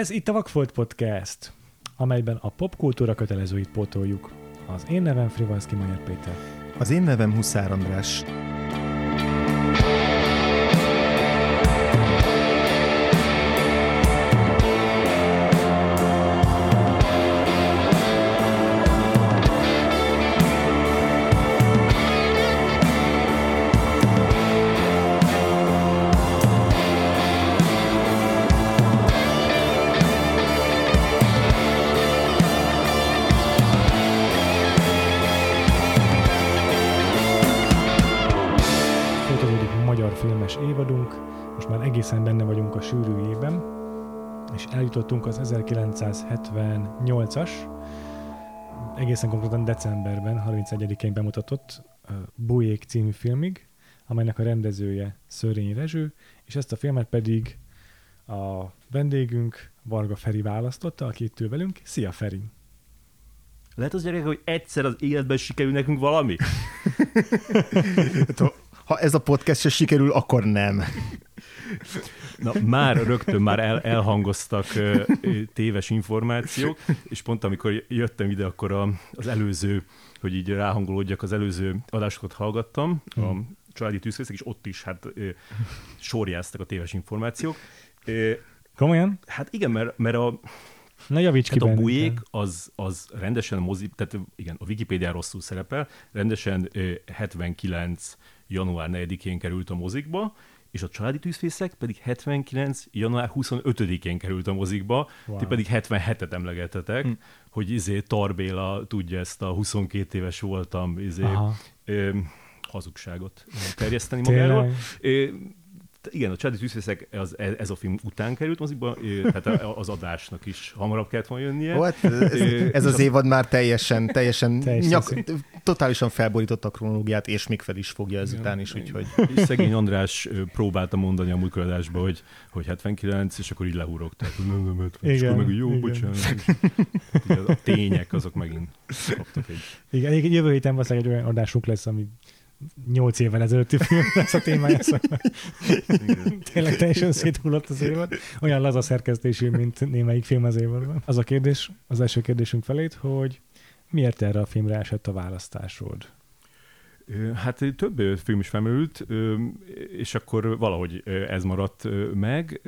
Ez itt a Vakfolt Podcast, amelyben a popkultúra kötelezőit pótoljuk. Az én nevem Frivalszky Magyar Péter. Az én nevem Huszár András. Sűrűjében, és eljutottunk az 1978-as, egészen konkrétan decemberben, 31-én bemutatott Bujék című filmig, amelynek a rendezője Szörényi Rezső, és ezt a filmet pedig a vendégünk Varga Feri választotta, aki itt ül velünk. Szia, Feri! Lehet az, gyerekek, hogy egyszer az életben sikerül nekünk valami? Ha ez a podcast se sikerül, akkor nem. Na, elhangoztak téves információk, és pont amikor jöttem ide, akkor az előző, hogy így ráhangolódjak, az előző adásokat hallgattam, a családi tűzkészek, és ott is hát sorjáztak a téves információk. Komolyan? Hát igen, mert a... Na, javíts ki benne. A Bujék az rendesen tehát igen, a Wikipédián rosszul szerepel, rendesen 79. január 4-én került a mozikba, és a Családi tűzfészek pedig 79. január 25-én került a mozikba, wow. Ti pedig 77-et emlegetetek, hogy Tar Béla tudja ezt a 22 éves voltam hazugságot terjeszteni magáról. Igen, a Családi tűzfészek ez a film után került mozikba, tehát az adásnak is hamarabb kellett volna jönnie. Ó, hát ez az évad már totálisan felborított a kronológiát, és Mikvel is fogja ezután is, úgyhogy... Szegény András próbálta mondani a múltkor adásban, hogy 79, és akkor így lehúrogták. És akkor meg jó, bocsánat. A tények azok megint kaptak egy... Igen, jövő héten valószínűleg egy olyan adásunk lesz, ami 8 évvel ezelőtti film lesz a témája, szóval tényleg teljesen széthullott az évad. Olyan laza szerkesztésű, mint némelyik film az évadban. Az a kérdés, az első kérdésünk felét, hogy miért erre a filmre esett a választásod? Hát több film is felmerült, és akkor valahogy ez maradt meg,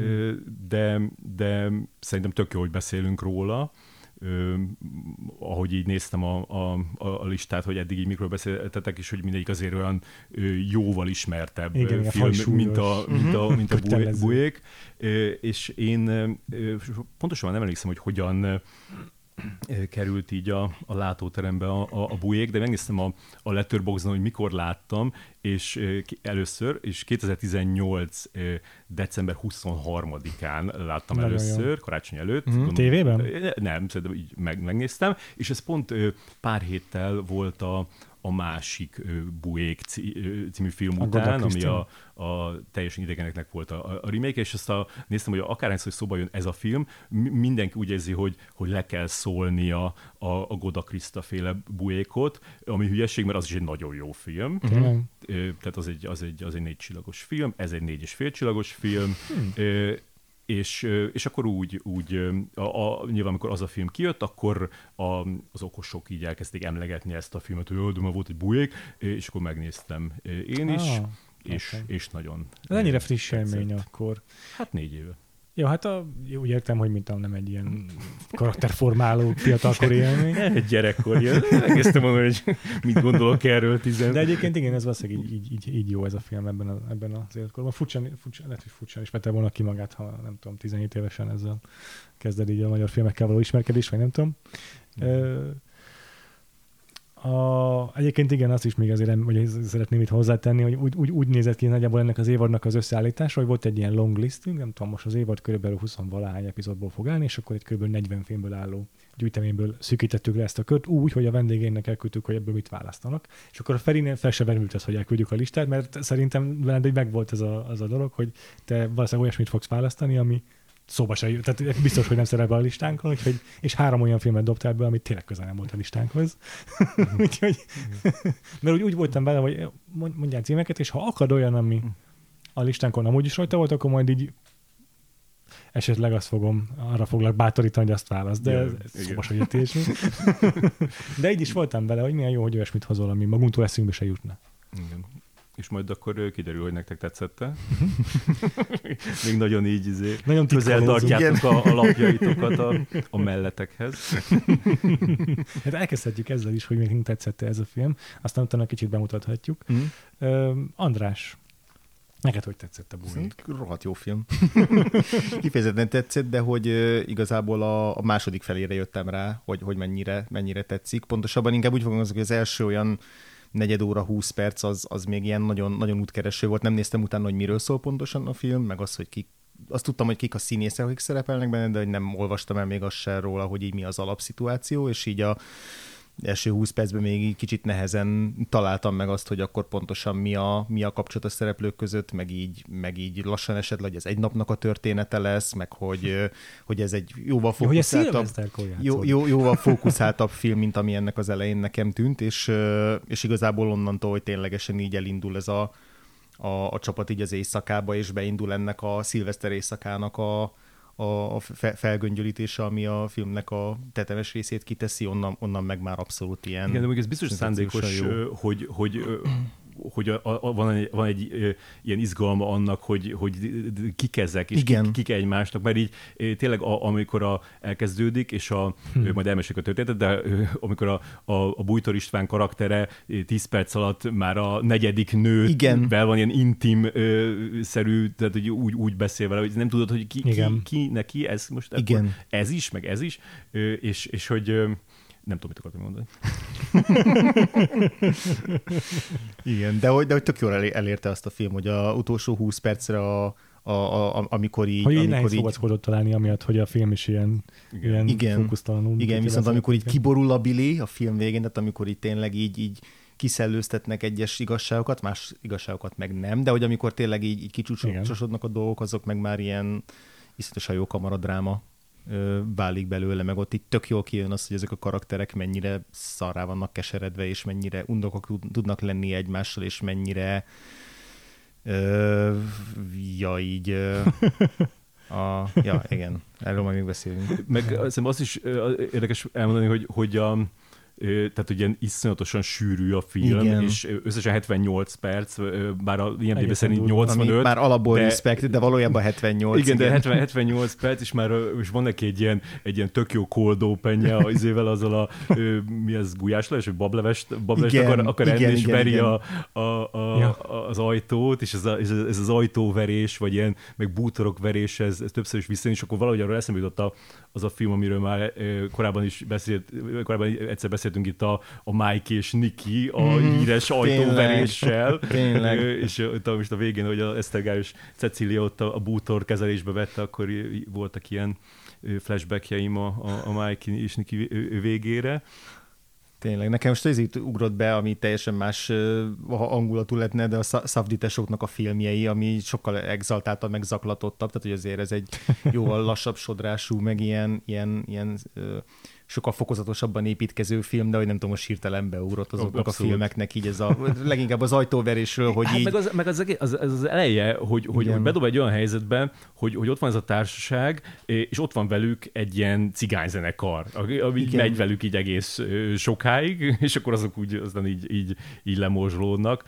de szerintem tök jó, hogy beszélünk róla. Ahogy így néztem a listát, hogy eddig így mikről beszéltetek, és hogy mindegyik azért olyan jóval ismertebb igen, film, mint a Bujék. És én pontosan nem emlékszem, hogy hogyan került így a látóterembe a Bujék, de megnéztem a Letterboxdon, hogy mikor láttam, és először, és 2018. december 23-án láttam először, karácsony előtt. TV-ben? Nem, szerintem így megnéztem, és ez pont pár héttel volt a másik Bujék című film után, ami a teljesen idegeneknek volt a remake, és azt néztem, hogy akárhányszor szóba jön ez a film, mindenki úgy érzi, hogy le kell szólnia a Goda Kriszta féle Bujékot, ami hülyeség, mert az is egy nagyon jó film. Mm-hmm. Tehát az egy 4 csillagos film, ez egy 4,5 csillagos film, és akkor úgy nyilván amikor az a film kijött, akkor az okosok így elkezdték emlegetni ezt a filmet, hogy de volt egy Bujék, és akkor megnéztem én is, és nagyon... Ez ennyire friss élmény akkor. Hát 4 éve. Jó, hát úgy értem, hogy mintha nem egy ilyen karakterformáló fiatalkori élmény. Egy gyerekkori. Elkezdtem mondani, hogy mit gondolok erről De egyébként igen, ez valószínűleg így jó ez a film ebben az életkorban. Furcsán ismerte volna ki magát, ha nem tudom, 17 évesen ezzel kezded így a magyar filmekkel való ismerkedés, vagy nem tudom. Egyébként igen, azt is még azért szeretném itt hozzátenni, hogy úgy nézett ki nagyjából ennek az évadnak az összeállítása, hogy volt egy ilyen long listünk, nem tudom, most az évad körülbelül 20-valahány epizódból fog állni, és akkor egy körülbelül 40 filmből álló gyűjteményből szűkítettük le ezt a kört úgy, hogy a vendégeinknek elküldtük, hogy ebből mit választanak. És akkor a Ferinél fel sem merült az, hogy elküldjük a listát, mert szerintem veled, hogy megvolt az a dolog, hogy te valószínűleg olyasmit fogsz választani, ami szóba se, tehát biztos, hogy nem szerepel a listánkon, úgyhogy, és 3 olyan filmet dobtál be, amit tényleg közel nem volt a listánkhoz. Úgyhogy, mert úgy voltam vele, hogy mondjál címeket, és ha akad olyan, ami a listánkon amúgy is rajta volt, akkor majd így esetleg azt fogom, arra foglak bátorítani, hogy azt választ. De szobas, hogy itt is. De így is voltam vele, hogy milyen jó, hogy olyasmit hozol, ami magunktól eszünkbe se jutna. Igen. És majd akkor kiderül, hogy nektek tetszette. Még nagyon így nagyon közel tartjátok a lapjaitokat a melletekhez. Hát elkezdhetjük ezzel is, hogy még tetszette ez a film. Aztán utána kicsit bemutathatjuk. Mm. András, neked hogy tetszett a Bullying? Rohadt jó film. Kifejezetten tetszett, de hogy igazából a második felére jöttem rá, hogy mennyire tetszik. Pontosabban inkább úgy fogalmazok, hogy az első olyan negyed óra, 20 perc, az még ilyen nagyon, nagyon útkereső volt. Nem néztem utána, hogy miről szól pontosan a film, meg az, hogy azt tudtam, hogy kik a színészek, akik szerepelnek benne, de hogy nem olvastam el még azt sem róla, hogy így mi az alapszituáció, és így a első 20 percben még kicsit nehezen találtam meg azt, hogy akkor pontosan mi a kapcsolat a szereplők között, meg így lassan esetleg, hogy ez egy napnak a története lesz, meg hogy ez egy jóval fókuszáltabb film, mint ami ennek az elején nekem tűnt, és igazából onnantól, hogy ténylegesen így elindul ez a csapat így az éjszakába, és beindul ennek a szilveszter éjszakának a felgöngyölítése, ami a filmnek a tetemes részét kiteszi, onnan meg már abszolút ilyen... Igen, de még ez biztos szándékos, hogy van egy ilyen izgalma annak, hogy kik ezek, és kik egymásnak, mert így tényleg amikor elkezdődik, és majd elmesélik a történetet, de amikor a Bújtor István karaktere 10 perc alatt már a negyedik nővel van ilyen intim-szerű, tehát hogy úgy beszél vele, hogy nem tudod, hogy ki neki, ez most ez is, és hogy nem tudom, mit akartam mondani. Igen, de hogy tök jól elérte azt a film, hogy az utolsó 20 percre amikor így... Hogy így nehéz fogackodott találni, amiatt, hogy a film is ilyen fókusztalanul. Igen, viszont amikor így kiborul a Billy a film végén, tehát amikor így tényleg így kiszellőztetnek egyes igazságokat, más igazságokat meg nem, de hogy amikor tényleg így kicsúcsosodnak a dolgok, azok meg már ilyen iszonyatosan jó kamaradráma válik belőle, meg ott itt tök jól kijön az, hogy ezek a karakterek mennyire szarrá vannak keseredve, és mennyire undokok tudnak lenni egymással, és mennyire igen, erről majd még beszélünk. Meg szerintem azt is érdekes elmondani, tehát ugye iszonyatosan sűrű a film, igen. És összesen 78 perc, bár a IMDb szerint 85. Már alapból respekt, de valójában 78. Igen, de 78 perc, és már és van neki egy ilyen tök jó cold open-je azzal a mi ez, gulyáslevest, vagy bablevest akar enni, és veri az ajtót, és ez az ajtóverés, vagy ilyen, meg bútorok verés, ez többször is visszajön, és akkor valahogy arra eszembe jutott az a film, amiről már korábban egyszer beszéltünk itt a Mike és Nikki a híres ajtóveréssel. Tényleg. És most a végén, hogy az Esztergályos Cecília ott a bútor kezelésbe vette, akkor voltak ilyen flashbackjeim a Mike és Nikki végére. Tényleg, nekem most ez itt ugrott be, ami teljesen más hangulatú lehetne, de a szavditesoknak a filmjei, ami sokkal exaltáltabb, meg zaklatottabb, tehát hogy azért ez egy jóval lassabb sodrású, meg ilyen sokkal fokozatosabban építkező film, de hogy nem tudom, most hirtelen beugrott azoknak a filmeknek így ez leginkább az ajtóverésről, hogy hát így... Meg az eleje, hogy bedob egy olyan helyzetbe, hogy ott van ez a társaság, és ott van velük egy ilyen cigányzenekar, ami megy velük így egész sokáig, és akkor azok úgy aztán így lemorzsolódnak,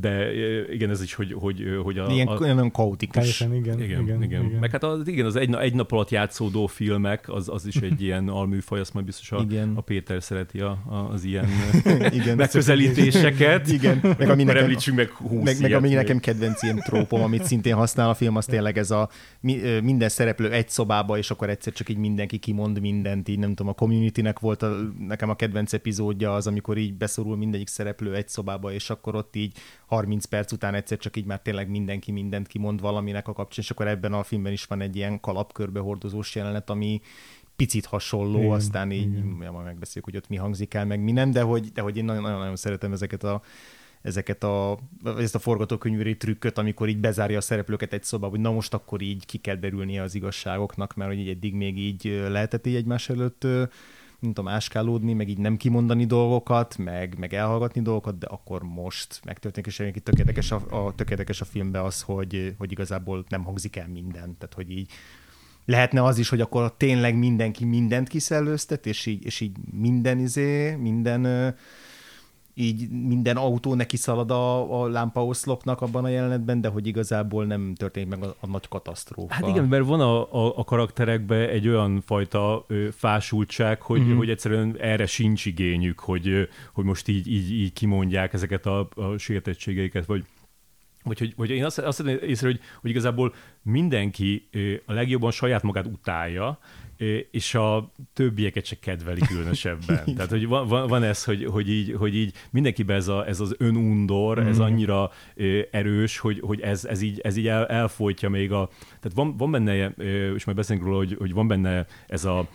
de igen, ez is, hogy ilyen nagyon kaotikus. Igen. Meg hát az egy nap alatt játszódó filmek, az is egy ilyen alműfaj, azt majd biztos a Péter szereti az ilyen megközelítéseket. Igen. Meg ami nekem kedvenc ilyen trópom, amit szintén használ a film, az tényleg ez a minden szereplő egy szobába, és akkor egyszer csak így mindenki kimond mindent, így nem tudom, a Community-nek volt nekem a kedvenc epizódja az, amikor így beszorul mindegyik szereplő egy szobába, és akkor ott így 30 perc után egyszer csak így már tényleg mindenki mindent kimond valaminek a kapcsán, és akkor ebben a filmben is van egy ilyen kalapkörbe hordozós jelenet, ami picit hasonló, aztán így majd megbeszéljük, hogy ott mi hangzik el, meg mi nem, de hogy én nagyon-nagyon szeretem ezt a forgatókönyvűri trükköt, amikor így bezárja a szereplőket egy szobába, hogy na most akkor így ki kell derülnie az igazságoknak, mert hogy így eddig még így lehetett így egymás előtt nem tudom, áskálódni, meg így nem kimondani dolgokat, meg elhallgatni dolgokat, de akkor most megtörténik, és egyébként tökéletes a filmben az, hogy igazából nem hangzik el minden, tehát hogy így Lehetne az is, hogy akkor tényleg mindenki mindent kiszellőztet, és így minden autó neki szalad a lámpaoszlopnak abban a jelenetben, de hogy igazából nem történik meg a nagy katasztrófa. Hát igen, mert van a karakterekben egy olyan fajta fásultság, hogy egyszerűen erre sincs igényük, hogy most így kimondják ezeket a sértettségeiket, vagy én azt hiszem észre, hogy igazából mindenki a legjobban saját magát utálja, és a többieket se kedveli különösebben. Tehát, hogy van ez, hogy így mindenkiben ez az önundor, ez annyira erős, hogy ez így elfolytja még a... Tehát van benne, és majd beszélünk róla, hogy van benne ez a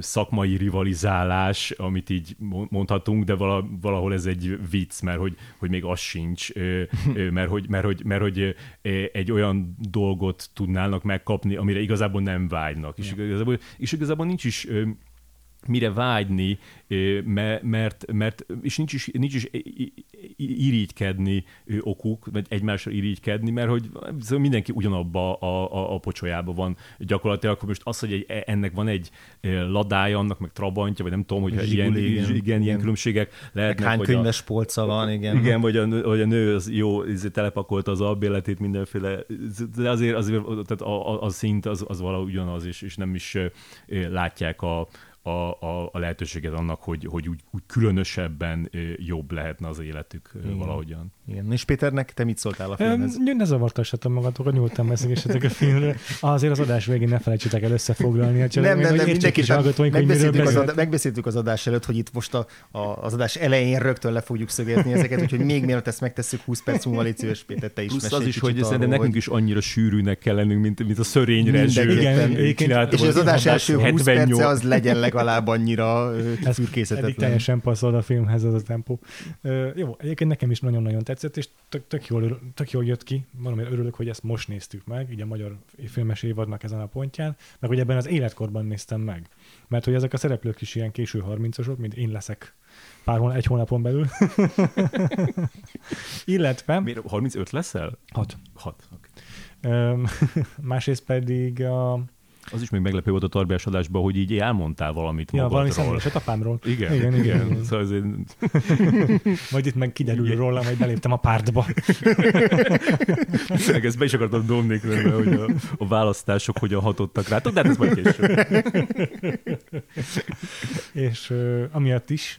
szakmai rivalizálás, amit így mondhatunk, de valahol ez egy vicc, mert hogy még az sincs, mert hogy egy olyan dolgot tudnának megkapni, amire igazából nem vágynak. És igazából nincs is mire vágyni, mert és nincs is irigykedni okuk, vagy egymásra irigykedni, mert hogy mindenki ugyanabba a pocsolyába van gyakorlatilag. Akkor most az, hogy ennek van egy ladája, annak meg trabantja, vagy nem tudom, hogy ilyen különbségek lehetnek. Hány könyves polca van, igen. Igen, vagy a nő az jó, telepakolta az albérletét mindenféle, de azért tehát a szint az valahogy ugyanaz, és nem is látják a lehetőséget annak, hogy úgy különösebben jobb lehetne az életük. Igen. Valahogyan. Igen. És Péternek te mit szóltál a filmhez? Ne zavartassatom magatokat, nyúltam beszélgessetek a filmről. Azért az adás végén ne felejtsétek el összefoglalni. Nem, mindenki sem. Megbeszéltük az adás előtt, hogy itt most az adás elején rögtön le fogjuk szögezni ezeket, úgyhogy még mielőtt ezt megtesszük, 20 perc múlva légy szíves, Péter, te is mesélj. Az is, hogy szerintem nekünk is annyira sűrűnek kell lennünk, mint a szörényrezső. És az adás első 20 perce az legyen legalább annyira fürkészetetlen. Eddig teljesen passzol a filmhez az a tempó. Jó, egyébként nekem is nagyon-nagyon tetszett, és tök jól jött ki. Valamiért örülök, hogy ezt most néztük meg, így a magyar filmes évadnak ezen a pontján, meg hogy ebben az életkorban néztem meg. Mert hogy ezek a szereplők is ilyen késő 30-osok, mint én leszek egy hónapon belül. Illetve... Miért 35 leszel? 6. Okay. Másrészt pedig az is még meglepő volt a Tarbiás adásban, hogy így elmondtál valamit magadról. Ja, valami személyes, a apámról. Igen. Szóval azért... Majd itt meg kiderül rólam, hogy beléptem a pártba. Tényleg ezt be is akartam dobni, hogy a választások hogyan hatottak rá. Tudnád, ez majd később. És amiatt is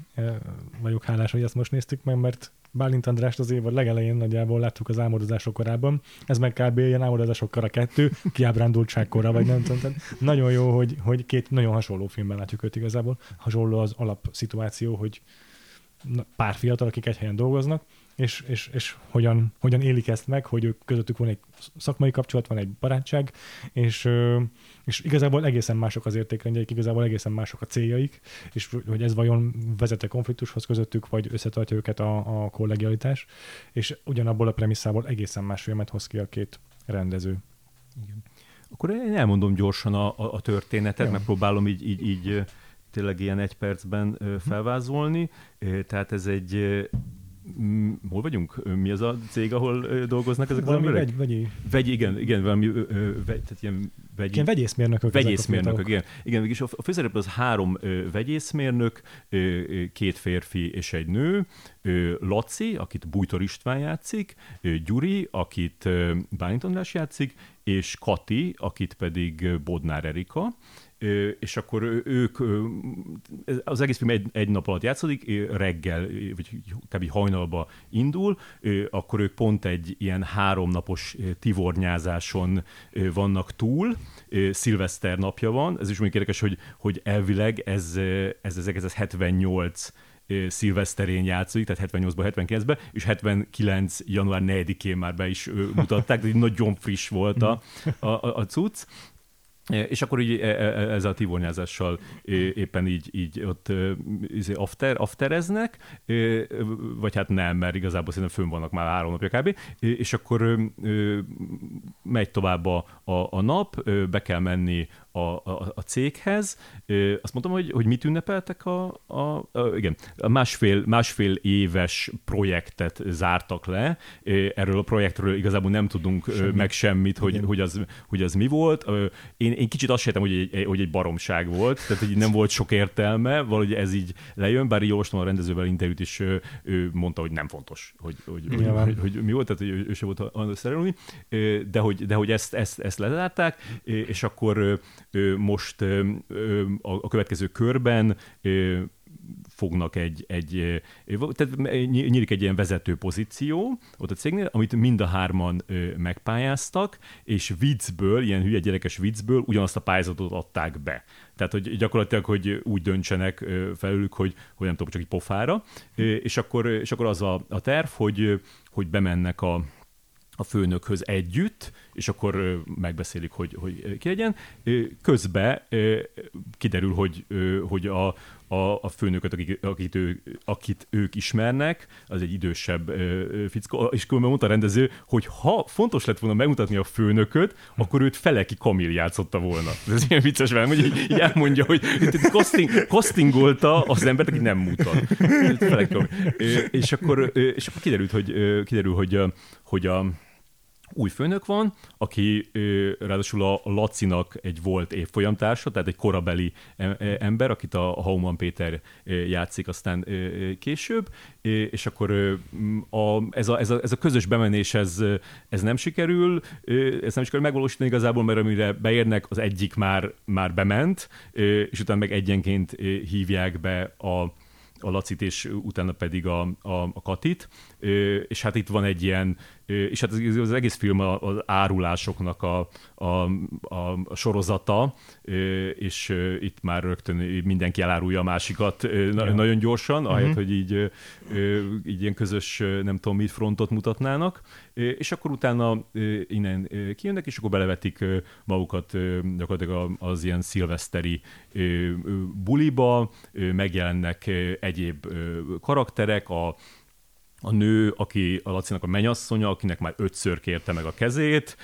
vagyok hálás, hogy ezt most néztük meg, mert Bálint Andrást az évad legelején nagyjából láttuk az Álmodozások korában. Ez meg kb. Ilyen Álmodozások kora 2, Kiábrándultság kora, vagy nem tudom. Nagyon jó, hogy két nagyon hasonló filmben látjuk őt igazából. Hasonló az alapszituáció, hogy pár fiatal, akik egy helyen dolgoznak, és hogyan élik ezt meg, hogy ők közöttük van egy szakmai kapcsolat, van egy barátság, és igazából egészen mások az értékrendjeik, igazából egészen mások a céljaik, és hogy ez vajon vezet-e konfliktushoz közöttük, vagy összetartja őket a kollegialitás, és ugyanabból a premisszából egészen más filmet hoz ki a két rendező. Igen. Akkor én elmondom gyorsan a történetet, megpróbálom így tényleg ilyen egy percben felvázolni, tehát ez egy... Hol vagyunk? Mi az a cég, ahol dolgoznak ezek az emberek? Vegyi, igen, valami tehát ilyen vegyi. Igen, vegyészmérnökök, igen. És a főszereplő az 3 vegyészmérnök, 2 férfi és egy nő, Laci, akit Bújtor István játszik, Gyuri, akit Bálint András játszik, és Kati, akit pedig Bodnár Erika. És akkor ők, az egész film egy nap alatt játszódik, reggel, vagy kb. Hajnalba indul, akkor ők pont egy ilyen 3 napos tivornyázáson vannak túl, szilveszter napja van, ez is mondjuk érdekes, hogy elvileg ez 78 szilveszterén játszódik, tehát 78-ban, 79-ben, és 79. január 4-én már be is mutatták, de nagyon friss volt a cucc. És akkor így ezzel a tivornyázással éppen így ott aftereznek, vagy hát nem, mert igazából szerintem fönn vannak már 3 napja kb. És akkor megy tovább a nap, be kell menni a céghez. Azt mondtam, hogy mit ünnepeltek a másfél éves projektet zártak le. Erről a projektről igazából nem tudunk meg semmit, hogy az mi volt. Én én kicsit azt sejtem, hogy egy baromság volt, tehát hogy nem volt sok értelme, valahogy ez így lejön, bár így olvastam a rendezővel interjút, és ő mondta, hogy nem fontos, hogy mi volt, tehát hogy ő sem volt annak szerelni, de hogy ezt lezárták, és akkor most a következő körben fognak tehát nyílik egy ilyen vezető pozíció ott a cégnél, amit mind a hárman megpályáztak, és viccből, ilyen hülye gyerekes viccből ugyanazt a pályázatot adták be. Tehát, hogy gyakorlatilag, hogy úgy döntsenek felülük, hogy nem tudom, csak így pofára, és akkor az a terv, hogy bemennek a főnökhöz együtt, és akkor megbeszélik, hogy ki legyen. Közben kiderül, hogy a főnököt, akit ők ismernek, az egy idősebb fickó, és különben mondta a rendező, hogy ha fontos lett volna megmutatni a főnököt, akkor őt Feleki Kamil játszotta volna. Ez ilyen vicces velem, hogy így elmondja, hogy castingolta az embert, aki nem mutat. Feleki Kamil. És akkor kiderült, hogy a új főnök van, aki ráadásul a Lacinak egy volt évfolyamtársa, tehát egy korabeli ember, akit a Hauman Péter játszik aztán később, és akkor ez a közös bemenés, ez nem sikerül, megvalósítani igazából, mert amire beérnek, az egyik már bement, és utána meg egyenként hívják be a Lacit, és utána pedig a Katit, és hát itt van egy ilyen, és hát az egész film az árulásoknak a sorozata, és itt már rögtön mindenki elárulja a másikat nagyon gyorsan, ahelyett, hogy így ilyen közös, nem tudom mit, frontot mutatnának, és akkor utána innen kijönnek, és akkor belevetik magukat gyakorlatilag az ilyen szilveszteri buliba, megjelennek egyéb karakterek, a nő, aki a Lacinak a menyasszonya, akinek már 5-ször kérte meg a kezét,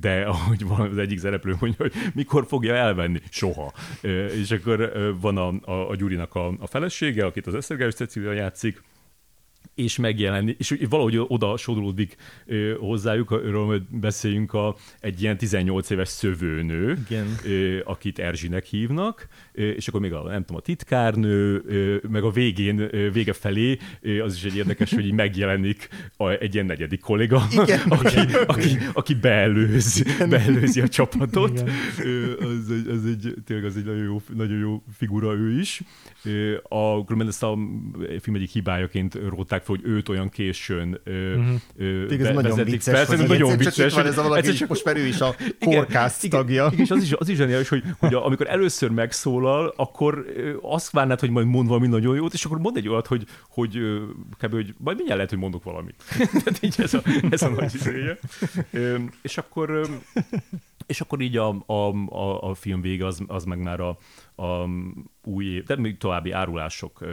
de ahogy van az egyik szereplő mondja, hogy mikor fogja elvenni? Soha. És akkor van a Gyurinak a felesége, akit az Esztergályos Cecília játszik, és megjelenni, és valahogy oda sodródik hozzájuk, erről beszéljünk, egy ilyen 18 éves szövőnő, akit Erzsinek hívnak, és akkor még a titkárnő, meg a vége felé, az is egy érdekes, hogy megjelenik egy ilyen negyedik kolléga, aki beelőzi a csapatot. Ez egy nagyon jó figura ő is. Különben ezt a film egyik hibájaként róták, hogy őt olyan későn nagyon vicces, persze, ez nagyon vicces. Van ez a valaki, csak... most már ő is a forecast tagja. Igen, és az is zseniális, hogy amikor először megszólal, akkor azt várnád, hogy majd mond valami nagyon jót, és akkor mond egy olyat, hogy majd mindjárt lehet, hogy mondok valamit. Tehát így ez a nagy izéje. És akkor így a film vége, az meg már a új év, de még további árulások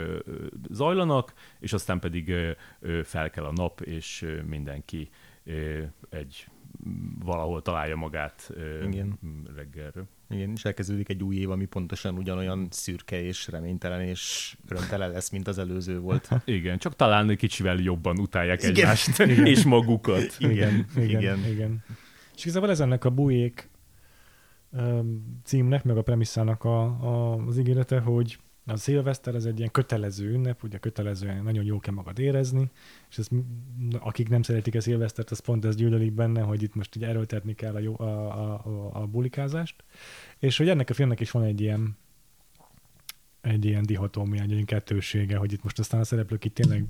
zajlanak, és aztán pedig felkel a nap, és mindenki valahol találja magát reggelről. Igen, és elkezdődik egy új év, ami pontosan ugyanolyan szürke és reménytelen és örömtelen lesz, mint az előző volt. Igen, csak talán egy kicsivel jobban utálják egymást és magukat. Igen. És igazából ez ennek a Bujék címnek, meg a premisszának az ígérete, hogy a szilveszter ez egy ilyen kötelező ünnep, ugye kötelezően nagyon jól kell magad érezni, és ezt, akik nem szeretik a szilvesztert, az pont ez gyűlölik benne, hogy itt most így erőltetni kell a bulikázást, és hogy ennek a filmnek is van egy ilyen dihotómia, egy ilyen kettősége, hogy itt most aztán a szereplők itt tényleg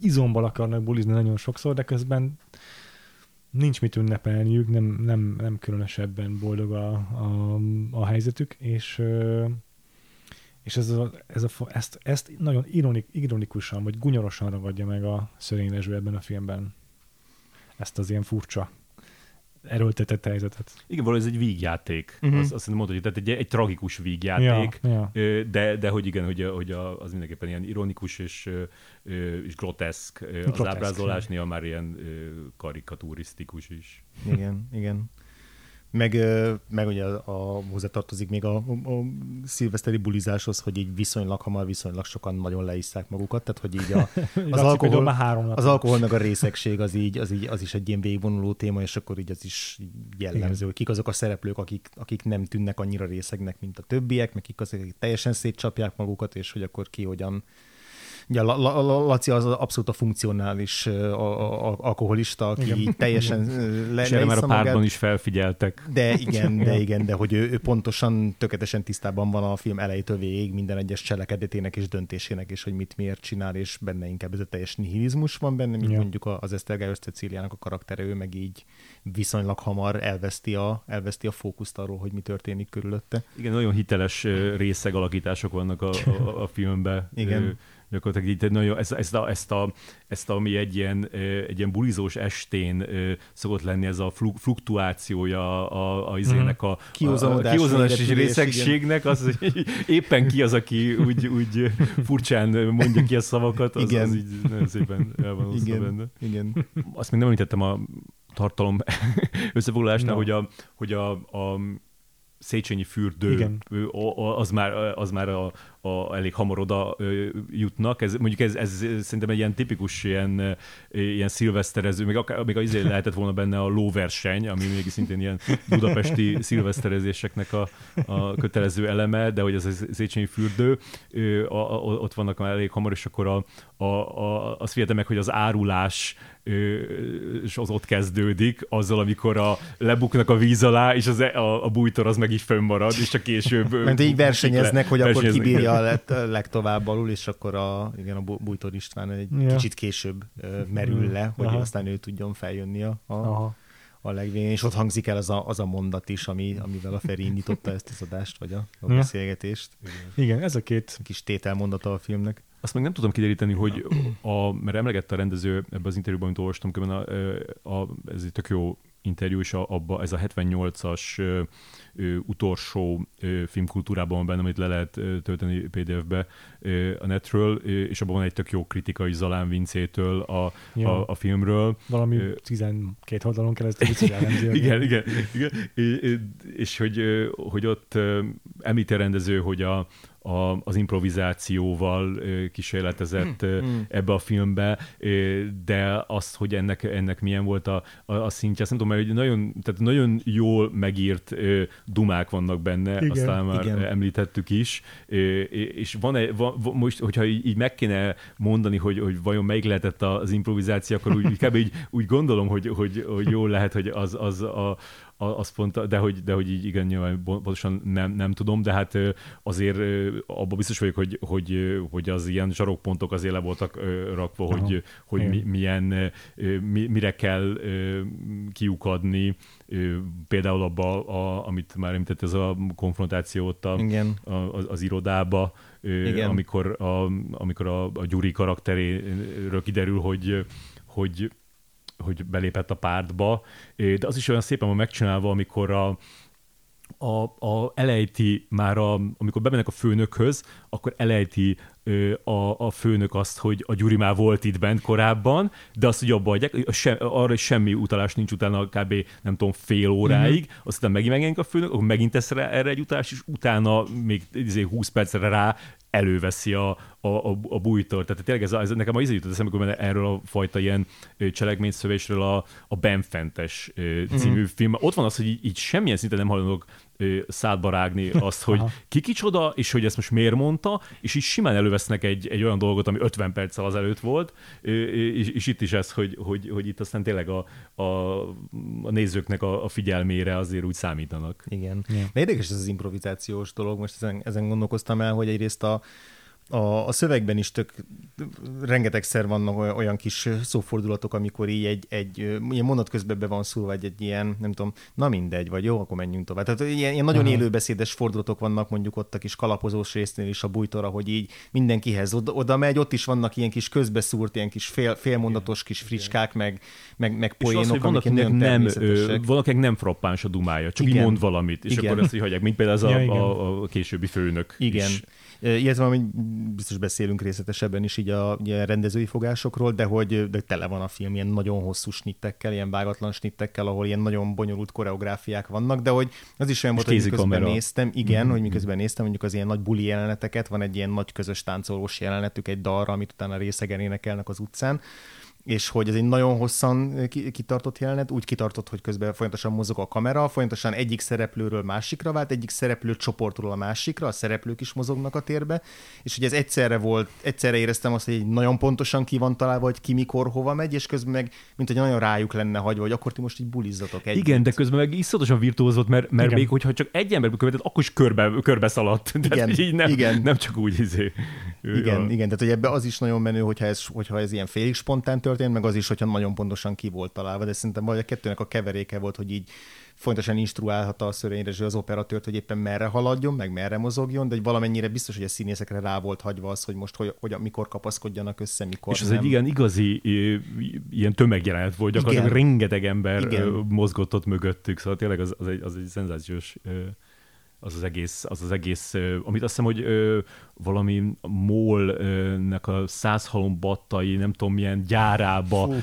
izomban akarnak bulizni nagyon sokszor, de közben nincs mit ünnepelniük, nem különösebben boldog a helyzetük, és ezt nagyon ironikusan, vagy gunyorosan ragadja meg a Szörény Rezső ebben a filmben. Ezt az ilyen furcsa, erőltetett helyzetet. Igen, valóban ez egy vígjáték. Azt mondod, hogy tehát egy tragikus vígjáték, ja. De hogy igen, hogy az mindenképpen ilyen ironikus és groteszk az ábrázolás, néha már ilyen karikaturisztikus is. Igen. Meg ugye hozzátartozik még a szilveszteri bulizáshoz, hogy így viszonylag sokan nagyon leisszák magukat, tehát hogy így az alkohol meg a részegség az is egy ilyen végvonuló téma, és akkor így az is jellemző, igen, hogy kik azok a szereplők, akik nem tűnnek annyira részegnek, mint a többiek, meg kik azok, akik teljesen szétcsapják magukat, és hogy akkor ki hogyan. Ja, Laci az abszolút a funkcionális alkoholista, aki igen, teljesen leissza magát. A pártban is felfigyeltek. De hogy ő pontosan, tökéletesen tisztában van a film elejétől végig minden egyes cselekedetének és döntésének, és hogy mit miért csinál, és benne inkább ez a teljes nihilizmus van benne, mint mondjuk az Eszter Gályos Cecíliának a karaktere, ő meg így viszonylag hamar elveszti a fókuszt arról, hogy mi történik körülötte. Igen, nagyon hiteles részeg alakítások vannak a filmben. Igen. Gyakorlatilag nagyon, ezt a ami egy ilyen bulizós estén szokott lenni, ez a fluktuációja a izének a kihozódás és részegségnek, az, hogy éppen ki az, aki úgy furcsán mondja ki a szavakat, az így nagyon szépen el van osztva benne. Igen. Azt még nem említettem a tartalom összefoglalásnál, hogy a Széchenyi fürdő, igen, az már a elég hamar oda jutnak. Ez szerintem egy ilyen tipikus ilyen szilveszterező, még azért lehetett volna benne a lóverseny, ami még szintén ilyen budapesti szilveszterezéseknek a kötelező eleme, de hogy ez a Széchenyi fürdő, ott vannak már elég hamar, és akkor azt figyelte meg, hogy az árulás és az ott kezdődik, azzal, amikor lebuknak a víz alá, és a bújtor az meg így fönnmarad, és csak később... Mert így versenyeznek, hogy akkor kibírja a legtovább alul, és akkor a Bújtor István egy kicsit később merül le, hogy aztán ő tudjon feljönni a legvégén, és ott hangzik el az a mondat is, amivel a Feri indította ezt az adást, vagy a beszélgetést. Igen, ez a két kis tételmondata a filmnek. Azt meg nem tudom kideríteni, hogy mert emlegette a rendező ebben az interjúban, amit olvastam, ez egy tök jó interjú, és ez a 78-as utolsó filmkultúrában van benne, amit le lehet tölteni PDF-be a netről, és abban van egy tök jó kritika is Zalán Vincétől a filmről. Valami 12 oldalon keresztül elemzi. Igen. És hogy ott említi a rendező, hogy az improvizációval kísérletezett ebbe a filmbe, de azt, hogy ennek milyen volt a szintje, azt nem tudom, mert nagyon jól megírt dumák vannak benne, igen, aztán már említettük is, és most, hogyha így meg kéne mondani, hogy vajon melyik lehetett az improvizáció, akkor úgy gondolom, hogy jól lehet, hogy az pont, de hogy így igen, nyilván pontosan nem tudom, de hát azért abban biztos vagyok, hogy az ilyen sarokpontok azért le voltak rakva, hogy mire kell kiukadni, például abba, amit már említett, ez a konfrontációt az irodába, amikor a Gyuri karakteréről kiderül, hogy belépett a pártba, de az is olyan szépen van megcsinálva, amikor elejti már, amikor bemennek a főnökhöz, akkor elejti a főnök azt, hogy a Gyuri már volt itt bent korábban, de azt ugye abba adják, arra is semmi utalás nincs utána kb. Nem tudom, fél óráig, aztán megint a főnök, akkor megint tesz rá erre egy utalást, és utána még 20 percre rá előveszi a Bújtort. Tehát tényleg ez nekem az jutott eszembe, amikor erről a fajta ilyen cselekményszövésről a Benfentes című film. Ott van az, hogy így semmilyen szinten nem hallunk szádba rágni azt, hogy ki kicsoda, és hogy ezt most miért mondta, és így simán elővesznek egy olyan dolgot, ami 50 perccel azelőtt volt, és itt is ez, hogy itt aztán tényleg a nézőknek a figyelmére azért úgy számítanak. Igen. De érdekes ez az improvizációs dolog, most ezen gondolkoztam el, hogy egyrészt a szövegben is rengetegszer vannak olyan kis szófordulatok, amikor így egy mondat közben be van szólva egy ilyen, nem tudom, na mindegy, vagy jó, akkor menjünk tovább. Tehát ilyen nagyon élőbeszédes fordulatok vannak mondjuk ott a kis kalapozós résznél is a Bújtorra, hogy így mindenkihez oda megy, ott is vannak ilyen kis közbeszúrt, ilyen kis félmondatos kis fricskák, meg poénok, amiket nagyon természetesek. Valakinek nem frappáns a dumája, csak így mond valamit, és akkor ezt így hagyják, mint például a későbbi főnök is. Illetve, biztos beszélünk részletesebben is így a rendezői fogásokról, de hogy de tele van a film ilyen nagyon hosszú snittekkel, ilyen vágatlan snittekkel, ahol ilyen nagyon bonyolult koreográfiák vannak, de hogy az is olyan volt, hogy miközben néztem, mondjuk az ilyen nagy buli jeleneteket, van egy ilyen nagy közös táncolós jelenetük egy dalra, amit utána részegen énekelnek az utcán, és hogy ez egy nagyon hosszan kitartott jelenet, úgy kitartott, hogy közben folyamatosan mozog a kamera, folyamatosan egyik szereplőről másikra vált, egyik szereplő csoportról a másikra, a szereplők is mozognak a térbe, és hogy ez egyszerre éreztem azt, hogy nagyon pontosan ki van találva, hogy ki mikor hova megy, és közben meg, mint hogy nagyon rájuk lenne hagyva, hogy akkor ti most így bulizzatok együtt. Igen, de közben meg iszonyatosan virtuóz volt, mert még hogyha csak egy emberből követett, akkor is körbe szaladt. Nem csak úgy izé. Igen, tehát hogy ebbe az is nagyon menő, hogyha ez ilyen félig spontán történt, meg az is, hogyha nagyon pontosan ki volt találva, de szerintem vagy a kettőnek a keveréke volt, hogy így fontosan instruálhatta a szörényrezső az operatőrt, hogy éppen merre haladjon, meg merre mozogjon, de valamennyire biztos, hogy a színészekre rá volt hagyva az, hogy most hogy mikor kapaszkodjanak össze, mikor és nem. És ez egy igen igazi ilyen tömegjelenet volt, gyakorlatilag igen. Rengeteg ember mozgott ott mögöttük, szóval tényleg az egy szenzációs... Az egész, amit azt hiszem, hogy valami MOL-nek a 100 halombattai, nem tudom milyen gyárába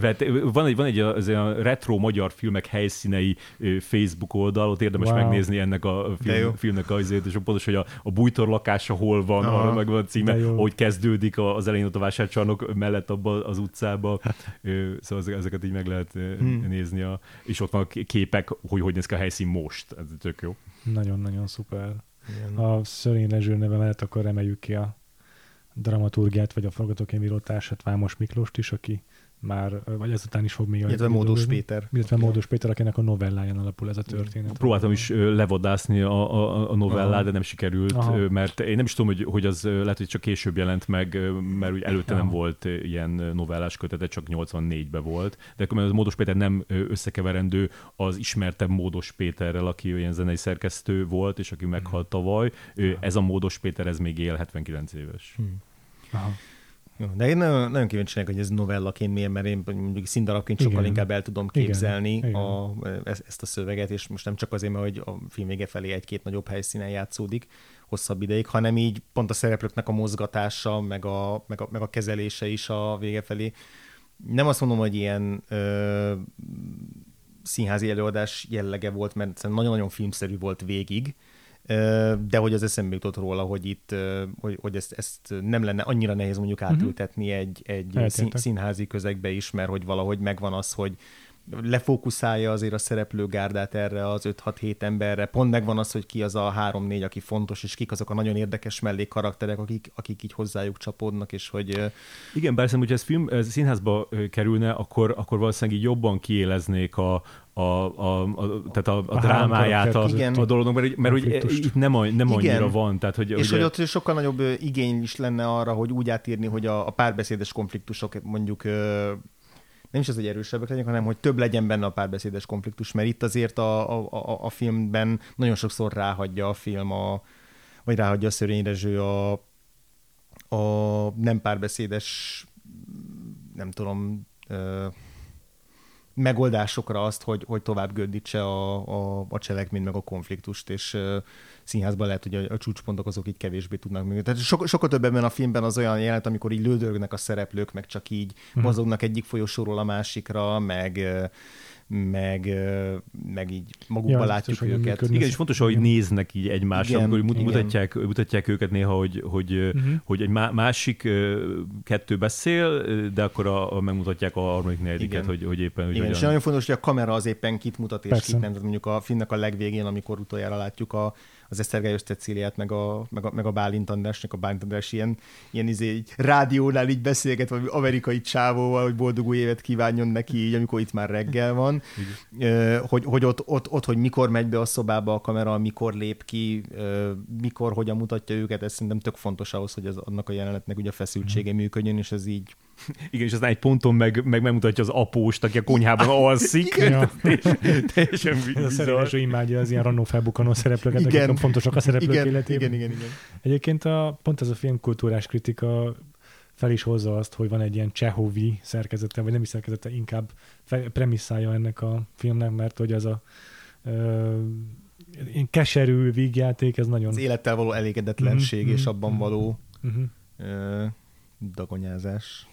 vett. Van egy az olyan retro magyar filmek helyszínei Facebook oldal, ott érdemes megnézni ennek a filmnek azért, és pontos, hogy a bújtor lakása hol van, arra meg van a címe, hogy kezdődik az elején ott a vásárcsarnok mellett abban az utcában. Szóval ezeket így meg lehet nézni, és ott van a képek, hogy néz ki a helyszín most. Ez tök jó. Nagyon-nagyon szuper. Igen. A Szörény Rezső neve mellett akkor emeljük ki a dramaturgiát, vagy a forgatókönyvíró társát, Vámos Miklóst is, aki már, vagy ezután is fog még... Illetve Módos Péter. Illetve Módos Péter, akinek a novelláján alapul ez a történet. Próbáltam is levadászni a novellát, de nem sikerült, mert én nem is tudom, hogy az lehet, hogy csak később jelent meg, mert úgy előtte nem volt ilyen novellás kötete, csak 84-ben volt. De akkor az Módos Péter nem összekeverendő az ismertebb Módos Péterrel, aki olyan zenei szerkesztő volt, és aki meghalt tavaly. Ez a Módos Péter, ez még él, 79 éves. De én nagyon kíváncsiak, hogy ez novellaként milyen, mert én mondjuk színdarabként sokkal inkább el tudom képzelni ezt a szöveget, és most nem csak azért, mert hogy a film vége felé egy-két nagyobb helyszínen játszódik hosszabb ideig, hanem így pont a szereplőknek a mozgatása, meg a kezelése is a vége felé. Nem azt mondom, hogy ilyen színházi előadás jellege volt, mert nagyon-nagyon filmszerű volt végig, de hogy az eszembe jutott róla, hogy itt, hogy ezt nem lenne annyira nehéz mondjuk átültetni egy színházi közegbe is, mert hogy valahogy megvan az, hogy lefókuszálja azért a szereplőgárdát erre az 5-6-7 emberre, pont megvan az, hogy ki az a 3-4, aki fontos, és kik azok a nagyon érdekes mellékkarakterek, akik így hozzájuk csapódnak, és hogy... Igen, bár szerintem, hogyha ez színházba kerülne, akkor valószínűleg így jobban kiéleznék a drámáját a dolognak, mert hogy itt nem annyira van. Tehát, hogy, és ugye... hogy ott sokkal nagyobb igény is lenne arra, hogy úgy átírni, hogy a párbeszédes konfliktusok mondjuk nem is az, hogy erősebbek legyenek, hanem hogy több legyen benne a párbeszédes konfliktus, mert itt azért a filmben nagyon sokszor ráhagyja a film, vagy ráhagyja a Szörény Rezső a nem párbeszédes, nem tudom, megoldásokra azt, hogy tovább gördítse a cselekményt meg a konfliktust, és színházban lehet, hogy a csúcspontok azok így kevésbé tudnak működni. Tehát sokkal több ebben a filmben az olyan jelenet, amikor így lődörgnek a szereplők, meg csak így mozognak egyik folyosóról a másikra, meg így magukban látjuk őket. Igen, és fontos, hogy néznek így egymásra, amikor mutatják őket néha, hogy egy másik kettő beszél, de akkor megmutatják a harmadik negyediket, hogy éppen... Hogy igen, és nagyon fontos, hogy a kamera az éppen kit mutat, és kit nem. Tehát mondjuk a filmnek a legvégén, amikor utoljára látjuk az Esztergályos Cecíliát, meg a Bálint Andrásnak, a Bálint András ilyen így rádiónál így beszélget valami amerikai csávóval, hogy boldog új évet kívánjon neki, így, amikor itt már reggel van, hogy ott, hogy mikor megy be a szobába a kamera, mikor lép ki, mikor, hogyan mutatja őket, ez szerintem tök fontos ahhoz, hogy annak a jelenetnek ugye a feszültsége működjön, és ez így... Igen, és aztán egy ponton meg megmutatja az apóst, aki a konyhában alszik. Teljesen bizarr. A szerelmeső imádja az ilyen random felbukkanó szereplőket, akik fontosak a szereplők életében. Igen. Egyébként pont ez a filmkultúrás kritika fel is hozza azt, hogy van egy ilyen Csehovi szerkezete, vagy nem is szerkezete, inkább premisszája ennek a filmnek, mert hogy ez a keserű vígjáték, ez nagyon... Az élettel való elégedetlenség és abban való Dagonyázás.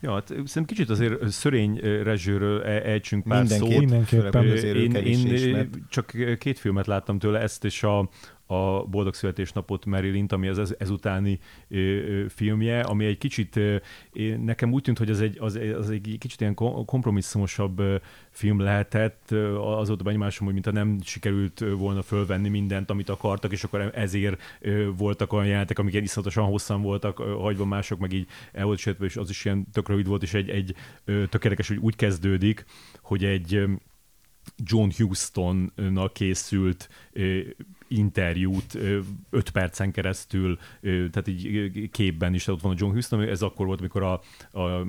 Ja, hát szerintem kicsit azért Szörény Rezsőről ejtsünk pár szót. Mindenképpen. Én csak két filmet láttam tőle, ezt és a Boldog Születésnapot Marilyn-t, ami az ezutáni filmje, ami egy kicsit, nekem úgy tűnt, hogy az egy kicsit ilyen kompromisszumosabb film lehetett, azóta benyomásom, hogy mintha nem sikerült volna fölvenni mindent, amit akartak, és akkor ezért voltak olyan jelenetek, amik ilyen iszonyatosan hosszan voltak hagyva, mások meg így el volt sötve, és az is ilyen tök rövid volt, és egy tök érdekes, hogy úgy kezdődik, hogy egy John Huston-nal készült interjút 5 percen keresztül, tehát így képben is, tehát ott van a John Huston, ez akkor volt, amikor azt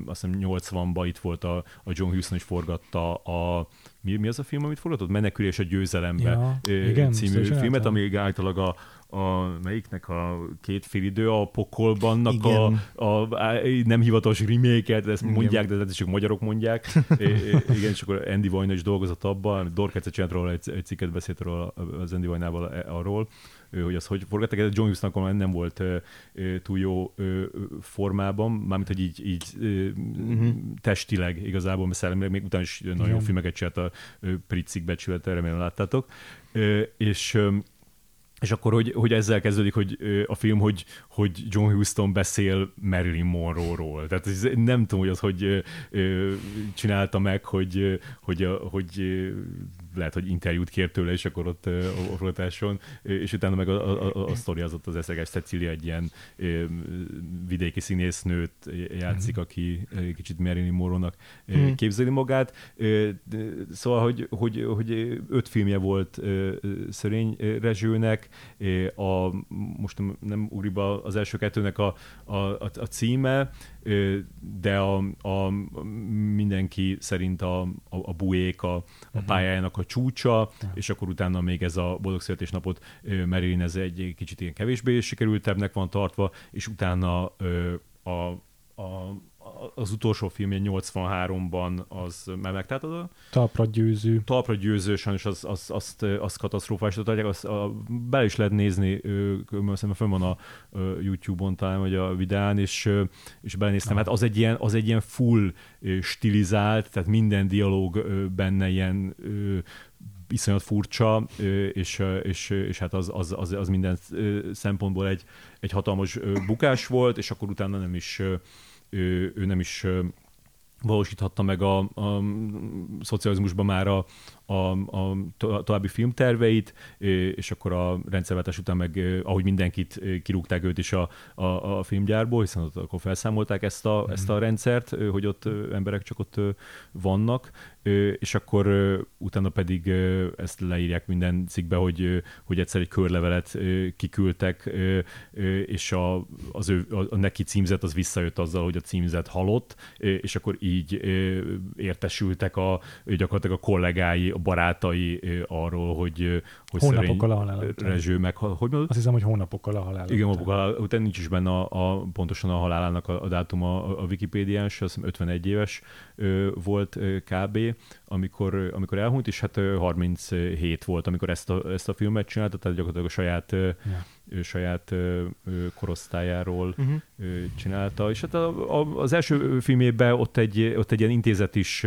hiszem 80-ban itt volt a John Huston, és forgatta a mi az a film, amit forgatott? Menekülés a győzelembe, ja, igen, című filmet, ami általában melyiknek a két félidő, a Pokolbannak a nem hivatalos remake-et, ezt mondják, de csak magyarok mondják. Igen, és akkor Andy Vajna is dolgozott abban, Dorkec csinált róla egy cikket, beszélt róla az Andy Vajnával arról, hogy az hogy forgatták, ez John Hustonnak nem volt túl jó formában, mármint, hogy így testileg igazából, mert szellemileg még utána is nagyon jó filmeket csinált, a Pritzig becsülete, remélem láttátok. És akkor, hogy ezzel kezdődik, hogy a film, hogy John Huston beszél Marilyn Monroe-ról. Tehát nem tudom, hogy az hogy csinálta meg, hogy lehet, hogy interjút kért tőle, és akkor ott a forgatáson, és utána meg a sztoriázott az eszeges Cecilia, egy ilyen vidéki színésznőt játszik, aki kicsit Marilyn Monroe-nak képzeli magát. Szóval, hogy 5 filmje volt Szörény Rezsőnek, most nem ugriba az első 2-nek a címe, de mindenki szerint a Buék a pályájának a csúcsa, és akkor utána még ez a Boldog Születésnapot Marilyn, ez egy kicsit ilyen kevésbé sikerültebbnek van tartva, és utána az utolsó filmje 83-ban az már megtáltad a... Talpra győző, sajnos azt katasztrófálisra tartják, bele is lehet nézni, szerintem fönn van a YouTube-on talán, vagy a videán, és belenéztem, hát az egy ilyen full stilizált, tehát minden dialóg benne ilyen iszonyat furcsa, és hát az minden szempontból egy hatalmas bukás volt, és akkor utána ő nem is valósíthatta meg a szocializmusban már a további filmterveit, és akkor a rendszerváltás után meg, ahogy mindenkit kirúgták őt is a filmgyárból, hiszen ott akkor felszámolták ezt a rendszert, hogy ott emberek csak ott vannak, és akkor utána pedig ezt leírják minden cikkbe, hogy egyszer egy körlevelet kiküldtek, és a neki címzett az visszajött azzal, hogy a címzett halott, és akkor így értesültek gyakorlatilag a kollégái, a barátai arról, hogy Szörény Rezső meg... Hogy azt hiszem, hogy hónapokkal a halál. Igen, utána nincs is benne pontosan a halálának a dátuma a Wikipédián, és azt hiszem 51 éves volt kb. Amikor elhunyt, és hát 37 volt, amikor ezt a filmet csinálta, tehát gyakorlatilag a saját korosztályáról csinálta. És hát az első filmében ott egy ilyen intézet is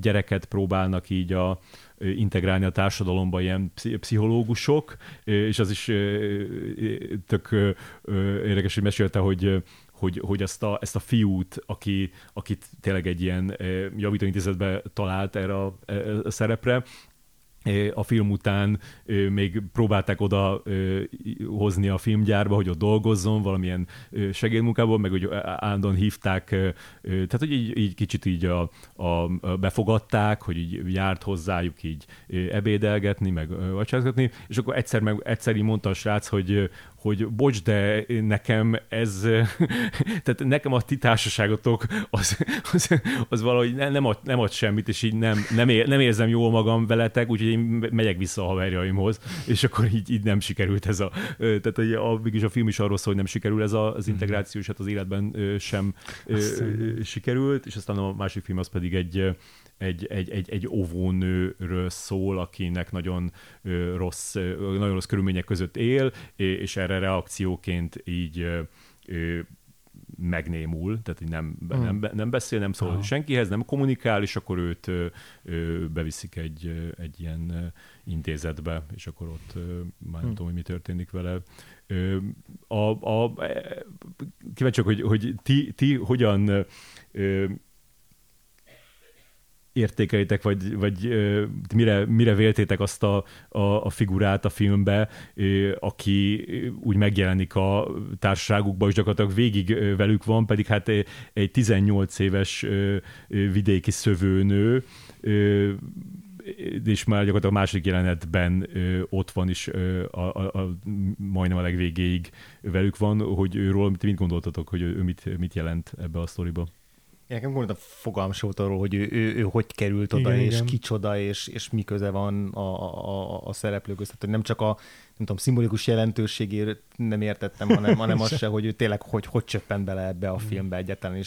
gyereket próbálnak így integrálni a társadalomba, ilyen pszichológusok, és az is tök érdekes, hogy mesélte, hogy ezt a fiút, akit tényleg egy ilyen javítóintézetbe talált erre a szerepre, a film után még próbálták oda hozni a filmgyárba, hogy ott dolgozzon valamilyen segédmunkából, meg hogy állandóan hívták, tehát hogy így kicsit így befogadták, hogy így járt hozzájuk így ebédelgetni, meg vacsorázgatni, és akkor egyszer így mondta a srác, hogy hogy bocs, de nekem ez, tehát nekem a ti társaságotok az valahogy nem ad semmit, és így nem érzem jól magam veletek, úgyhogy én megyek vissza a haverjaimhoz, és akkor így nem sikerült ez a, tehát mégis a film is arról szól, hogy nem sikerül ez az integráció, és hát az életben sem sikerült, és aztán a másik film az pedig egy óvónőről szól, akinek nagyon rossz körülmények között él, és erre reakcióként így megnémul, tehát nem beszél, nem szól senkihez, nem kommunikál, és akkor őt beviszik egy ilyen intézetbe, és akkor ott már nem tudom, hogy mi történik vele. Kíváncsiak, hogy ti hogyan értékelitek, vagy mire véltétek azt a figurát a filmbe, aki úgy megjelenik a társaságukban, és gyakorlatilag végig velük van, pedig hát egy 18 éves vidéki szövőnő, és már gyakorlatilag a második jelenetben ott van is, majdnem a legvégéig velük van, hogy őről mit gondoltatok, hogy ő mit jelent ebbe a sztoriba? Én nekem gondoltam, fogalmam sem volt arról, hogy ő hogy került oda, igen, és igen. Kicsoda, és mi köze van a szereplők között. Tehát, hogy nem csak a szimbolikus jelentőségért nem értettem, hanem az se, hogy ő tényleg hogy csöppent bele ebbe a filmbe egyáltalán,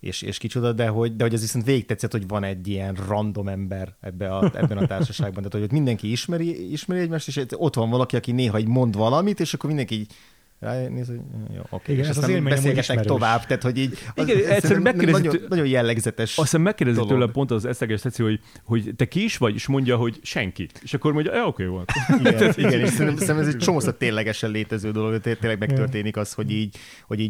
és kicsoda, de hogy ez viszont végig tetszett, hogy van egy ilyen random ember ebben a társaságban. Tehát, hogy ott mindenki ismeri egymást, és ott van valaki, aki néha így mond valamit, és akkor mindenki így ránéz, hogy jó, oké. Igen, és az aztán beszélgetek tovább, tehát hogy így az, igen, nagyon jellegzetes. Aztán megkérdezi tőle pont az eszeges tetszik, hogy te ki is vagy, és mondja, hogy senki. És akkor mondja, oké, jó. Igen, és szerintem ez egy csomószor ténylegesen létező dolog, tényleg megtörténik az, hogy így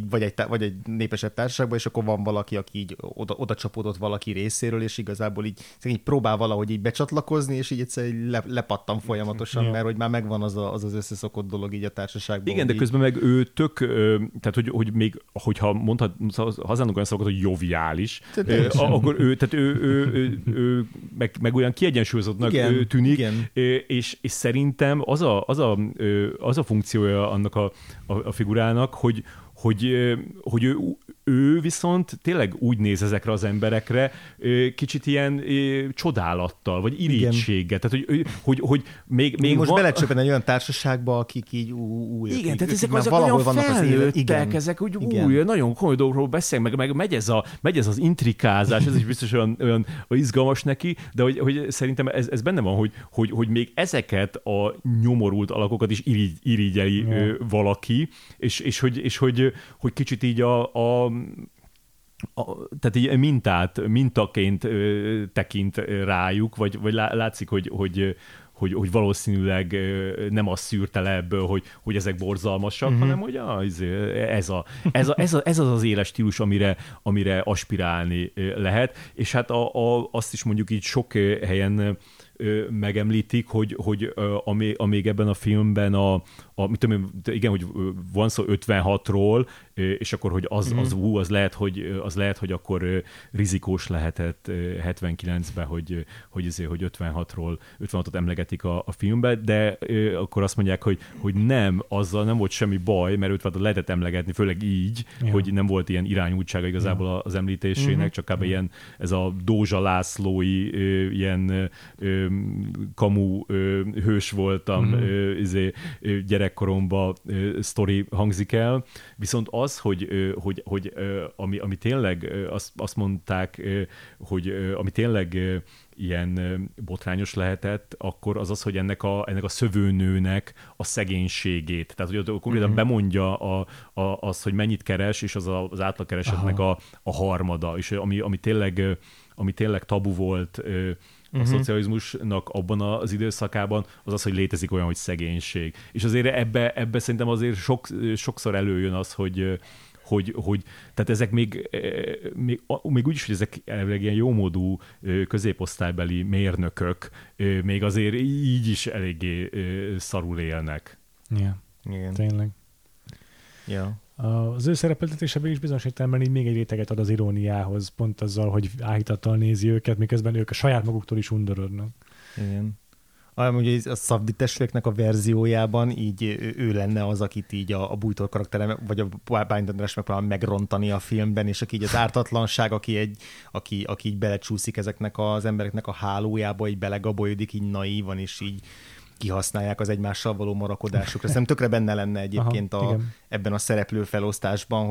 vagy egy népesebb társaságban, és akkor van valaki, aki így oda csapódott valaki részéről, és igazából így próbál valahogy így becsatlakozni, és így egyszerűen lepattan folyamatosan, mert hogy már megvan az összeszokott dolog így a társaságban. Igen, de közben meg ő tehát hogy még, hogyha használunk olyan szavakat, hogy joviális, akkor ő meg olyan kiegyensúlyozottnak tűnik, és szerintem az a funkciója annak a figurának, hogy ő viszont tényleg úgy néz ezekre az emberekre kicsit ilyen csodálattal, vagy irítséggel. Tehát, hogy még most belecsöppen egy olyan társaságba, akik így új. Igen, tehát ezek valahol vannak az életek, ezek úgy új, nagyon komoly dolgokról beszélnek, meg megy ez az intrikázás, ez is biztos olyan izgalmas neki, de hogy szerintem ez benne van, hogy még ezeket a nyomorult alakokat is irigyeli valaki, és hogy kicsit így tehát így mintaként tekint rájuk, vagy látszik, hogy valószínűleg nem az szűrte le ebből, hogy ezek borzalmasak, hanem hogy ez az éles stílus, amire aspirálni lehet, és hát azt is mondjuk így sok helyen megemlítik, hogy amíg ebben a filmben hogy van szó 56-ról, és akkor, hogy az lehet, hogy akkor rizikós lehetett 79-ben, hogy 56-ot emlegetik a filmben, de akkor azt mondják, hogy nem, azzal nem volt semmi baj, mert 56-ot lehetett emlegetni, főleg így, hogy nem volt ilyen irányultsága igazából az említésének, csak kb. Ilyen ez a Dózsa Lászlói ilyen kamu hős voltam gyerekkoromban sztori hangzik el, viszont az, hogy ami tényleg azt mondták, hogy ami tényleg ilyen botrányos lehetett, akkor az, hogy ennek a szövőnőnek a szegénységét, tehát hogy konkrétan bemondja azt, hogy mennyit keres, és az átlagkeresetnek a harmada, és ami tényleg tabu volt a szocializmusnak abban az időszakában, az, hogy létezik olyan, hogy szegénység. És azért ebbe szerintem azért sokszor előjön az, hogy tehát ezek még úgy is, hogy ezek ilyen jómódú középosztálybeli mérnökök még azért így is eléggé szarul élnek. Ja, igen. Tényleg. Ja. Az ő szerepeltetéseből is bizonyos értelemben így még egy réteget ad az iróniához, pont azzal, hogy áhítattal nézi őket, miközben ők a saját maguktól is undorodnak. Igen. ugye a Szavdi testvéreknek a verziójában így ő lenne az, akit így a Bújtor karakterem, vagy a Bány András megpróbál megrontani a filmben, és aki így az ártatlanság, aki így belecsúszik ezeknek az embereknek a hálójába, így belegabolyodik, így naívan, és így kihasználják az egymással való marakodásukra. Szerintem tökre benne lenne egyébként ebben a szereplő felosztásban,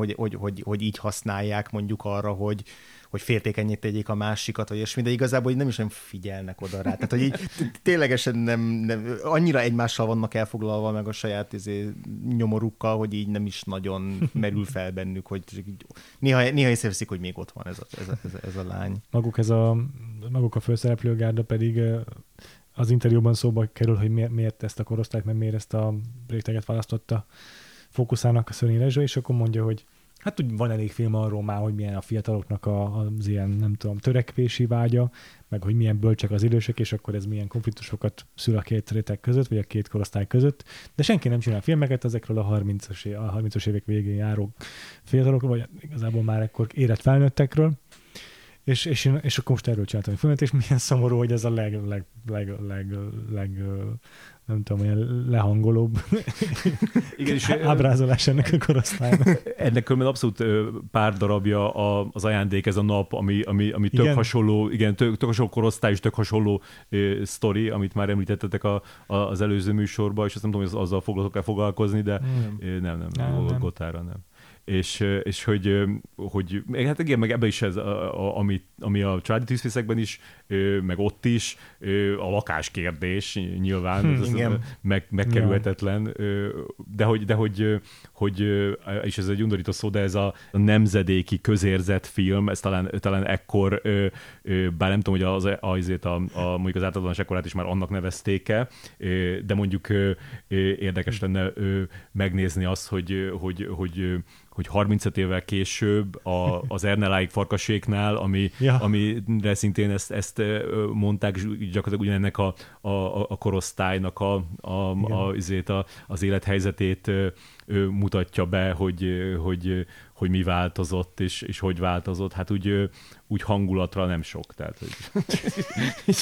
hogy így használják mondjuk arra, hogy féltékenyé tegyék a másikat, vagy ilyesmi, de igazából így nem is olyan figyelnek oda rá. Tehát, hogy így ténylegesen nem annyira egymással vannak elfoglalva meg a saját nyomorukkal, hogy így nem is nagyon merül fel bennük, hogy néha észreveszik, hogy még ott van ez a lány. Maguk a főszereplőgárda pedig az interjúban szóba kerül, hogy miért ezt a korosztályt, meg miért ezt a réteget választotta fókuszának a Szörnyi Rezső, és akkor mondja, hogy hát úgy van elég film arról már, hogy milyen a fiataloknak az ilyen, nem tudom, törekvési vágya, meg hogy milyen bölcsek az idősek, és akkor ez milyen konfliktusokat szül a két réteg között, vagy a két korosztály között. De senki nem csinál filmeket ezekről a 30-as évek végén járó fiatalokról, vagy igazából már ekkor érett felnőttekről. És akkor most erről csináltam a filmet, és milyen szomorú, hogy ez a leg nem tudom, olyan lehangolóbb ábrázolás ennek a korosztálynak. Ennek körülbelül abszolút pár darabja az ajándék, ez a nap, ami tök hasonló, igen, tök hasonló korosztály és tök hasonló sztori, amit már említettetek az előző műsorban, és azt nem tudom, hogy azzal foglatok-e foglalkozni, de nem. Gotára nem. És hogy hát igen, meg ebben is ez, ami a családi tűzfészekben is, meg ott is, a lakáskérdés nyilván megkerülhetetlen, de hogy és ez egy undorító szó, de ez a nemzedéki közérzett film, ez talán ekkor, bár nem tudom, hogy mondjuk az ártatlanságkorát is már annak nevezték-e, de mondjuk érdekes lenne megnézni azt, hogy 35 évvel később az Erneláik farkaséknál, amire szintén ezt mondták, és gyakorlatilag ugyanennek a korosztálynak az élethelyzetét mutatja be, hogy mi változott, és hogy változott. Hát úgy hangulatra nem sok. Tehát, hogy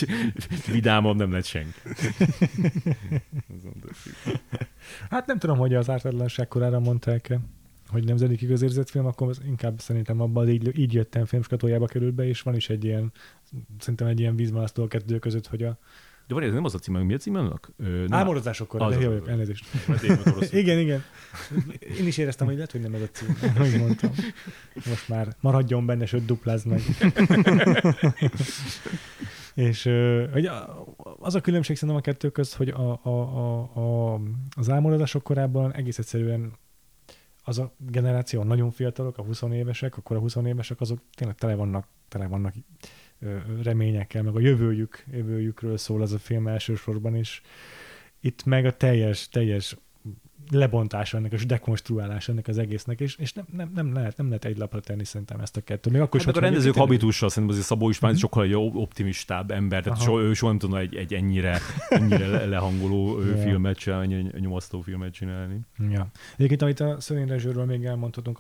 vidámabb nem lett senki. Hát nem tudom, hogy az ártatlanság korára mondták-e, hogy nemzedéki közérzett film, akkor inkább szerintem abban így jöttem filmskatójába kerül be, és van is egy ilyen, szerintem egy ilyen vízválasztó a kettő között, hogy a... De van, ez nem az a címe, mi a címe annak? Álmodozások, de jó, elnézést. Igen. Én is éreztem, hogy lehet, hogy nem ez a cím. Úgy mondtam. Most már maradjon benne, sőt duplázd meg. És az a különbség szerintem a kettő köz, hogy az álmodozások korában egész egyszerűen az a generáció, nagyon fiatalok, a 20 évesek, akkor a 20 évesek azok tényleg tele vannak reményekkel, meg a jövőjükről szól az a film elsősorban, és itt meg a teljes lebontása ennek, és dekonstruálása ennek az egésznek, és nem lehet egy lapra tenni szerintem ezt a kettőt. Még akkor a rendezők habitussal szerintem azért Szabó István sokkal egy optimistább ember, tehát soha nem tudna egy ennyire lehangoló filmet csinálni, ennyire nyomasztó filmet csinálni. Ja. Egyébként, amit a Szörnyi Rezsőről még elmondhatunk,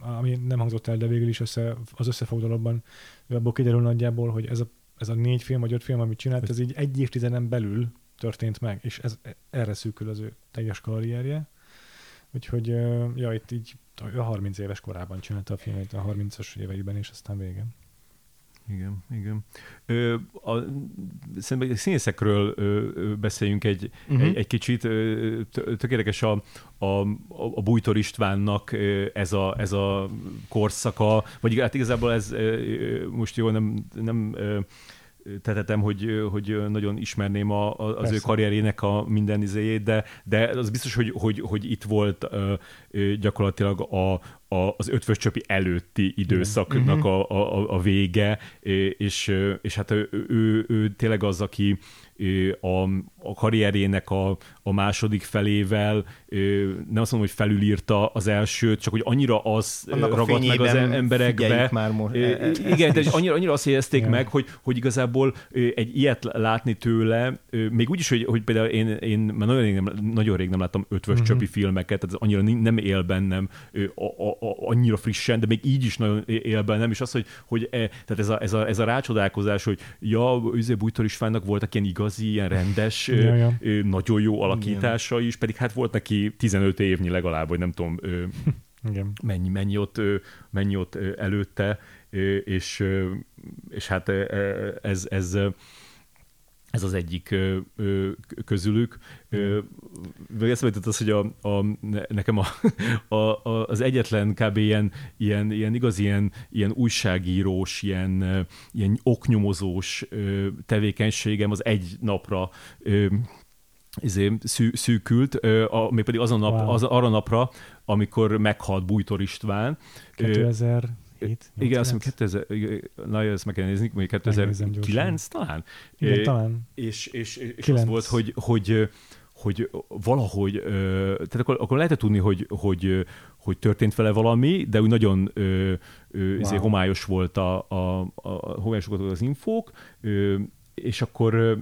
ami nem hangzott el, de végül is az összefoglalóban ebből kiderül nagyjából, hogy ez a 4 film vagy 5 film, amit csinált, ez így egy évtizeden belül történt meg, és erre szűkül az ő teljes karrierje. Úgyhogy, itt így a 30 éves korában csinálta a filmet, a 30-as éveiben, és aztán vége. Igen. Szerintem színészekről beszéljünk egy kicsit. Tök érdekes a Bújtor Istvánnak ez a korszaka, vagy hát igazából ez most jól nem tetetem, hogy nagyon ismerném az ő karrierének a minden izéjét, de az biztos, hogy itt volt gyakorlatilag az Ötvös Csöpi előtti időszaknak a vége, és hát ő tényleg az, aki a karrierének a második felével, nem azt mondom, hogy felülírta az elsőt, csak hogy annyira az ragadt meg az emberekbe. Igen, de annyira azt érezték meg, hogy igazából egy ilyet látni tőle, még úgyis, hogy például én már nagyon rég nem láttam Ötvös Csöpi filmeket, tehát annyira nem él bennem annyira frissen, de még így is nagyon él bennem, és az, hogy tehát ez a rácsodálkozás, hogy ja, Bújtor Istvánnak voltak ilyen igazi, ilyen rendes, nagyon jó alakítása is, pedig hát volt neki 15 évnyi legalább, vagy nem tudom mennyi ott előtte, és hát ez az egyik közülük. Eszembe jutott az, hogy nekem az egyetlen kb. Ilyen igazi, ilyen újságírós, ilyen oknyomozós tevékenységem az egy napra szűkült, még pedig azon nap, arra napra, amikor meghalt Bújtor István. 2007? Igen, azt hiszem 2000, na jó, ezt meg kell nézni, mondjuk 2009 talán? Igen, talán. És az volt, hogy valahogy, tehát akkor lehetett tudni, hogy történt vele valami, de úgy nagyon homályos volt homályosok voltak az infók, és akkor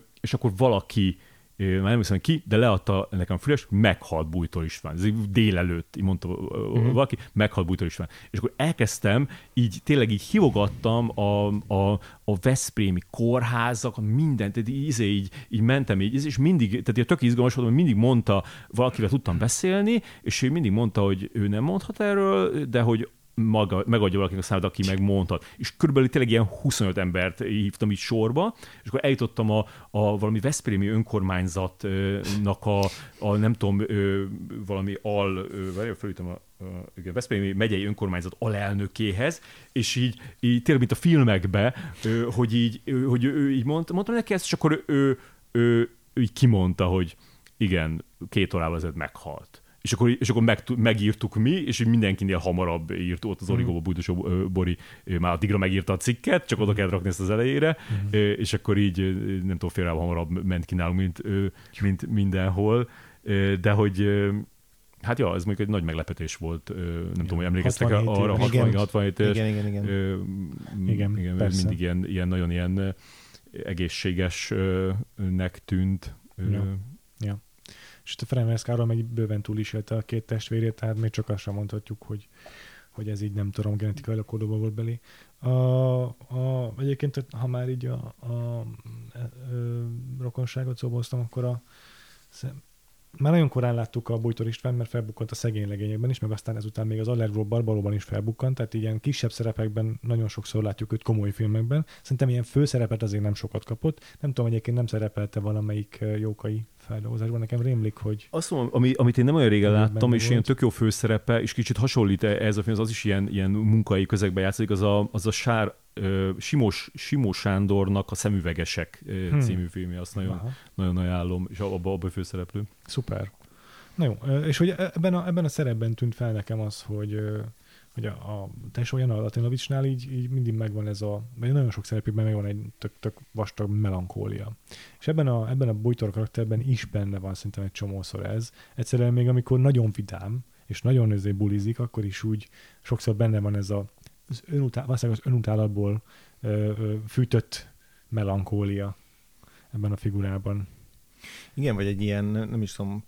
valaki, már nem hiszem ki, de leadta nekem füles, meghalt Bújtor István. Ez délelőtt, így mondta valaki, meghalt Bújtor István. És akkor elkezdtem, így tényleg így hívogattam a veszprémi kórházak, mindent, tehát így mentem, és mindig, tehát ilyen tök izgalmas voltam, hogy mindig mondta, valakivel tudtam beszélni, és ő mindig mondta, hogy ő nem mondhat erről, de hogy megadja valakinek a számot, aki megmondhat. És körülbelül tényleg ilyen 25 embert hívtam így sorba, és akkor eljutottam a valami veszprémi önkormányzatnak a nem tudom, valami felültem a veszprémi megyei önkormányzat alelnökéhez, és így tényleg, mint a filmekbe, hogy így mondtam neki ezt, és akkor ő így kimondta, hogy igen, 2 órával ezelőtt meghalt. És akkor megírtuk mi, és mindenkinél hamarabb írt ott az Origóba Bújtos Bori, már addigra megírta a cikket, csak oda kell rakni ezt az elejére, és akkor így nem tudom, fél órával hamarabb ment ki nálunk, mint mindenhol, de hogy hát ja, ez mondjuk egy nagy meglepetés volt, nem tudom, hogy emlékeztek arra, 67 éves. Igen, mindig ilyen nagyon ilyen egészségesnek tűnt. Ja. És a Ferencváros Károly meg bőven túl is élte a 2 testvérét, tehát még csak azt sem mondhatjuk, hogy ez így nem tudom, genetikailag kódolva volt belé. Egyébként, ha már így a rokonságot szóba hoztam, akkor már nagyon korán láttuk a Bújtor István, mert felbukkant a Szegény legényekben is, meg aztán ezután még az Allergó Barbaróban is felbukkant, tehát ilyen kisebb szerepekben nagyon sokszor látjuk őt komoly filmekben. Szerintem ilyen főszerepet azért nem sokat kapott. Nem tudom, egyébként nem szerepelte valamelyik jókai feldolgozásban, nekem rémlik, hogy... Azt mondom, amit én nem olyan régen láttam, és ilyen tök jó főszerepe, és kicsit hasonlít ez a film, az is ilyen munkai közegben játszik, az a Simó Sándornak a Szemüvegesek című filmje, azt nagyon ajánlom, és abban főszereplő. Szuper. Na jó, és hogy ebben a szerepben tűnt fel nekem az, hogy a tesó Jana Latinovicsnál így mindig megvan ez vagy nagyon sok szerepében megvan egy tök vastag melankólia. És ebben a Bújtor karakterben is benne van szerintem egy csomószor ez. Egyszerűen még amikor nagyon vidám, és nagyon bulizik, akkor is úgy sokszor benne van ez az önutálatból fűtött melankólia ebben a figurában. Igen, vagy egy ilyen, nem is tudom,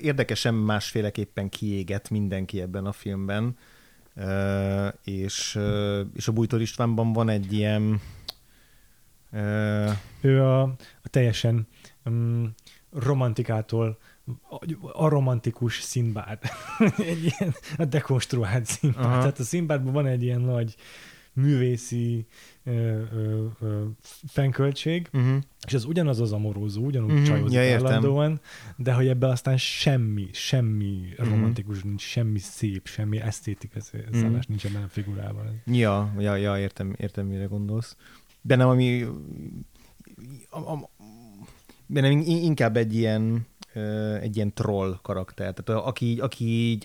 érdekesen másféleképpen kiégett mindenki ebben a filmben, és a Bújtor Istvánban van egy ilyen... Ő a teljesen romantikától a romantikus Szindbád. Egy ilyen a dekonstruált Szindbád. Tehát a Szindbádban van egy ilyen nagy művészi fenköltség, és ez ugyanaz az amorózó, ugyanúgy csajozik állandóan, de hogy ebben aztán semmi romantikus nincs, semmi szép, semmi esztétik szállás nincs ebben a figurában. Ja, értem, mire gondolsz. Bennem, ami bennem inkább egy ilyen troll karakter, tehát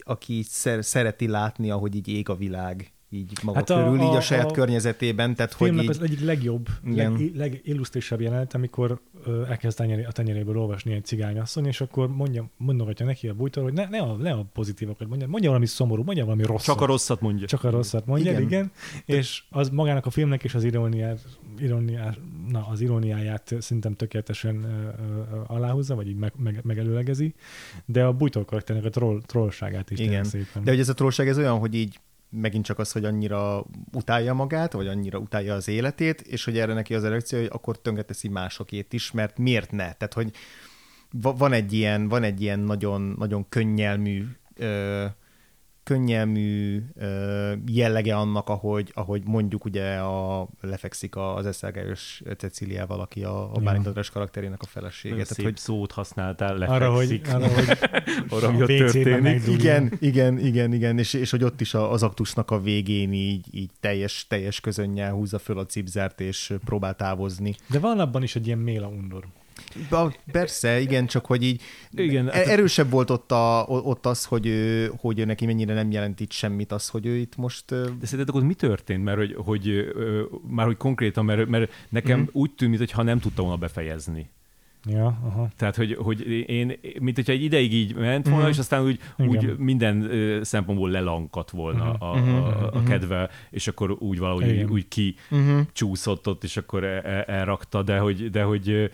aki így szereti látni, ahogy így ég a világ, így maga körül, így a saját környezetében. Tehát, hogy így... az egyik legjobb, legillusztrésabb jelenet, amikor elkezd a tenyeréből olvasni egy cigányasszony, és akkor mondogatja neki a Bújtor, hogy ne a pozitívokat mondja valami szomorú, mondja valami rosszat. Csak a rosszat mondja. Igen. És az magának a filmnek és az iróniának az iróniáját szerintem tökéletesen aláhúzza, vagy így megelőlegezi, de a Bújtól karakternek a trollságát is tényleg szépen. De hogy ez a trollság ez olyan, hogy így megint csak az, hogy annyira utálja magát, vagy annyira utálja az életét, és hogy erre neki az reakció, hogy akkor tönkreteszi másokét is, mert miért ne? Tehát, hogy van egy ilyen nagyon, nagyon könnyelmű jellege annak, ahogy mondjuk ugye lefekszik az eszelgelyős Cecíliával, aki a Bálint András karakterének a felesége. Tehát, szép hogy szót használtál, lefekszik. Arra, hogy ott történik. Igen. És hogy ott is az aktusnak a végén így teljes közönnyel húzza föl a cipzárt, és próbál távozni. De van abban is egy ilyen méla undor. Persze, igen, csak hogy így igen, erősebb volt ott az, hogy neki mennyire nem jelent itt semmit az, hogy ő itt most... De szerinted akkor mi történt? Mert hogy konkrétan, mert nekem úgy tűnt, hogy ha nem tudta volna befejezni. Ja, aha. Tehát, hogy én, mint hogyha egy ideig így ment volna, és aztán úgy minden szempontból lelankadt volna a kedve, és akkor úgy valahogy úgy kicsúszott ott, és akkor elrakta, de hogy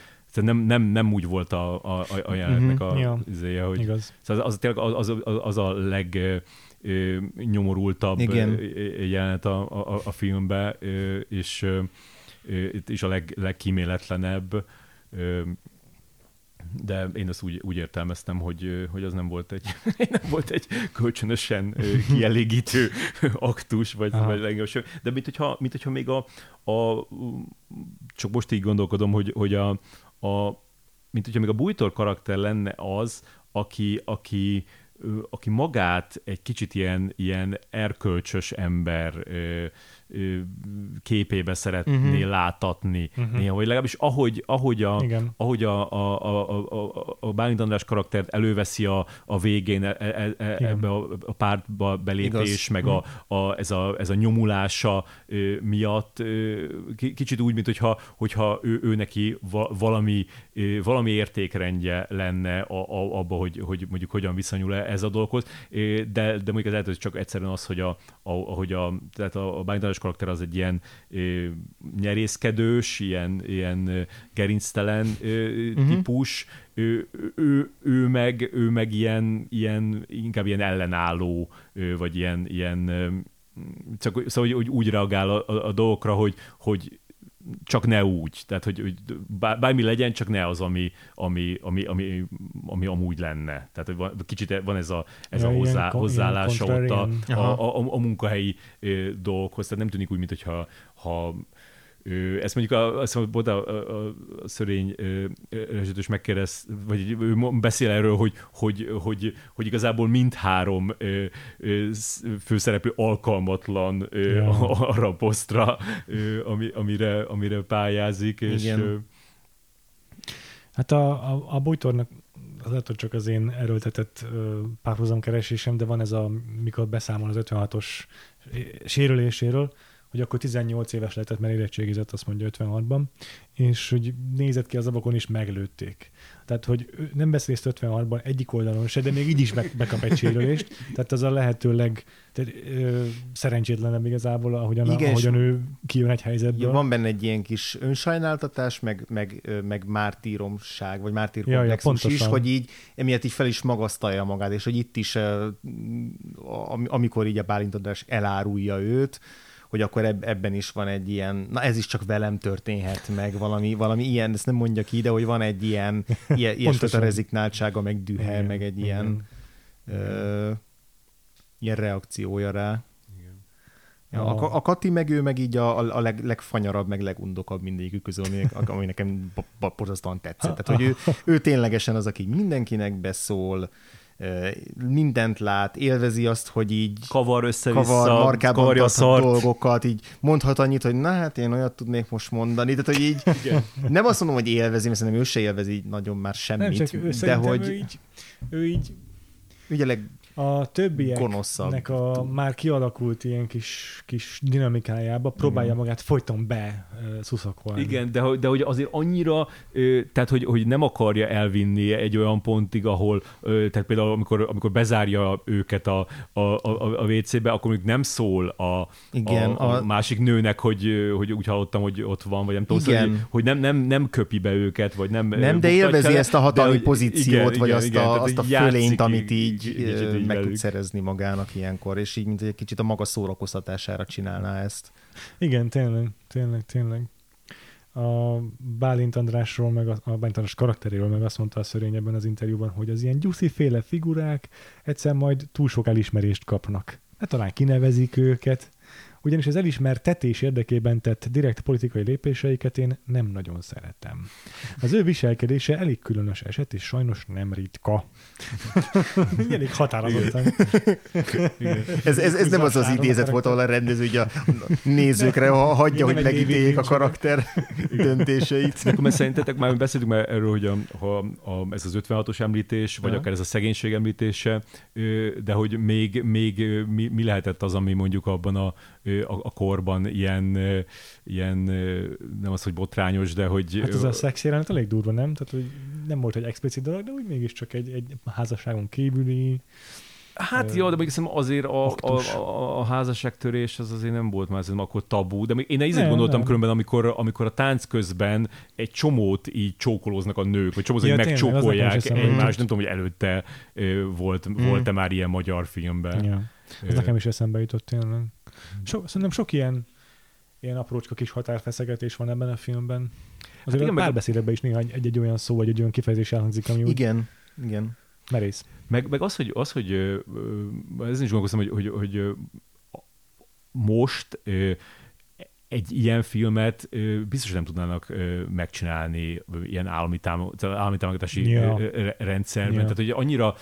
nem úgy volt a jelenetnek a izéje, hogy... Igaz. Szóval az a legnyomorultabb jelenet a filmben, és a legkíméletlenebb, de én azt úgy értelmeztem, hogy az nem volt egy kölcsönösen kielégítő aktus, vagy legalábbis. De mint hogyha még csak most így gondolkodom, hogy mint hogyha még a Bújtor karakter lenne az, aki magát egy kicsit ilyen erkölcsös ember képébe szeretné látatni. Néha, vagy legalábbis ahogy a Bálint András karaktert előveszi a végén ebbe a pártba belépés, igaz. Meg ez a nyomulása miatt kicsit úgy, mint hogyha ő neki valami értékrendje lenne abba, hogy mondjuk hogyan viszonyul ez a dologhoz, de mondjuk az lehet, hogy csak egyszerűen az, hogy tehát a Bálint András karakter az egy ilyen nyerészkedős, ilyen gerinctelen típus, ő meg ilyen inkább ilyen ellenálló, vagy ilyen csak, szóval, hogy úgy reagál a dolgokra, hogy csak ne úgy, tehát hogy bármi legyen, csak ne az, ami amúgy lenne. Tehát hogy kicsit van ez a hozzáállása ott a munkahelyi dolgokhoz, tehát nem tűnik úgy, mint hogyha ezt mondjuk a Szörény Rezsőtös megkérdez, vagy beszél erről, hogy igazából mindhárom főszereplő alkalmatlan arra a posztra, amire pályázik. És hát a Bújtornak lehet, hogy csak az én erőltetett párhuzamkeresésem, de van ez mikor beszámol az 56-os sérüléséről, hogy akkor 18 éves lehetett, mert érettségizett, azt mondja 56-ban, és hogy nézett ki az ablakon, és meglőtték. Tehát, hogy nem vesz részt 56-ban egyik oldalon se, de még így is bekap egy sérülést. Tehát az a lehetőleg szerencsétlenebb igazából, ahogyan ő kijön egy helyzetből. Van benne egy ilyen kis önsajnáltatás, meg mártíromság, vagy mártírkomplexus is, hogy így emiatt így fel is magasztalja magát, és hogy itt is, amikor így a Bálint András elárulja őt, hogy akkor ebben is van egy ilyen, na ez is csak velem történhet meg, valami ilyen, ezt nem mondja ki, de hogy van egy ilyen a rezignáltsága, meg dühe, igen, meg egy ilyen reakciója rá. Igen. Ja, a Kati meg ő meg így a legfanyarabb, meg legundokabb mindegyikük közül, ami nekem borzasztóan tetszett. Tehát, hogy ő ténylegesen az, aki mindenkinek beszól, mindent lát, élvezi azt, hogy így kavar össze-vissza, markában tartott dolgokat, így mondhat annyit, hogy na hát én olyat tudnék most mondani, tehát hogy így nem azt mondom, hogy élvezi, mert szerintem ő se élvezi így nagyon már semmit, de hogy ő így ugye a többieknek a már kialakult ilyen kis dinamikájába próbálja magát folyton beszuszakolni. Igen, de hogy azért annyira, tehát hogy nem akarja elvinni egy olyan pontig, ahol, tehát például amikor bezárja őket a WC-be, akkor még nem szól a másik nőnek, hogy úgy hallottam, hogy ott van, vagy nem tudom, hogy nem köpi be őket, vagy nem... Nem, de élvezi ezt a hatalmi pozíciót, vagy azt a fölényt, amit így meg tud szerezni magának ilyenkor, és így mint egy kicsit a maga szórakoztatására csinálná ezt. Igen, tényleg. A Bálint Andrásról, meg a Bálint András karakteréről meg azt mondta a Szörény ebben az interjúban, hogy az ilyen gyusziféle figurák egyszer majd túl sok elismerést kapnak. De talán kinevezik őket. Ugyanis az elismertetés érdekében tett direkt politikai lépéseiket én nem nagyon szeretem. Az ő viselkedése elég különös eset, és sajnos nem ritka. Elég határozottan. Ez nem az az idézet volt, ahol a rendező ugye a nézőkre hagyja, hogy megítéljék a karakter döntéseit. De akkor szerintetek már beszéltünk már erről, hogy ez az 56-os említés, vagy akár ez a szegénység említése, de hogy még mi lehetett az, ami mondjuk abban a korban ilyen, nem az, hogy botrányos, de hogy... Hát ez a szex jelenet elég durva, nem? Tehát, hogy nem volt egy explicit dolog, de úgy mégiscsak egy házasságon kívüli... Hát jó, de még szerintem azért a házasságtörés az azért nem volt már szerintem akkor tabú, de még én ezért gondoltam nem. Különben, amikor a tánc közben egy csomót így csókolóznak a nők, vagy csomóznak, hogy megcsókolják egymást, nem tudom, hogy előtte volt-e már ilyen magyar filmben. Ja. Ez nekem is eszembe jutott tényleg. Szerintem sok ilyen aprócska kis határfeszegetés van ebben a filmben. Azért hát igen, párbeszédekben is néha egy-egy olyan szó, vagy egy olyan kifejezés elhangzik, ami igen. Merész. Meg az, hogy ezen is gondolkoztam, hogy most egy ilyen filmet biztos nem tudnának megcsinálni ilyen állami támogatási rendszerben. Ja. Tehát, hogy annyira,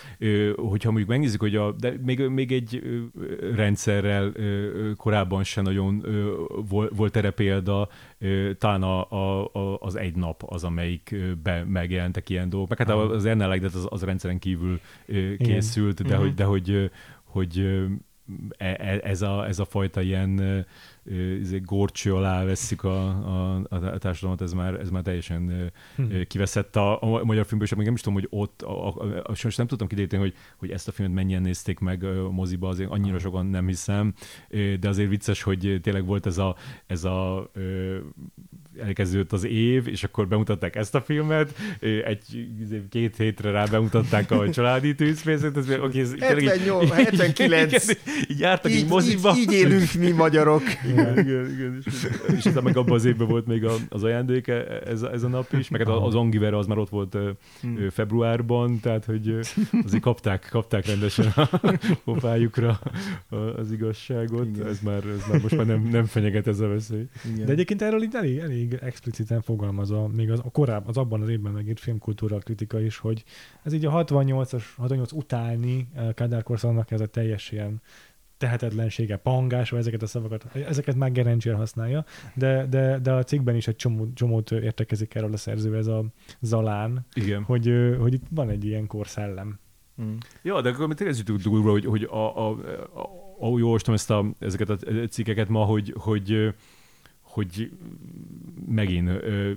hogyha mondjuk megnézzük, hogy de még egy rendszerrel korábban sem nagyon volt erre példa, talán az Egy Nap az, amelyikben megjelentek ilyen dolgok. Meg hát az Ernel Legdet az rendszeren kívül készült, igen. De hogy ez a fajta ilyen gorcső alá vesszük a társadalmat, ez már teljesen kiveszett a magyar filmből, és még nem is tudom, hogy ott, sajnos nem tudtam kideríteni, hogy ezt a filmet mennyien nézték meg a moziba, azért annyira sokan nem hiszem, de azért vicces, hogy tényleg volt ez a elkezdődött az év, és akkor bemutatták ezt a filmet, két hétre rá bemutatták a Családi tűzfészet, ez oké, ez 78, 79, így jártak így moziba. Így élünk mi magyarok. Igen. És aztán meg abban az évben volt még az ajándék ez a nap is, meg hát az Angiver az már ott volt februárban, tehát hogy azért kapták rendesen a pofájukra az igazságot. Ez már most már nem fenyeget ez a veszély. Igen. De egyébként erről itt elég expliciten fogalmaz még az abban az évben megírt filmkultúra kritika is, hogy ez így a 68 utáni Kádár korszaknak ez a teljes ilyen tehetetlensége, pangása, ezeket a szavakat, ezeket már Gerencsér használja, de a cikkben is egy csomót értekezik erről a szerző, ez a Zalán, hogy itt van egy ilyen korszellem. Mm. Ja, de akkor tényleg jutunk durva, hogy ahogy olvastam ezeket a cikkeket ma, hogy megint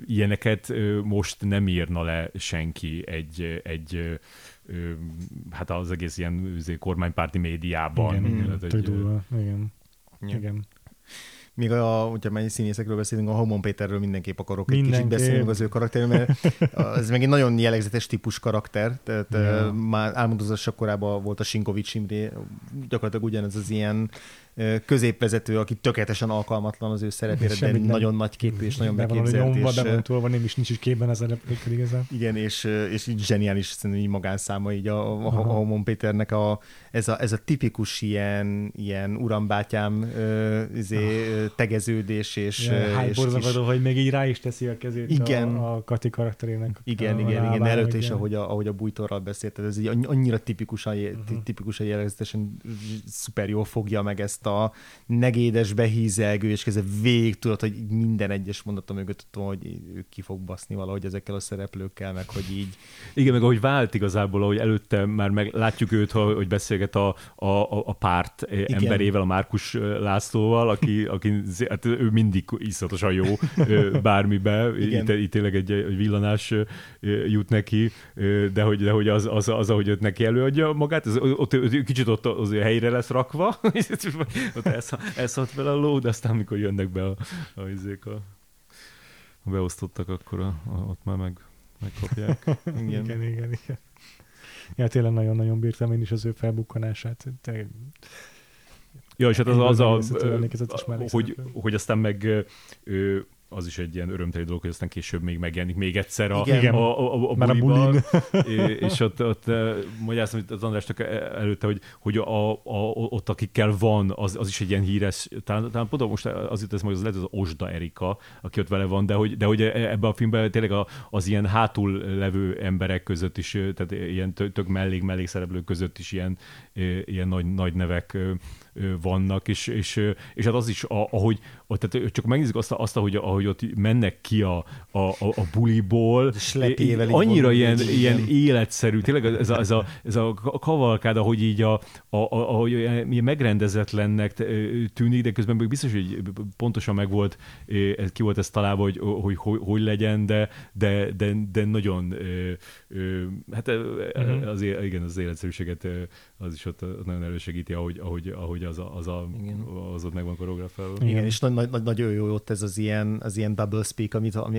ilyeneket most nem írna le senki egy hát az egész ilyen kormánypárti médiában. Igen. Még hogyha mennyi színészekről beszélünk, a Haumon Péterről mindenképp akarok egy kicsit beszélni az ő karakterről, mert ez meg egy nagyon jellegzetes típus karakter, tehát már álmodozás korában volt a Sinkovics Imre, gyakorlatilag ugyanez az ilyen középvezető, aki tökéletesen alkalmatlan az ő szerepére, de nagyon nagy képű és nagyon megképzelt. Be van nem is nincs képben az szereplőkkel igazán. Igen, és így zseniális szerintem így magánszáma így a Haumon Péternek ez a tipikus ilyen urambátyám tegeződés és... Hájborzavadó, hogy még így rá is teszi a kezét a Kati karakterének. Igen. Előtt is, ahogy a bújtorral beszélt, ez így annyira tipikusan jellegzetesen szuper jól fogja meg ezt a negédes behízelgő, és kezdve végig tudod, hogy minden egyes mondatom mögött tudom, hogy ő ki fog baszni valahogy ezekkel a szereplőkkel, meg hogy így... Igen, meg ahogy vált igazából, ahogy előtte már meglátjuk őt, hogy beszélget a párt emberével, a Márkus Lászlóval, aki hát ő mindig iszatosan jó bármibe, itt tényleg egy villanás jut neki, de hogy az ahogy őt neki előadja magát, ott kicsit az helyre lesz rakva, ott elszállt vele a ló, de aztán amikor jönnek be a beosztottak, akkor ott már megkapják. Igen. Ja, tényleg nagyon-nagyon bírtam én is az ő felbukkanását. Ja, és hát hogy aztán meg az is egy ilyen örömteli dolog, hogy aztán később még megjelenik még egyszer a buliban. És ott magyaráztam az Andrásnak előtte, hogy ott akikkel van, az is egy ilyen híres, talán pont most az jut eszembe, hogy az Osda Erika, aki ott vele van, de hogy ebben a filmben tényleg az ilyen hátul levő emberek között is, tehát ilyen tök mellékszereplők között is ilyen nagy nevek vannak, és hát az is, ahogy tehát csak megnézzük azt, ahogy ott mennek ki a buliból, annyira ilyen életszerű, tényleg ez a kavalkád, ahogy így ahogy megrendezetlennek tűnik, de közben még biztos, hogy pontosan megvolt, ki volt ez találva, hogy legyen, de nagyon hát az életszerűséget az is ott nagyon elősegíti, ahogy az ott megvan koreográfálva. Igen, és nagy jó ott ez az ilyen double speak,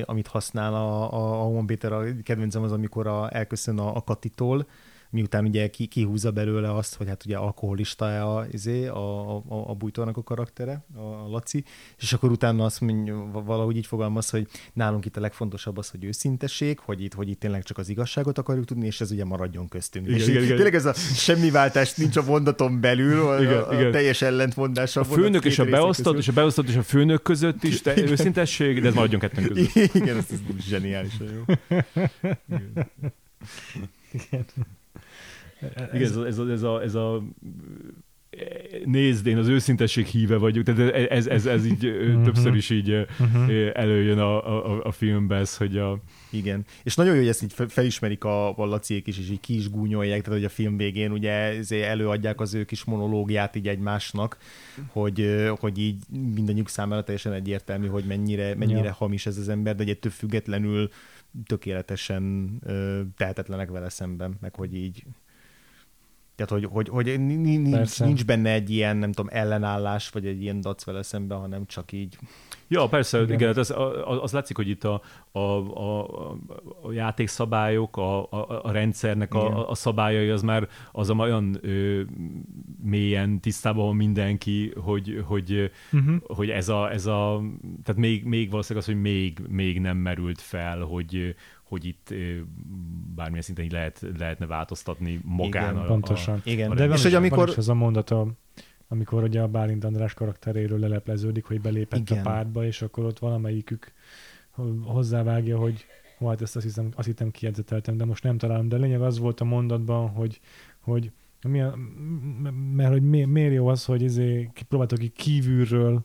amit használ a Home Peter, a kedvencem az, amikor elköszön a Katitól, miután ugye kihúzza belőle azt, hogy hát ugye alkoholista a bújtónak a karaktere, a Laci, és akkor utána azt mondja, valahogy így fogalmaz, hogy nálunk itt a legfontosabb az, hogy őszintesség, hogy itt tényleg csak az igazságot akarjuk tudni, és ez ugye maradjon köztünk. Igen. Tényleg ez a semmi váltás nincs a mondaton belül, igen. Teljes ellentmondás. A főnök és a beosztott, és a főnök között is őszintesség, de ez maradjon kettőnk között. Igen, ez zseniálisan jó. Igen. Igen, ez a nézd, én az őszintesség híve vagyok, tehát ez így többször is így előjön a filmben ez, hogy a... Igen, és nagyon jó, hogy ezt így felismerik a Laciék is, és így ki is gúnyolják, tehát hogy a film végén ugye előadják az ő kis monológiát így egymásnak, hogy így mindannyiuk számára teljesen egyértelmű, hogy mennyire hamis ez az ember, de ugye ettől függetlenül tökéletesen tehetetlenek vele szemben, meg hogy így... Tehát, hogy nincs benne egy ilyen, nem tudom, ellenállás, vagy egy ilyen dac vele szemben, hanem csak így... Ja, persze, igen, az látszik, hogy itt a játékszabályok, a rendszernek a szabályai, az már az olyan mélyen tisztában van mindenki, hogy ez a tehát még valószínűleg az, hogy még nem merült fel, hogy itt bármilyen szinten így lehetne változtatni magán. Igen, pontosan. Igen, de és hogy amikor... ez a mondata, amikor ugye a Bálint András karakteréről lelepleződik, hogy belépett a pártba, és akkor ott valamelyikük hozzávágja, hogy hát ezt azt hittem kiedzeteltem, de most nem találom. De a lényeg az volt a mondatban, hogy mert hogy miért jó az, hogy próbáltok így kívülről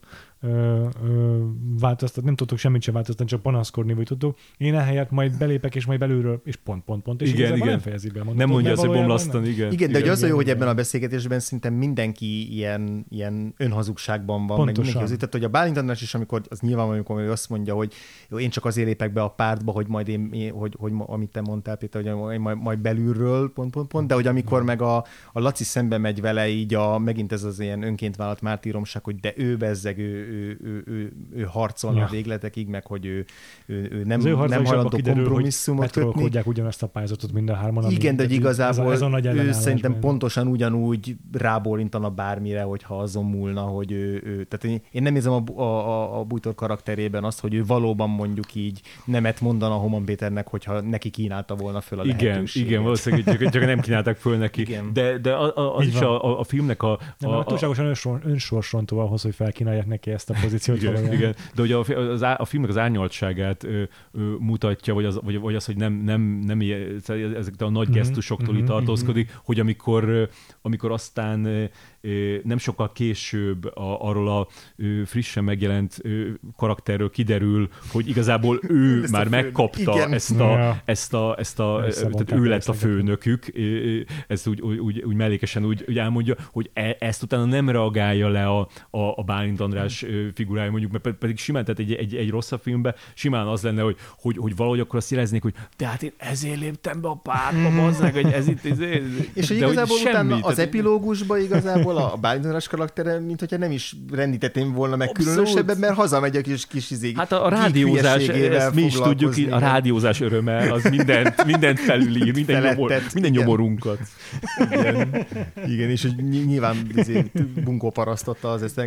változtatni, nem tudtok semmit sem változtatni, csak panaszkodni, vagy tudtok. Én ehelyett majd belépek, és majd belülről, és pont. És igen. Nem fejezi be. Nem mondja azt, hogy bomlasztani, igen. Igen, de ugye az a jó, hogy ebben a beszélgetésben szinte mindenki ilyen önhazugságban van. Pontosan. Meg tehát, hogy a Bálint András is, amikor az nyilván, amikor azt mondja, hogy jó, én csak azért lépek be a pártba, hogy majd én, amit te mondtál, Péter, hogy majd belülről, pont, de hogy amikor meg a Laci szembe megy vele, így megint ez az ilyen önként vállalt mártíromság, hogy de ő bezzeg, ő harcolna a végletekig, meg hogy ő nem hajlandó kompromisszumot kötni. Metrolkodják ugyanazt a pályázatot mind a hárman. Igen, de igazából ő szerintem pontosan ugyanúgy rábólintana bármire, hogyha azon múlna, hogy ő tehát én nem érzem a Bújtor karakterében azt, hogy ő valóban mondjuk így nemet mondana a Homan Péternek, hogyha neki kínálta volna föl a lehetőséget. Igen, valószínűleg csak nem kínálták föl neki. Igen. De az is a filmnek a túlságosan önsorsrontó ahhoz, hogy felkínálják neki ezt a pozíciót. Igen. De ugye a filmnek az árnyaltságát mutatja, vagy az, hogy nem ezek a nagy gesztusoktól tartózkodik, hogy amikor aztán nem sokkal később arról a frissen megjelent karakterről kiderül, hogy igazából ő már megkapta ezt a tehát ő lett a főnökük, ezt úgy mellékesen úgy elmondja, hogy ezt utána nem reagálja le a Bálint András figurája, mondjuk, mert pedig simán, tehát egy rosszabb filmben simán az lenne, hogy valahogy akkor azt jeleznék, hogy tehát én ezért léptem be a pártba, bazzeg, hogy ez itt... És igazából utána az epilógusban igazából a Bálint András karaktere, mint hogyha nem is rendítettem volna meg különösebben, mert hazamegy a kis izék. Hát a rádiózás, ezt mi is tudjuk, a rádiózás öröme, az mindent felülír, minden nyomorunkat. Igen, és nyilván bunkó parasztotta az ezt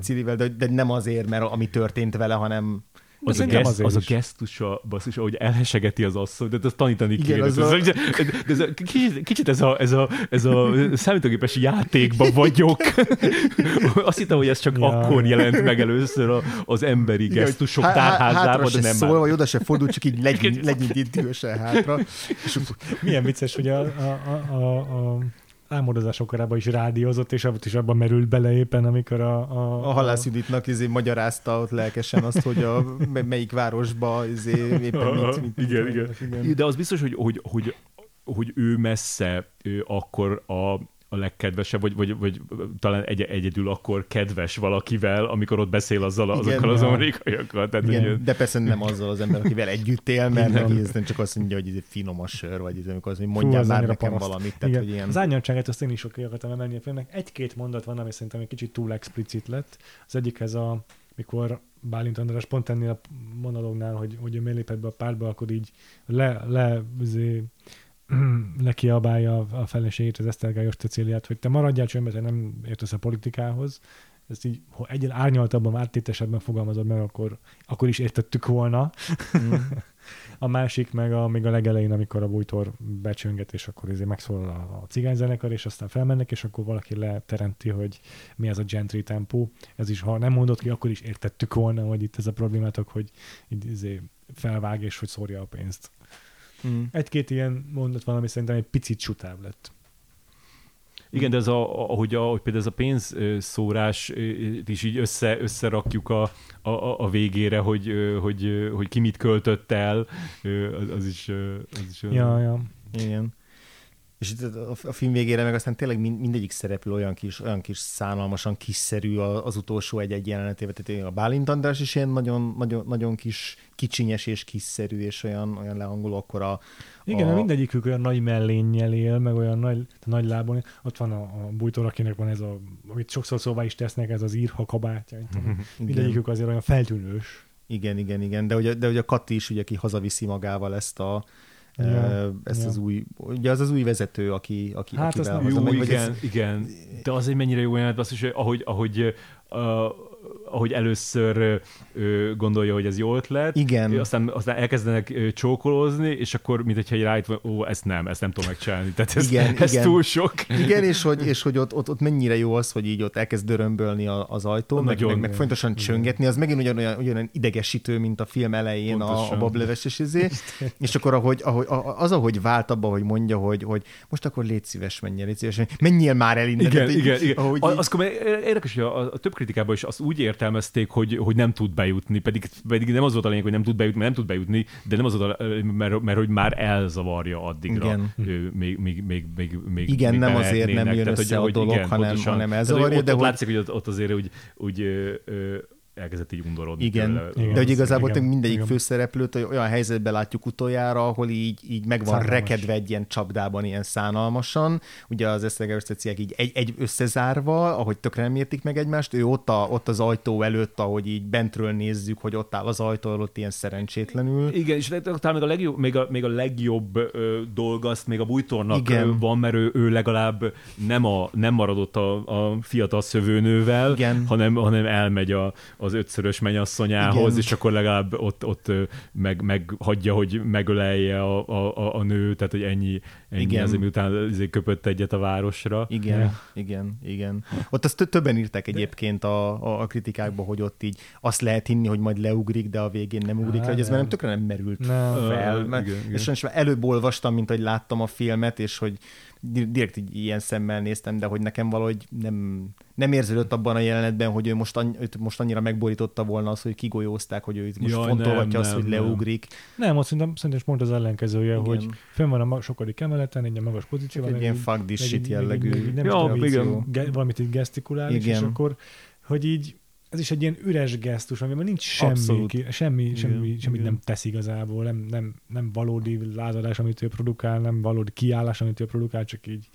Cilivel, de nem azért, mert ami történt vele, hanem... Az a gesztusa, basszus, ahogy elhesegeti az asszony, de azt tanítani kéne. Kicsit ez a számítógépes játékban vagyok. Azt hittem, hogy ez csak akkor jelent meg először az emberi gesztusok tárházában, de nem szól, már. Vagy oda se fordul, csak így legyint tűösen hátra. Milyen vicces, hogy a álmodozások korában is rádiózott, és abban merült bele éppen, amikor a Halász Juditnak magyarázta ott lelkesen azt, hogy melyik városba éppen mit. De az biztos, hogy ő messze ő akkor a legkedvesebb, vagy talán egyedül akkor kedves valakivel, amikor ott beszél azokkal az amerikaiakkal. De persze nem azzal az ember, akivel együtt él, mert neki ez nem csak azt mondja, hogy ez egy finom a sör, vagy ez, amikor azt mondja, már nekem valamit. Tehát, hogy ilyen... Az árnyaltságát azt én is oké akartam emelni a filmnek. Egy-két mondat van, ami szerintem egy kicsit túl explicit lett. Az egyik ez mikor Bálint András pont ennél a monológnál, hogy ő miért lépett be a pártba, akkor így lekiabálja a feleségét, az Esztergályos Cecíliát, hogy te maradjál csömbbe, te nem értesz a politikához. Ezt így egyre árnyaltabban, áttétesebben fogalmazod meg, akkor is értettük volna. Mm. A másik meg még a legelején, amikor a bújtor becsönget, és akkor megszólal a cigányzenekar, és aztán felmennek, és akkor valaki leteremti, hogy mi ez a gentry tempó. Ez is, ha nem mondod ki, akkor is értettük volna, hogy itt ez a problémátok, hogy felvág, és hogy szórja a pénzt. Mm. Egy-két ilyen mondat van, ami szerintem egy picit sutább lett. Igen, de ez ahogy például ez a pénzszórás is így összerakjuk a végére, hogy ki mit költött el, az is ja. Igen. És itt a film végére meg aztán tényleg mindegyik szereplő olyan kis szánalmasan kiszerű az utolsó egy-egy jelenetében. Tehát a Bálint András is ilyen nagyon, nagyon, nagyon kicsinyes és kiszerű, és olyan lehangoló, akkor igen, mindegyikük olyan nagy mellénnyel él, meg olyan nagy lábon. Ott van a bújtor, akinek van ez amit sokszor szóvá is tesznek, ez az írha kabátja. Mindegyikük azért olyan feltűnős. Igen. De hogy a Kati is, ugye, aki hazaviszi magával ezt ezt az új, ugye az új vezető, aki hát akivel az nem jó, igen. De az egy mennyire jó jelent, basszus, hogy ahogy először gondolja, hogy ez jó ötlet, aztán elkezdenek csókolózni, és akkor mintha rájött, hogy ezt nem tudom megcsinálni, tehát ez túl sok. Igen, és hogy ott mennyire jó az, hogy így ott elkezd dörömbölni az ajtó, meg fontosan csöngetni, az megint ugyanolyan idegesítő, mint a film elején a bableves és és akkor ahogy vált abba, hogy mondja, hogy most akkor légy szíves, menjél már el innen. Igen. Aztán érdekes, hogy a több kritikában is azt úgy értelmezték, hogy nem tud bejutni, pedig nem az volt a lényeg, hogy nem tud bejutni, de nem az volt a lényeg, mert hogy már elzavarja addigra. Igen. Még nem azért nem jön össze a dolog, hanem elzavarja. De látszik, hogy ott azért úgy elkezdett így undorodni. Igen, de hogy igazából mindegyik főszereplőt olyan helyzetben látjuk utoljára, ahol így meg van rekedve egy ilyen csapdában, ilyen szánalmasan. Ugye az Esztergályos Ceciliák így egy összezárva, ahogy tökre nem értik meg egymást, ő ott az ajtó előtt, ahogy így bentről nézzük, hogy ott áll az ajtó előtt ilyen szerencsétlenül. Igen, és talán még a legjobb dolg azt még a bújtornak van, mert ő legalább nem maradott a fiatal szövőnővel, hanem elmegy a az ötszörös mennyasszonyához, igen. És akkor legalább ott meghagyja, hogy megölelje a nő, tehát hogy ennyi azért, miután köpött egyet a városra. Igen, ja. igen. Ott azt többen írták egyébként a kritikákba, hogy ott így azt lehet hinni, hogy majd leugrik, de a végén nem ugrik le, hogy ez már nem tökre nem merült fel. És előbb olvastam, mint hogy láttam a filmet, és hogy direkt így ilyen szemmel néztem, de hogy nekem valahogy nem érződött abban a jelenetben, hogy ő most annyira megborította volna az, hogy kigolyózták, hogy ő most fontolgatja azt, hogy leugrik. Nem, azt szerintem pont az ellenkezője, hogy fenn van a sokadik emeleten, egy magas pozícióban. Egy ilyen fuck this shit jellegű. Valamit így gesztikulál, és akkor, hogy így ez is egy ilyen üres gesztus, amiben nincs semmit nem tesz igazából, nem valódi lázadás, amit ő produkál, nem valódi kiállás, amit ő produkál, csak így.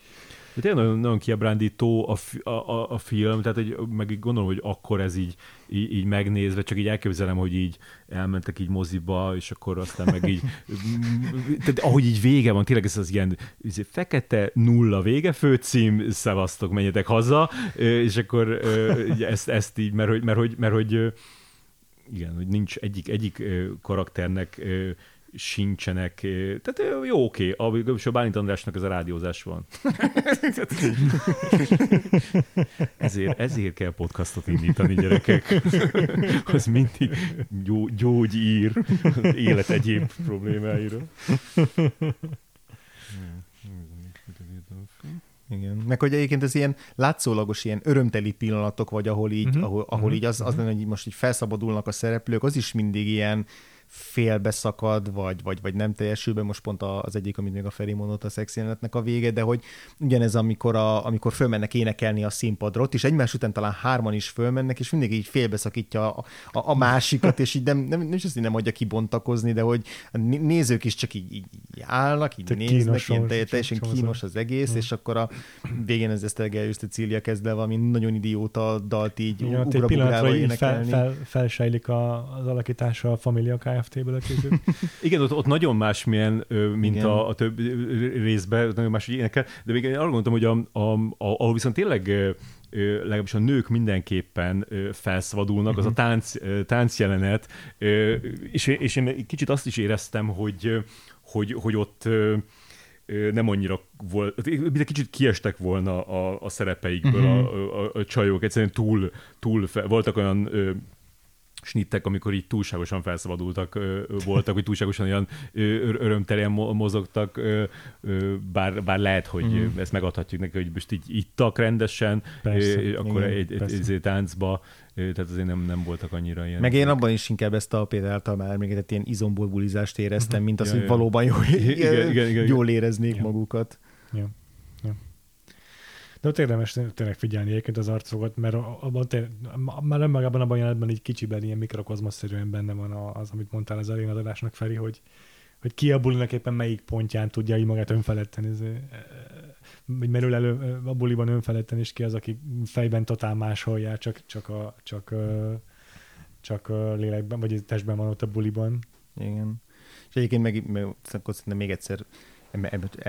Tehát nagyon, nagyon kiábrándító a film, tehát meg így gondolom, hogy akkor ez így megnézve, csak így elképzelem, hogy így elmentek így moziba, és akkor aztán meg így, tehát ahogy így vége van, tényleg ez az ilyen fekete nulla vége, főcím, szevasztok, menjetek haza, és akkor ezt így, mert hogy igen, hogy nincs egyik karakternek sincsenek. Tehát jó, oké. És a Bálint Andrásnak ez a rádiózás van. ezért kell podcastot indítani, gyerekek. Az mindig gyógyír az élet egyéb problémáira. Igen. Meg hogy egyébként ez ilyen látszólagos ilyen örömteli pillanatok, vagy ahol így, ahol így az lenne, hogy most így felszabadulnak a szereplők, az is mindig ilyen félbeszakad, vagy nem teljesülben, most pont az egyik, amit még a Feri mondott, a szex jelenetnek a vége, de hogy ugyanez, amikor fölmennek énekelni a színpadra, ott is egymás után talán hárman is fölmennek, és mindig így félbeszakítja a másikat, és így nem is azt nem adja kibontakozni, de hogy a nézők is csak így állnak, így néznek, ilyen teljesen kínos az egész, és akkor a végén ez tényleg eljössz, Cília kezd el valami nagyon idióta dalt így ugrabugrálva énekelni. Felsejlik az alakítása a Família Kft-ből a készült. Igen, ott nagyon másmilyen, mint a több részben, nagyon más, hogy énekel, de még én arra gondoltam, hogy ahol viszont tényleg legalábbis a nők mindenképpen felszabadulnak, az a táncjelenet, és én kicsit azt is éreztem, hogy ott nem annyira volt, de kicsit kiestek volna a szerepeikből a csajok, egyszerűen túl voltak olyan snittek, amikor így túlságosan felszabadultak voltak, hogy túlságosan olyan örömtelen mozogtak, bár lehet, hogy ezt megadhatjuk neki, hogy most így ittak rendesen, persze, akkor egy táncba, tehát azért nem voltak annyira ilyen. Meg én abban is inkább ezt a Péter által már emlékezett ilyen izombolbulizást éreztem, mint az, hogy valóban jól éreznék magukat. Ja. De ott érdemes tényleg figyelni egyébként az arcokat, mert már önmagában abban a jelenetben egy kicsiben ilyen mikrokozmaszerűen benne van az, amit mondtál az elején az adásnak, Feri, hogy ki a bulinak éppen melyik pontján tudja így magát önfeledteni, hogy merül elő a buliban önfeledten, és ki az, aki fejben totál máshol jár, csak lélekben, vagy testben van ott a buliban. Igen. És egyébként meg szerintem még egyszer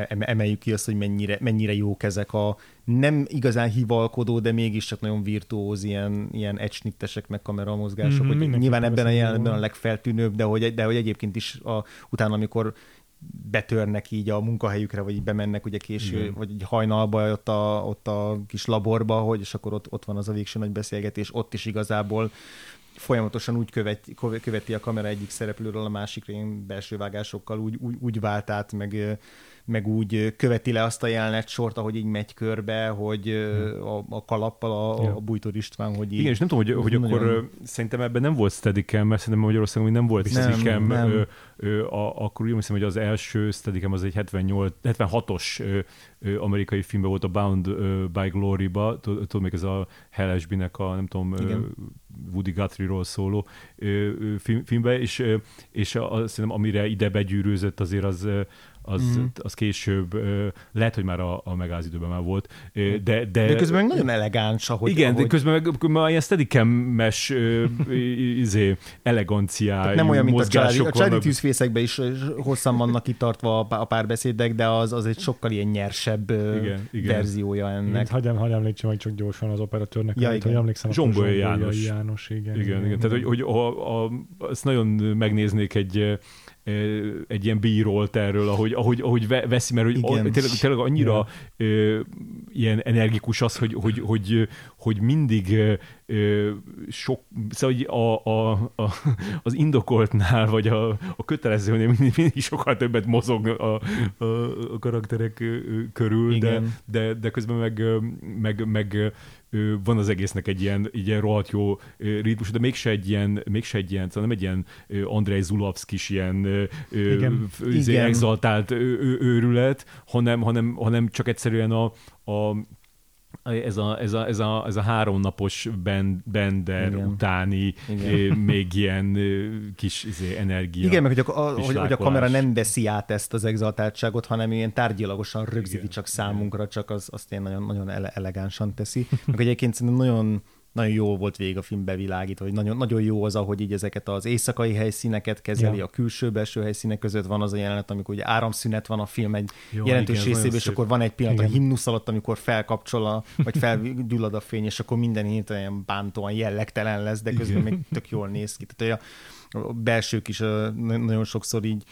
emeljük ki azt, hogy mennyire jók ezek a nem igazán hivalkodó, de mégiscsak nagyon virtuóz ilyen egysnittesek meg kameramozgások, hogy nyilván ebben a jelenetben a legfeltűnőbb, de hogy egyébként is utána, amikor betörnek így a munkahelyükre, vagy így bemennek ugye késő, vagy így hajnalba ott a kis laborba, hogy és akkor ott van az a végső nagy beszélgetés, ott is igazából folyamatosan úgy követi a kamera egyik szereplőről a másikra, ilyen belső vágásokkal úgy vált át, meg úgy követi le azt a jelenet sort, ahogy így megy körbe, hogy a kalappal a Bújtor István, hogy így... Igen, és nem tudom, hogy nagyon... akkor szerintem ebben nem volt steadicam, mert szerintem Magyarországon még nem volt steadicam. Akkor úgy hiszem, hogy az első steadicam az egy 76-os amerikai filmben volt, a Bound by Glory-ba, tudom még ez a Hellesby-nek a, nem tudom, Woody Guthrie-ról szóló filmben, és szerintem amire ide begyűrűzött azért az az később, lehet, hogy már a megállás időben már volt, de közben meg nagyon elegáns, ahogy... Igen, de közben meg már ilyen steadicam-es eleganciájú nem olyan, mint a családi tűzfészekben is hosszan vannak kitartva a párbeszédek, de az egy sokkal ilyen nyersebb verziója ennek. Hadd említsem, hogy csak gyorsan az operatőrnek, hogy emlékszem, a Zsombolyai János. Igen. Tehát, hogy azt nagyon megnéznék egy ilyen B-rollt erről, ahogy veszi, mert tényleg annyira ilyen energikus az, hogy mindig sok, szóval az indokoltnál, vagy a kötelezőnél mindig sokkal többet mozog a karakterek körül, de közben meg van az egésznek egy ilyen rohadt jó ritmus, de mégse egy ilyen, szóval nem egy ilyen Andrej Zulavszkis ilyen exaltált őrület, hanem csak egyszerűen ez a háromnapos Bender utáni még ilyen kis energia. Igen, meg hogy a kamera nem veszi át ezt az exaltáltságot, hanem ilyen tárgyilagosan rögzíti csak számunkra, csak azt én nagyon, nagyon elegánsan teszi. Meg egyébként szerintem nagyon... Nagyon jó volt végig a film bevilágítva, hogy nagyon, nagyon jó az, ahogy így ezeket az éjszakai helyszíneket kezeli, a külső-belső helyszínek között van az a jelenet, amikor ugye áramszünet van a film egy jelentős részében, és akkor van egy pillanat a himnusz alatt, amikor felkapcsol, vagy felgyullad a fény, és akkor minden hirtelen bántóan jellegtelen lesz, de közben még tök jól néz ki. Tehát a belsők is nagyon sokszor így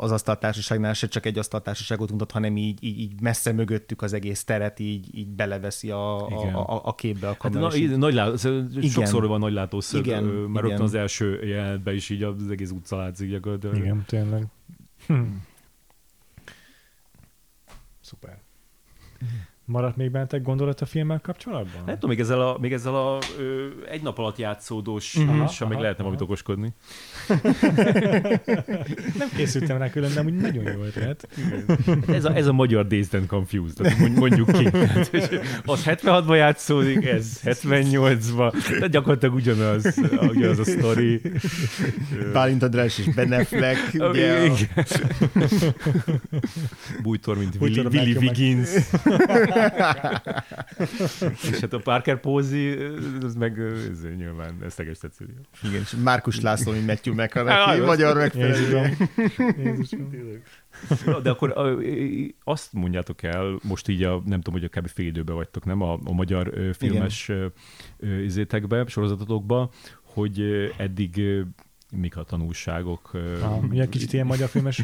az asztaltársaságnál se csak egy asztaltársaságot mutat, hanem így messze mögöttük az egész teret, így beleveszi a képbe a kamera. Hát, sokszor van nagylátószög, már rögtön az első jelenetben is így az egész utca látszik gyakorlatilag. Igen, tényleg. Szuper. Maradt még bennetek gondolat a filmmel kapcsolatban? Nem tudom, még ezzel a egy nap alatt játszódós, még lehetne valamit okoskodni. Nem készültem rá külön, de amúgy nagyon jó ötlet. Ez a magyar Dazed and Confused, mondjuk ki. Az 76-ban játszódik, ez 78-ban, de gyakorlatilag ugyanaz a sztori. Bálint András és Ben Affleck. Bújtor, mint Willy Wiggins. És hát a Parker Posey, az meg nyilván Eszteges Cecília. Igen, és Márkus László, mint Matthew McConaughey, magyar megfelelő. De akkor azt mondjátok el, most így nem tudom, hogy akár fél időben vagytok, nem? A magyar filmes izétekben, sorozatokban, hogy eddig... Mik a tanulságok? Ugye kicsit ilyen magyar filmes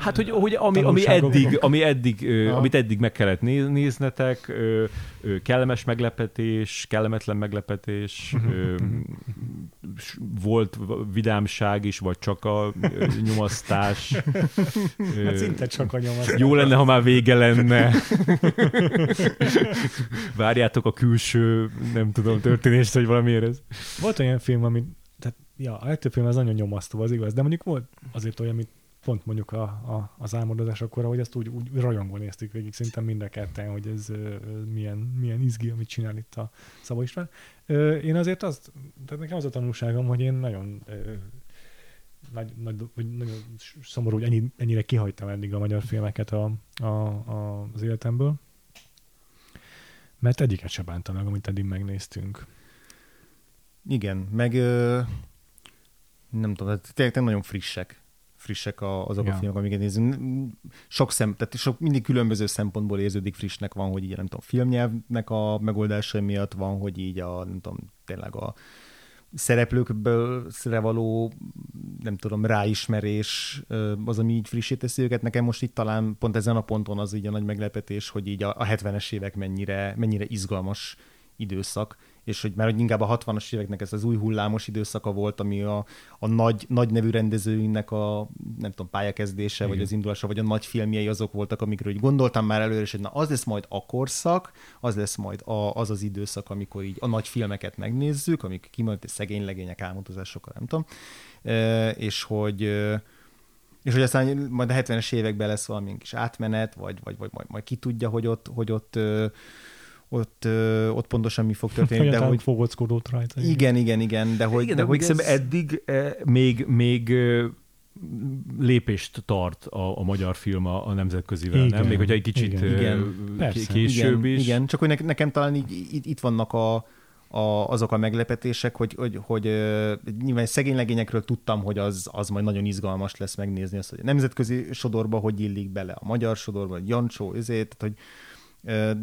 hogy amit eddig meg kellett néznetek, kellemes meglepetés, kellemetlen meglepetés, volt vidámság is, vagy csak a nyomasztás. Hát szinte csak a nyomasztás. Jó lenne, ha már vége lenne. Várjátok a külső, nem tudom, történést, hogy valami érez. Volt olyan film, amit a legtöbb film az nagyon nyomasztó, az igaz, de mondjuk volt azért olyan, amit pont mondjuk az álmodozás akkora, hogy ezt úgy rajongva néztük végig, szerintem mind a ketten, hogy ez milyen izgi, amit csinál itt a Szabó István. Én azért tehát nekem az a tanulságom, hogy én nagyon nagyon szomorú, hogy ennyire kihagytam eddig a magyar filmeket az életemből, mert egyiket se bántam meg, amit eddig megnéztünk. Igen, meg nem tudom, tényleg nagyon frissek azok a filmek, amiket nézünk. Mindig különböző szempontból érződik frissnek, van, hogy így nem tudom, filmnyelvnek a megoldása miatt, van, hogy így nem tudom, tényleg a szereplőkre való, nem tudom, ráismerés az, ami így frissé teszi őket. Nekem most itt talán pont ezen a ponton az így a nagy meglepetés, hogy így a 70-es évek mennyire izgalmas időszak, és hogy már inkább a 60-as éveknek ez az új hullámos időszaka volt, ami a nagy nevű rendezőinek a nem tudom, pályakezdése, vagy az indulása, vagy a nagy filmjei azok voltak, amikről úgy gondoltam már előre, és hogy az lesz majd a korszak, az lesz majd az időszak, amikor így a nagy filmeket megnézzük, amik kimondott szegény legények, álmodozásokkal, nem tudom, és hogy aztán majd a 70-es években lesz valamilyen kis átmenet, vagy majd ki tudja, hogy ott pontosan mi fog történni. De hogy fogockodott rajta. Igen. De hogy eddig még lépést tart a magyar film a nemzetközivel, igen, nem? Még hogyha egy kicsit később is. Igen, csak hogy nekem talán így, itt vannak azok a meglepetések, hogy nyilván szegény legényekről tudtam, hogy az majd nagyon izgalmas lesz megnézni azt, hogy a nemzetközi sodorba hogy illik bele, a magyar sodorba, a Jancsó, ezért, hogy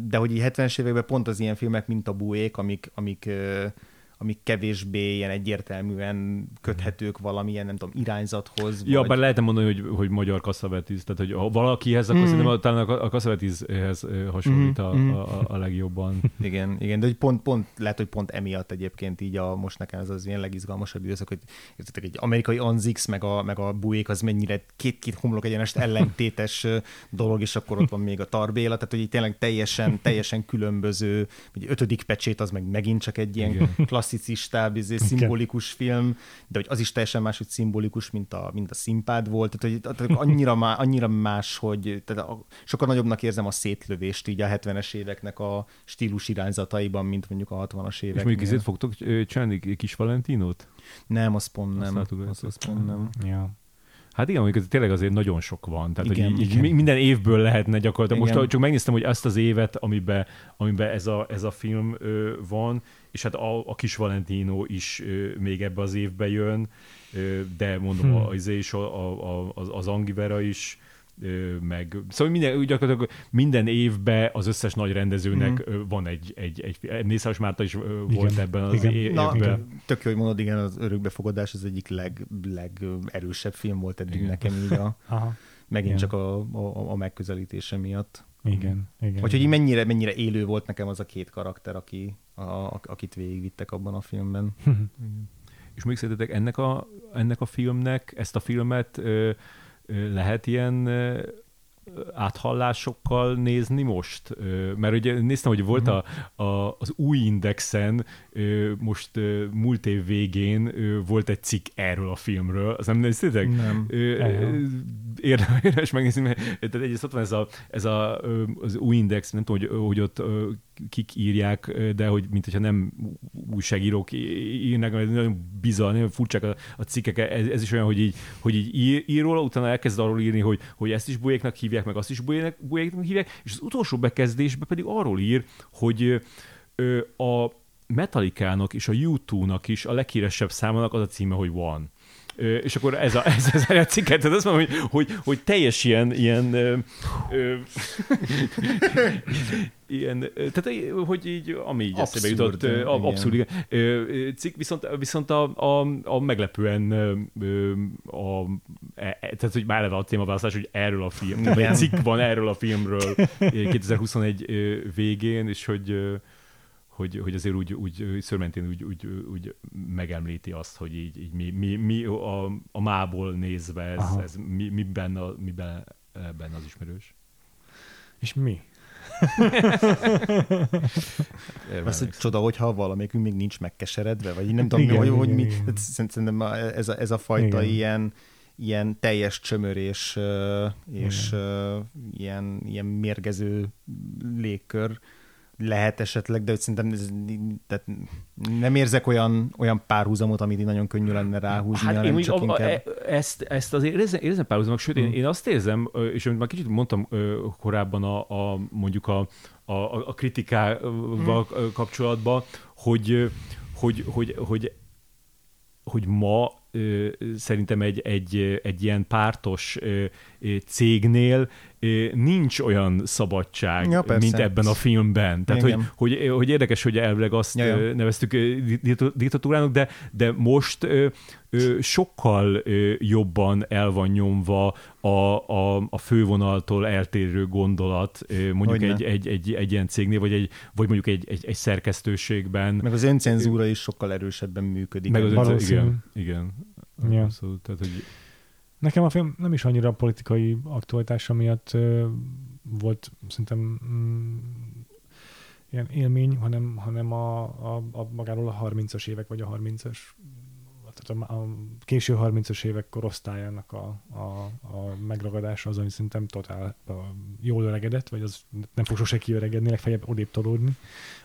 de hogy így 70-es években pont az ilyen filmek, mint a Buék, amik kevésbé ilyen egyértelműen köthetők valamilyen, nem tudom, irányzathoz. Ja, bár lehetne mondani, hogy magyar Cassavetes, tehát hogy ha valakihez, akkor szerintem talán a Cassaveteshez hasonlít a legjobban. Igen, de hogy pont lehet, hogy pont emiatt egyébként így most nekem ez az ilyen legizgalmasabb időszak, hogy értetek, egy amerikai Anzix meg a Buék az mennyire két homlok egyenest ellentétes dolog, és akkor ott van még a Tarbéla, tehát hogy így tényleg teljesen különböző, hogy Ötödik pecsét az meg megint csak egy ilyen klasszicistább, szimbolikus film, de hogy az is teljesen más, hogy szimbolikus, mint a színpád volt. Tehát, hogy annyira más, hogy tehát sokkal nagyobbnak érzem a szétlövést így a 70-es éveknek a stílus irányzataiban, mint mondjuk a 60-as éveknél. És mondjuk ezért fogtok csinálni Kis Valentinót? Nem, azt pont nem. Azt pont nem. Ja. Hát igen, amikor tényleg azért nagyon sok van. Tehát igen, hogy így minden évből lehetne gyakorlatilag. Igen. Most csak megnéztem, hogy azt az évet, amiben ez a film van, és hát a Kis Valentino is még ebbe az évbe jön, de mondom, az Angivera is, meg... Szóval minden évben az összes nagy rendezőnek van egy Mészáros Márta is volt ebben az évben. Na, tök jó, hogy mondod, igen, az Örökbefogadás az egyik legerősebb film volt eddig nekem így csak a megközelítése miatt. Igen. Vagy hogy így mennyire élő volt nekem az a két karakter, akit végigvittek abban a filmben. És még szerintetek ennek a filmnek, ezt a filmet lehet ilyen áthallásokkal nézni most? Mert ugye néztem, hogy volt az új Indexen, most múlt év végén volt egy cikk erről a filmről. Azt nem néztétek? Nem. Érdemes megnézni, mert tehát egyrészt ott van az új Index, nem tudom, hogy ott kik írják, de hogy mint hogyha nem újságírók írnak, nagyon bizarr, nagyon furcsák a cikkek. Ez is olyan, hogy így ír róla, utána elkezd arról írni, hogy ezt is Buéknak hívják, meg azt is Buéknak hívják, és az utolsó bekezdésben pedig arról ír, hogy a Metallicának és a U2-nak is a leghíresebb számának az a címe, hogy One. És akkor ez a cikket, tehát azt mondom, hogy teljes ilyen ilyen, tehát hogy így, ami így eszébe jutott, abszurd cikk, viszont a meglepően tehát, hogy már eleve a témaválasztás, hogy erről a film, egy cikk van erről a filmről 2021 végén, és hogy azért úgy Szörmentén úgy megemlíti azt, hogy így mi a mából nézve ez miben az ismerős. És mi? Azt, hogy csoda, hogyha valamelyikünk még nincs megkeseredve, vagy nem tudom, hogy mi. Szerintem ez a fajta ilyen teljes csömörés és ilyen mérgező légkör lehet esetleg, de szerintem nem érzek olyan párhuzamot, amit nagyon könnyű lenne ráhúzni, hát hanem csak inkább. Ezt azért érzem párhuzamot, sőt, én azt érzem, és amit már kicsit mondtam korábban mondjuk a kritikával kapcsolatban, hogy ma szerintem egy ilyen pártos cégnél nincs olyan szabadság, ja, mint ebben a filmben. Tehát, hogy érdekes, hogy elvileg azt neveztük diktatúrának, de most sokkal jobban el van nyomva a fővonaltól eltérő gondolat, mondjuk egy ilyen cégnél, vagy mondjuk egy szerkesztőségben. Meg az öncenzúra is sokkal erősebben működik. Meg igen. Ja. Abszolút, tehát, hogy... Nekem a film nem is annyira politikai aktualitása miatt volt szerintem ilyen élmény, hanem a magáról a 30-as évek, vagy a 30-as, tehát a késő 30-as évek korosztályának a megragadása az, ami szerintem totál jól öregedett, vagy az nem fog sose kiöregedni, legfeljebb odébb tolódni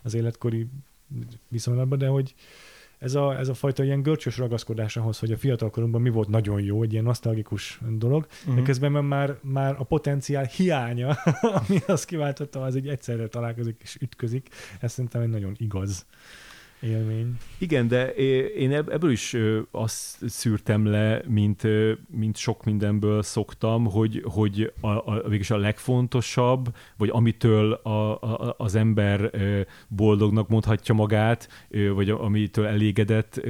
az életkori viszonylatban, de hogy ez a fajta ilyen görcsös ragaszkodás ahhoz, hogy a fiatalkorunkban mi volt nagyon jó, egy ilyen nosztalgikus dolog, de közben már a potenciál hiánya, ami azt kiváltotta, az így egyszerre találkozik és ütközik. Ez szerintem egy nagyon igaz élmény. Igen, de én ebből is azt szűrtem le, mint sok mindenből szoktam, hogy végülis a legfontosabb, vagy amitől az ember boldognak mondhatja magát, vagy amitől elégedett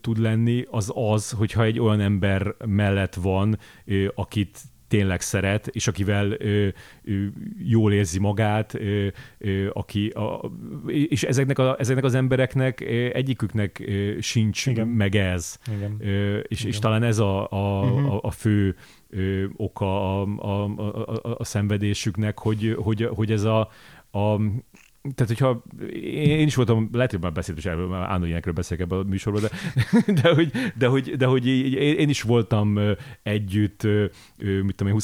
tud lenni, az, hogyha egy olyan ember mellett van, akit tényleg szeret, és akivel jól érzi magát, és ezeknek az embereknek egyiküknek sincs igen. meg ez. Igen. És talán ez a fő oka a szenvedésüknek, hogy ez tehát, hogyha én is voltam, lehet, hogy már beszéltem, és már állandó ilyenekről beszélek ebben a műsorban, de hogy én is voltam együtt, mit tudom én,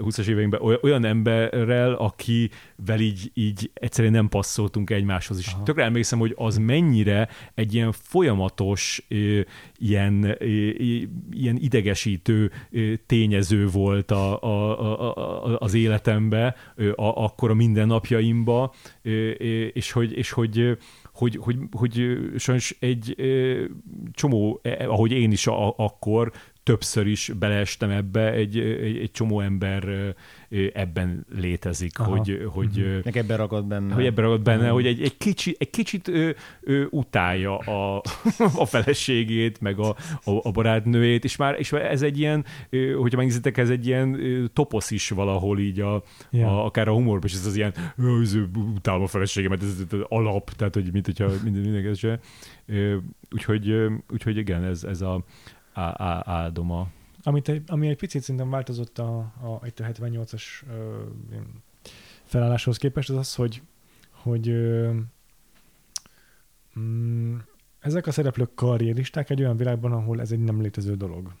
20-as éveimben olyan emberrel, akivel így egyszerűen nem passzoltunk egymáshoz is. Tökre emlékszem, hogy az mennyire egy ilyen folyamatos, ilyen idegesítő tényező volt az életemben, akkor a mindennapjaimban, és hogy sajnos egy csomó, ahogy én is akkor többször is beleestem ebbe, egy csomó ember ebben létezik, hogy ebben ragad benne. Hogy ebben ragad benne, hogy egy kicsit utálja a feleségét, meg a barátnőjét, és már ez egy ilyen, hogyha megnézitek, ez egy ilyen toposz is valahol így, akár a humorban, és ez az ilyen, utálom a feleségemet, ez alap, tehát hogy mint hogyha mindenki ez se. Úgyhogy igen, ez a áldoma. Ami egy picit szinten változott itt a 78-as felálláshoz képest, az az, hogy ezek a szereplők karrieristák egy olyan világban, ahol ez egy nem létező dolog.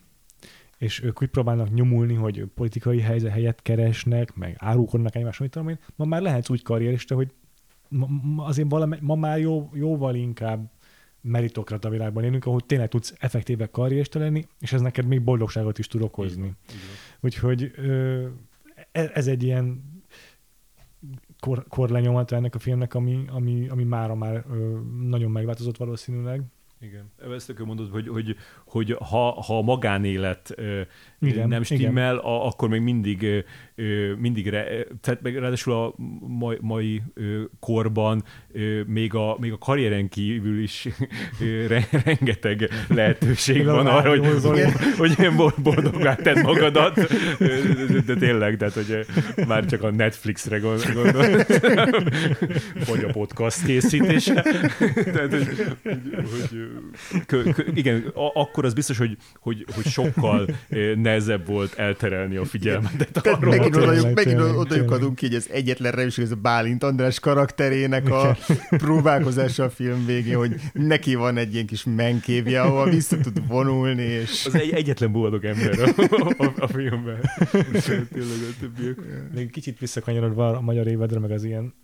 És ők úgy próbálnak nyomulni, hogy politikai helyet keresnek, meg árulkodnak egymáson, ma már lehetsz úgy karrierista, hogy azért ma már jóval inkább meritokrata világban élünk, ahol tényleg tudsz effektíve karrierista lenni, és ez neked még boldogságot is tud okozni. Úgyhogy ez egy ilyen korlenyomata ennek a filmnek, ami mára már nagyon megváltozott valószínűleg. Igen. Ezt tök jól mondod, hogy ha a magánélet nem stimmel, akkor még mindig tehát meg ráadásul a mai korban még a karrieren kívül is rengeteg lehetőség van arra, hogy ilyen boldoggá tedd magadat, de tényleg, tehát hogy már csak a Netflixre gondolom, vagy a podcast készítése, tehát hogy igen, akkor az biztos, hogy sokkal nehezebb volt elterelni a figyelmet. Megint odajuk adunk ki, hogy ez egyetlen reménység, ez a Bálint András karakterének a próbálkozása a film végén, hogy neki van egy ilyen kis menkévje, ahova vissza tud vonulni. És... az egyetlen boldog ember a filmben. Még kicsit visszakanyarodva a magyar évedre, meg az ilyen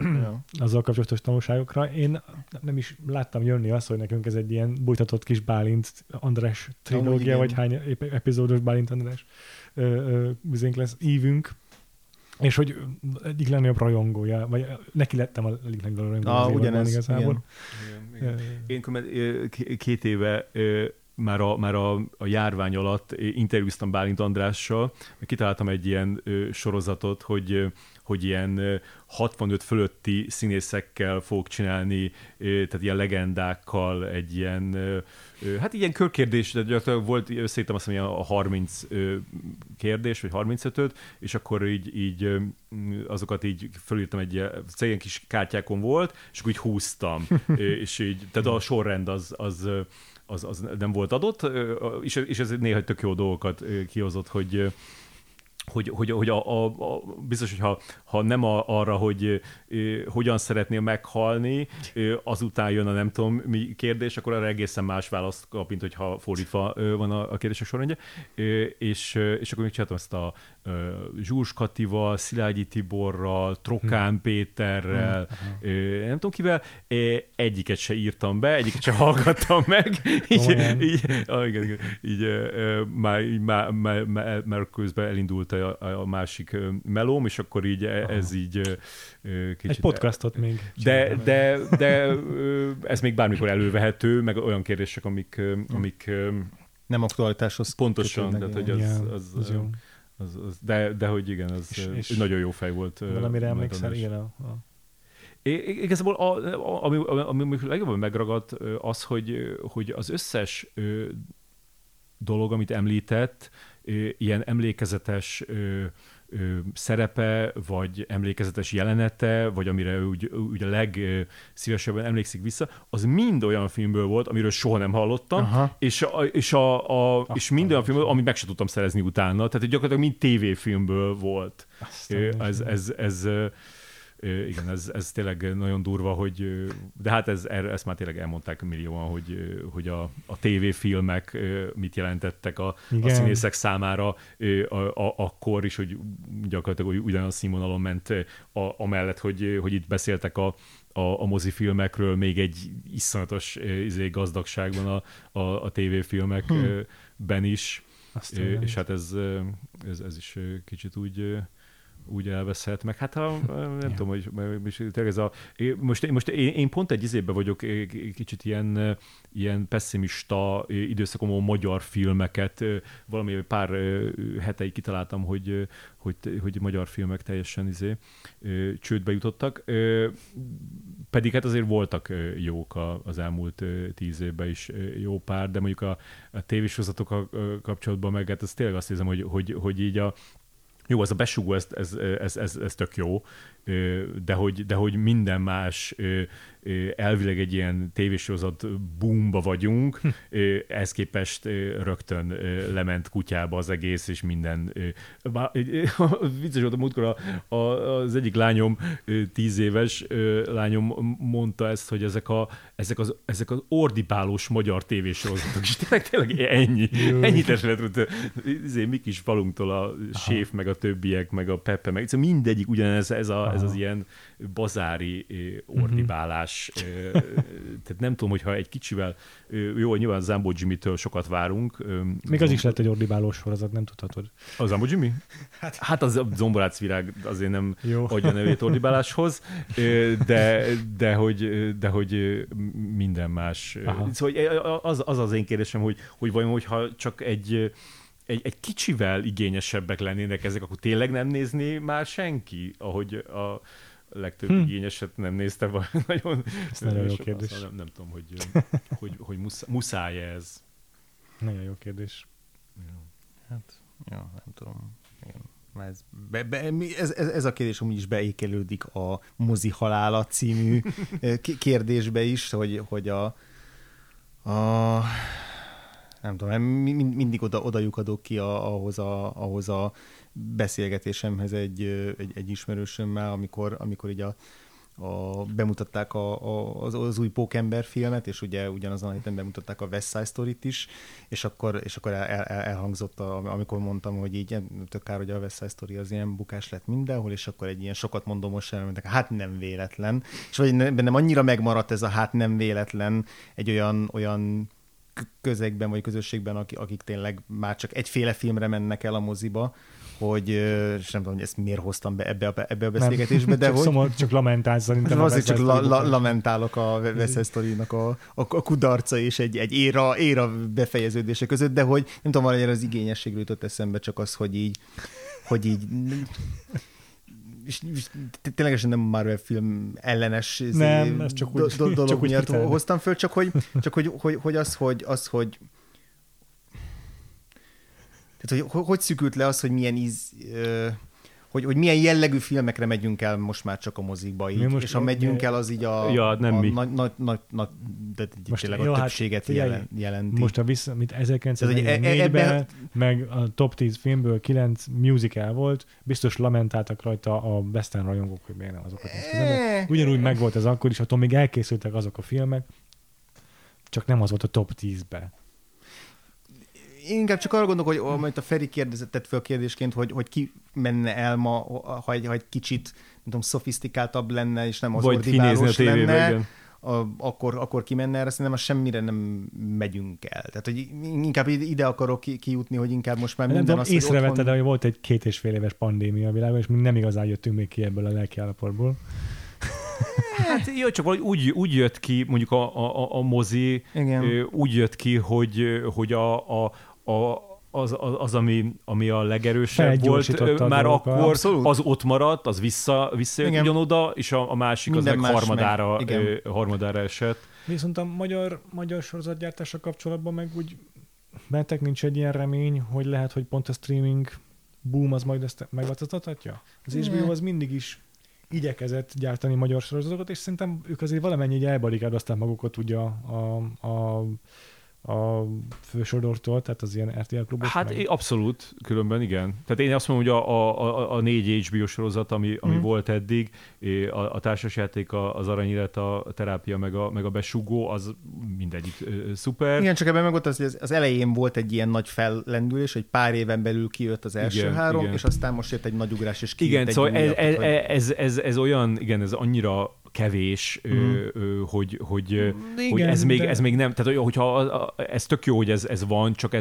azzal kapcsolatos tanulságokra. Én nem is láttam jönni azt, hogy nekünk ez egy ilyen bújtatott kis Bálint András trilógia, vagy hány epizódos Bálint András bizénk lesz ívünk, és hogy egyik legnagyobb rajongója, vagy neki lettem a legnagyobb rajongója. Ugyanez, igazából. Igen. Én 2 éve már a járvány alatt interjúztam Bálint Andrással, kitaláltam egy ilyen sorozatot, hogy ilyen 65 fölötti színészekkel fogok csinálni, tehát ilyen legendákkal egy ilyen, hát ilyen körkérdés, de gyakorlatilag volt, összeírtam azt mondja, a 30 kérdés, vagy 35-öt, és akkor így azokat így fölírtam egy kis kártyákon volt, és akkor így húztam, és így, tehát a sorrend az nem volt adott, és ez néha tök jó dolgokat kihozott, hogy a biztos, hogy ha nem arra, hogy hogyan szeretnél meghalni, azután jön a nem tudom mi kérdés, akkor arra egészen más választ kap, mint hogyha fordítva van a kérdések sorrendje. És akkor még csináltam ezt a Zsús Katival, Szilágyi Tiborral, Trokán Péterrel, nem tudom kivel, egyiket se írtam be, egyiket se hallgattam meg, már közben elindult a másik melóm, és akkor így ez így kicsit... Egy podcastot még. De ez még bármikor elővehető, meg olyan kérdések, amik nem aktualitáshoz. Pontosan, tehát hogy az de hogy igen, az és nagyon jó fej volt. Valamire emlékszel, igen. Igazából ami legjobban megragadt az, hogy az összes dolog, amit említett, ilyen emlékezetes szerepe, vagy emlékezetes jelenete, vagy amire úgy a legszívesebben emlékszik vissza, az mind olyan filmből volt, amiről soha nem hallottam, és mind olyan filmből, amit meg se tudtam szerezni utána. Tehát gyakorlatilag mind tévéfilmből volt. Ez tényleg nagyon durva, hogy de hát ezt már tényleg elmondták millióan, hogy a tévéfilmek mit jelentettek a színészek számára akkor is, hogy gyakorlatilag ugyanaz színvonalon ment amellett, hogy itt beszéltek a mozifilmekről, még egy iszonyatos gazdagságban a tévéfilmekben is. És hát ez is kicsit úgy elveszhet, meg hát tudom, hogy most én pont egy izében vagyok, kicsit ilyen pessimista időszakomon magyar filmeket, valami pár heteig kitaláltam, hogy magyar filmek teljesen csődbe jutottak, pedig hát azért voltak jók az elmúlt 10 évben is jó pár, de mondjuk a tévésorozatok kapcsolatban meg hát ez tényleg azt hiszem, hogy így jó, ez a besugó, ez tök jó, de hogy minden más, elvileg egy ilyen tévésorozat boomba vagyunk, ehhez képest rögtön lement kutyába az egész, és minden. Vicces volt a múltkor, az egyik lányom, 10 éves lányom mondta ezt, hogy ezek az ordibálós magyar tévésorozatok is tényleg ennyi. Ennyit esetleg, mi kis falunktól a Séf, meg a többiek, meg a Pepe, meg mindegyik ugyanez, ez az ilyen bazári ordibálás. Tehát nem tudom, hogyha egy kicsivel, jó, nyilván Zambó Jimmy-től sokat várunk. Még az is lehet egy ordibálós sorozat, nem tudhatod. A Zambó Jimmy? Hát az zomborácvirág azért nem adja nevét ordibáláshoz, de hogy minden más. Aha. Szóval az én kérdésem, hogy vajon, hogyha csak egy kicsivel igényesebbek lennének ezek, akkor tényleg nem nézné már senki, ahogy a legtöbb igényeset nem nézte, vagy nagyon... Ez nagyon jó kérdés. Nem tudom, hogy muszáj ez. Nagyon jó kérdés. Hát, jó, nem tudom. Igen. Ez a kérdés amúgy is beékelődik a Mozi halála című kérdésbe is, hogy a nem tudom, mindig oda lyukadok ki ahhoz a beszélgetésemhez egy ismerősömmel, amikor így bemutatták az új Pókember filmet, és ugye ugyanazon a héten bemutatták a West Side Story-t is, és akkor elhangzott, amikor mondtam, hogy így tök kár, hogy a West Side Story az ilyen bukás lett mindenhol, és akkor egy ilyen sokat mondom most elmentek, hát nem véletlen. És vagy bennem annyira megmaradt ez a hát nem véletlen egy olyan közegben vagy közösségben, akik tényleg már csak egyféle filmre mennek el a moziba, hogy és nem tudom, hogy ezt miért hoztam be ebbe a beszélgetésbe, de hogy... Csak lamentálsz szerintem. Azért csak lamentálok a West Side Story-nak a kudarca és egy éra befejeződése között, de hogy nem tudom, valahogy az igényességről jutott eszembe csak az, hogy így és ténylegesen nem Marvel film ellenes dolog miatt hoztam föl, csak hogy tehát hogy szűkült le az, hogy milyen hogy milyen jellegű filmekre megyünk el most már csak a mozikba így, és ha megyünk el, az így a többséget jelenti. Most a 1944-ben meg a top 10 filmből 9 musical volt, biztos lamentáltak rajta a western rajongók, hogy miért nem azokat néznek. Ugyanúgy megvolt ez akkor is, attól még elkészültek azok a filmek, csak nem az volt a top 10-ben. inkább csak arra gondolok, hogy amit a Feri kérdezett föl kérdésként, hogy ki menne el ma, ha egy kicsit, nem tudom, szofisztikáltabb lenne, és nem az ordibálós lenne, akkor kimenne erre, szerintem semmire nem megyünk el. Tehát, hogy inkább ide akarok kijutni, hogy inkább most már minden azt, hogy otthon... Észrevetted, hogy volt egy 2,5 éves pandémia a világban, és mi nem igazán jöttünk még ki ebből a lelkiállapotból. Hát jó, csak úgy jött ki, mondjuk a mozi, igen, úgy jött ki, hogy az ami a legerősebb volt, már akkor abszolút. Az ott maradt, az visszajött ugyanoda, és a másik minden az meg harmadára esett. Viszont a magyar sorozatgyártása kapcsolatban meg úgy bentek nincs egy ilyen remény, hogy lehet, hogy pont a streaming boom az majd ezt megváltoztatja? Az HBO az mindig is igyekezett gyártani magyar sorozatokat, és szerintem ők azért valamennyi elbarikádozták magukat ugye a fősodortól, tehát az ilyen RTL klubos. Hát meg... abszolút, különben igen. Tehát én azt mondom, hogy a 4 HBO sorozat, ami volt eddig, a társasjáték, az aranyélet, a terápia, meg a besugó, az mindegyik szuper. Igen, csak ebben meg volt az elején volt egy ilyen nagy fellendülés, hogy pár éven belül kijött az első három, igen, és aztán most jött egy nagy ugrás, és kijött egy szóval ez olyan, igen, ez annyira kevés, hogy ez még nem, tehát hogyha ez tök jó, hogy ez van, csak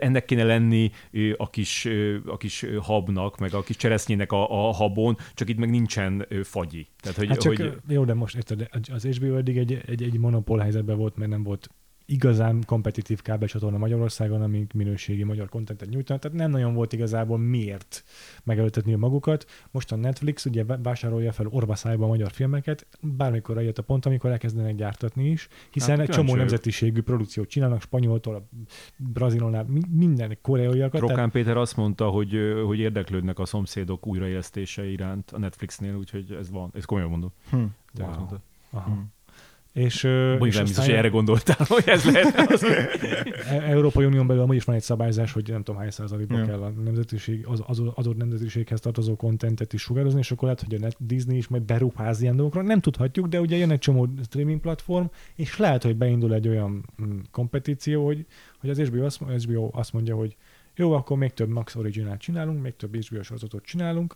ennek kéne lenni a kis habnak, meg a kis cseresznyének a habon, csak itt meg nincsen fagyi. Tehát, jó, de most az HBO eddig egy monopól helyzetben volt, mert nem volt igazán kompetitív kábelcsatorna Magyarországon, ami minőségi magyar kontentet nyújtanak, tehát nem nagyon volt igazából miért megelőtetni magukat. Most a Netflix ugye vásárolja fel orvaszájba a magyar filmeket, bármikor eljött a pont, amikor elkezdenek gyártatni is, hiszen hát, egy csomó nemzetiségű produkciót csinálnak, spanyoltól, a brazilonál, minden koreaiakat. Rokán tehát... Péter azt mondta, hogy érdeklődnek a szomszédok újraélesztése iránt a Netflixnél, úgyhogy ez van. Ez komolyan mondom. És aztán... biztos, hogy erre gondoltál, hogy ez lehet az. Európai Unión belül amúgy is van egy szabályzás, hogy nem tudom hány százalékban kell a nemzetiség, az adott nemzetiséghez tartozó kontentet is sugározni, és akkor lehet, hogy a Disney is majd beruház ilyen dolgokra. Nem tudhatjuk, de ugye jön egy csomó streaming platform, és lehet, hogy beindul egy olyan kompetíció, hogy az HBO azt mondja, hogy jó, akkor még több Max Original csinálunk, még több HBO sorozatot csinálunk,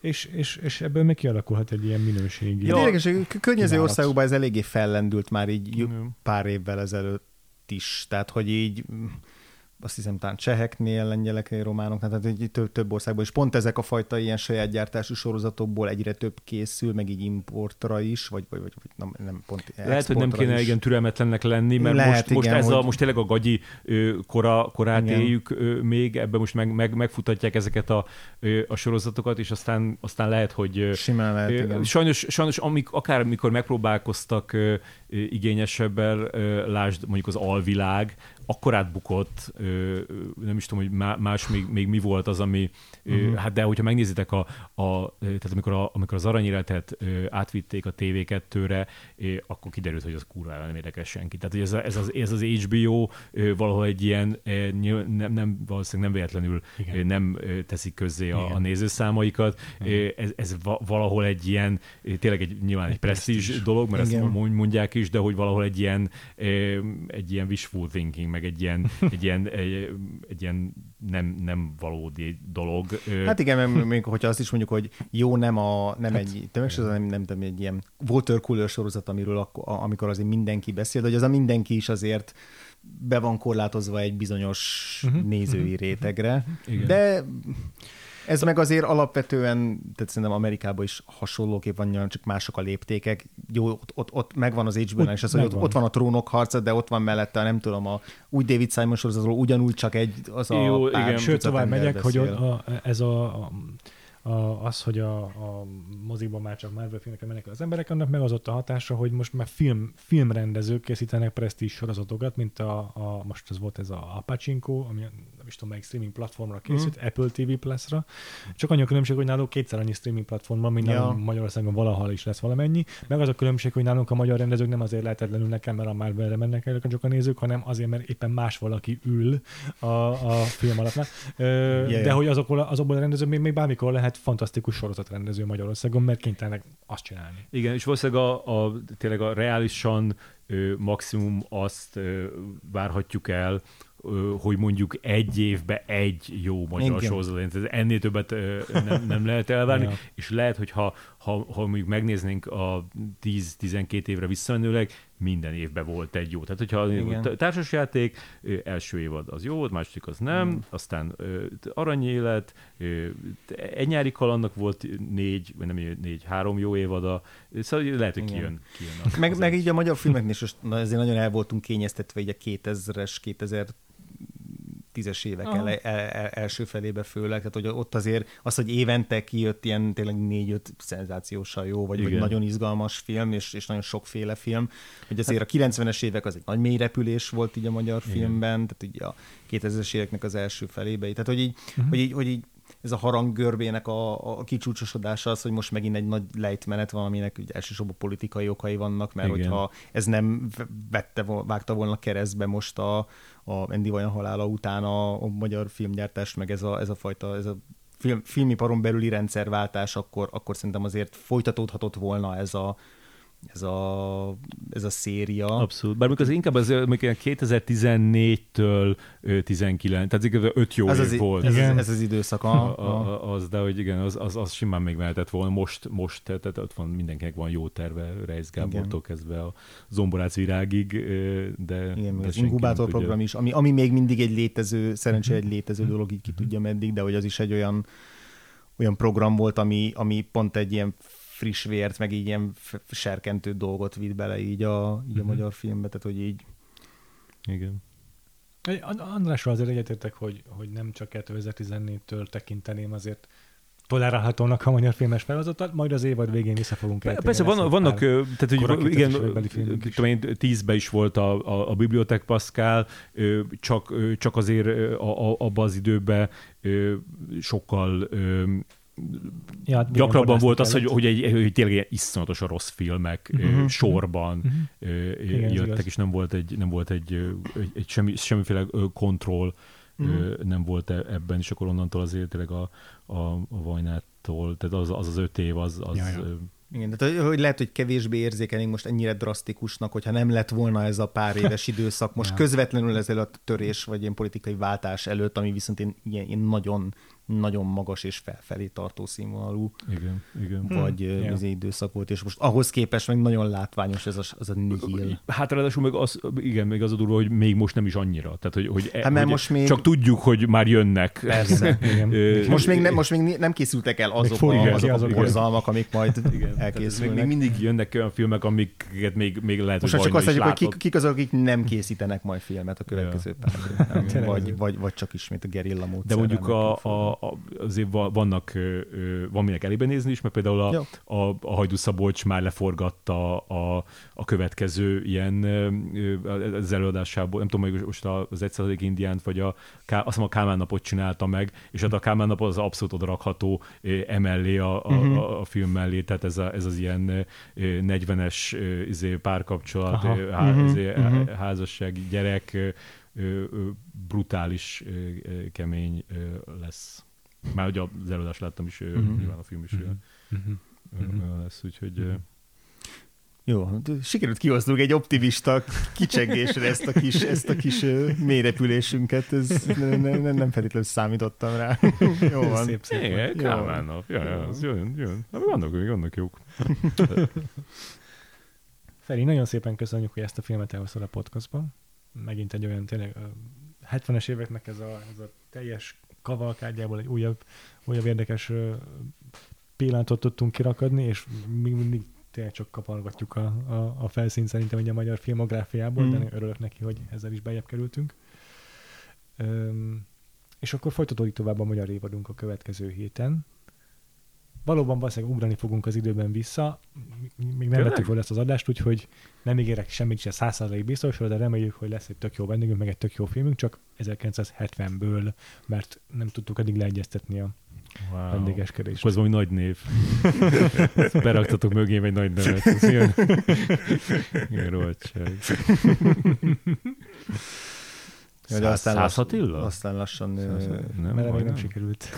és ebből még kialakulhat egy ilyen minőségi. Érdekes, környező országokban ez eléggé fellendült már így pár évvel ezelőtt is, tehát hogy így azt hiszem talán cseheknél, lengyeleknél, románoknál, tehát így több országban, és pont ezek a fajta ilyen saját gyártású sorozatokból egyre több készül, meg így importra is, vagy nem pont exportra. Lehet, hogy nem kéne igen türelmetlennek lenni, mert lehet, most tényleg a gagyi korát igen, éljük még, ebben most megfutatják ezeket a sorozatokat, és aztán lehet, hogy... Simán lehet, igen. Sajnos akár amikor megpróbálkoztak igényesebben, lásd mondjuk az Alvilág, akkor átbukott, nem is tudom, hogy más még mi volt az, ami, hát de hogyha megnézitek, tehát amikor az aranyéletet átvitték a TV2-re, akkor kiderült, hogy az kurvára nem érdekel senki. Tehát hogy ez az HBO valahol egy ilyen, valószínűleg nem véletlenül igen, nem teszik közzé a nézőszámaikat. Ez valahol egy ilyen, tényleg nyilván egy presztízs dolog, mert igen, ezt mondják is, de hogy valahol egy ilyen wishful thinking, meg egy ilyen nem valódi dolog. Hát igen, még hogyha azt is mondjuk, hogy jó, egy tömegsorozat, nem egy ilyen watercooler sorozat, amiről amikor azért mindenki beszél, de hogy az a mindenki is azért be van korlátozva egy bizonyos nézői rétegre. Igen. De ez meg azért alapvetően, tehát szerintem Amerikában is hasonlóképp van, csak mások a léptékek. Jó, ott megvan az HBO-nál, és az, hogy ott van a Trónok harca, de ott van mellette, nem tudom, úgy David Simon sorozatról ugyanúgy csak egy az a jó, pár. Igen. Sőt, tovább megyek, beszél, hogy hogy a mozikban már csak Marvel filmekre mennek az emberek, annak meg az ott a hatása, hogy most már filmrendezők készítenek presztízs sorozatokat, mint most az volt ez a Pachinko, ami nem is tudom, melyik streaming platformra készült, Apple TV Plus-ra. Csak annyi a különbség, hogy nálunk 2-szer annyi streaming platform van, mint Magyarországon valahol is lesz valamennyi. Meg az a különbség, hogy nálunk a magyar rendezők nem azért lehetetlenül nekem, mert a Marvelre mennek el, csak a nézők, hanem azért, mert éppen más valaki ül a film alapnál. De hogy azokból a rendezők még bármikor lehet fantasztikus sorozatrendező Magyarországon, mert kénytelenek azt csinálni. Igen, és valószínűleg tényleg a reálisan maximum azt várhatjuk el, hogy mondjuk egy évben egy jó magyar sorozat. Ennél többet nem lehet elvárni, ja. És lehet, hogy ha mondjuk megnéznénk a 10-12 évre visszamenőleg, minden évben volt egy jó. Tehát, hogyha társasjáték, első évad az jó, második az nem, aztán Aranyélet, egy nyári kalandnak volt 3 jó évada, szóval lehet, hogy kijön az meg így a magyar filmeknél is, ezért nagyon el voltunk kényeztetve így a 2010-es évek első felébe főleg, tehát hogy ott azért az, hogy évente kijött ilyen tényleg 4-5 szenzációsan jó, vagy nagyon izgalmas film, és nagyon sokféle film, hogy azért a 90-es évek az egy nagy mély repülés volt így a magyar filmben, tehát ugye a 2000-es éveknek az első felébe, tehát hogy így, hogy így ez a haranggörbének a kicsúcsosodása az, hogy most megint egy nagy lejtmenet van, aminek ugye elsősorban politikai okai vannak, mert hogyha ez nem vágta volna keresztbe most a Andy Vajon halála után a magyar filmgyártást, meg ez a filmiparon belüli rendszerváltás, akkor szerintem azért folytatódhatott volna ez a széria. Abszolút. Bár mikor az inkább az 2014-től 19, tehát igaz, 5 jó év volt. Ez az időszak. De hogy igen, az simán még mehetett volna. Most tehát ott van, mindenkinek van jó terve, Reisz Gábortól kezdve a Zomborác Virágig, de... Igen, de az inkubátorprogram is, ami még mindig egy létező, szerencsére egy létező dolog, így ki tudja meddig, de hogy az is egy olyan program volt, ami pont egy ilyen friss vért, meg így ilyen serkentő dolgot vitt bele így a magyar filmbe, tehát hogy így... Igen. Andrásról azért egyetértek, hogy nem csak 2014-től tekinteném azért tolerálhatónak a magyar filmes felhozatot, majd az évad végén vissza fogunk eltérni. Persze vannak, tehát hogy igen, 10-ben is volt a Bibliothèque Pascale, csak azért abban az időben sokkal... gyakrabban volt az, hogy tényleg iszonyatosan rossz filmek sorban jöttek, igaz. És nem volt egy semmiféle kontroll nem volt ebben, és akkor onnantól azért tényleg a Vajnától, tehát az 5 év, Igen, tehát hogy lehet, hogy kevésbé érzékeljünk most ennyire drasztikusnak, hogyha nem lett volna ez a pár éves időszak most közvetlenül ezelőtt a törés, vagy ilyen politikai váltás előtt, ami viszont ilyen nagyon, nagyon magas és felfelé tartó színvonalú az időszak volt, és most ahhoz képest meg nagyon látványos ez az a nihil. Hát ráadásul még az a durva, hogy még most nem is annyira. Tehát, hogy csak tudjuk, hogy már jönnek. Persze. Most még nem készültek el azok a borzalmak, amik majd elkészülnek. Még mindig jönnek olyan filmek, amiket még lehet, hogy most csak azt mondjuk, hogy kik azok, akik nem készítenek majd filmet a következő pár. Vagy csak ismét a gerilla módszerrel. De mondjuk azért van minek elébe nézni is, mert például a Hajdú Szabolcs már leforgatta a következő ilyen az előadásából, nem tudom, hogy most az 100. indiánt, vagy azt hiszem a Kálmán napot csinálta meg, és a Kálmán nap az abszolút odarakható emellé a film mellé, tehát ez az ilyen 40-es párkapcsolat, házasság, gyerek, brutális kemény lesz. Már ugye az előadást láttam is, nyilván a film is lesz, úgyhogy... Jó, sikerült kihoznunk egy optimista kicsengésre ezt a kis mélyrepülésünket, ez nem feltétlenül számítottam rá. Jó van. Szép. Igen, Kálmán nap. Jön. Vannak jók. Feri, nagyon szépen köszönjük, hogy ezt a filmet elhoztad a podcastban. Megint egy olyan tényleg 70-es éveknek ez a teljes kavalkádjából egy újabb érdekes pillanatot tudtunk kirakadni, és még mindig tényleg csak kapargatjuk a felszínt szerintem ugye a magyar filmográfiából, de örülök neki, hogy ezzel is beljebb kerültünk. És akkor folytatódik tovább a magyar évadunk a következő héten. Valóban valószínűleg ugrani fogunk az időben vissza. Még nem vettük volna ezt az adást, úgyhogy nem ígérek semmit se 100%-ig biztosra, de reméljük, hogy lesz egy tök jó vendégünk, meg egy tök jó filmünk, csak 1970-ből, mert nem tudtuk eddig leegyeztetni a vendégeskedést. Ez valami nagy név. Beraktatok mögém egy nagy nevet. Ez ilyen rohadtság. Szász Attila? Aztán lassan mert még nem sikerült.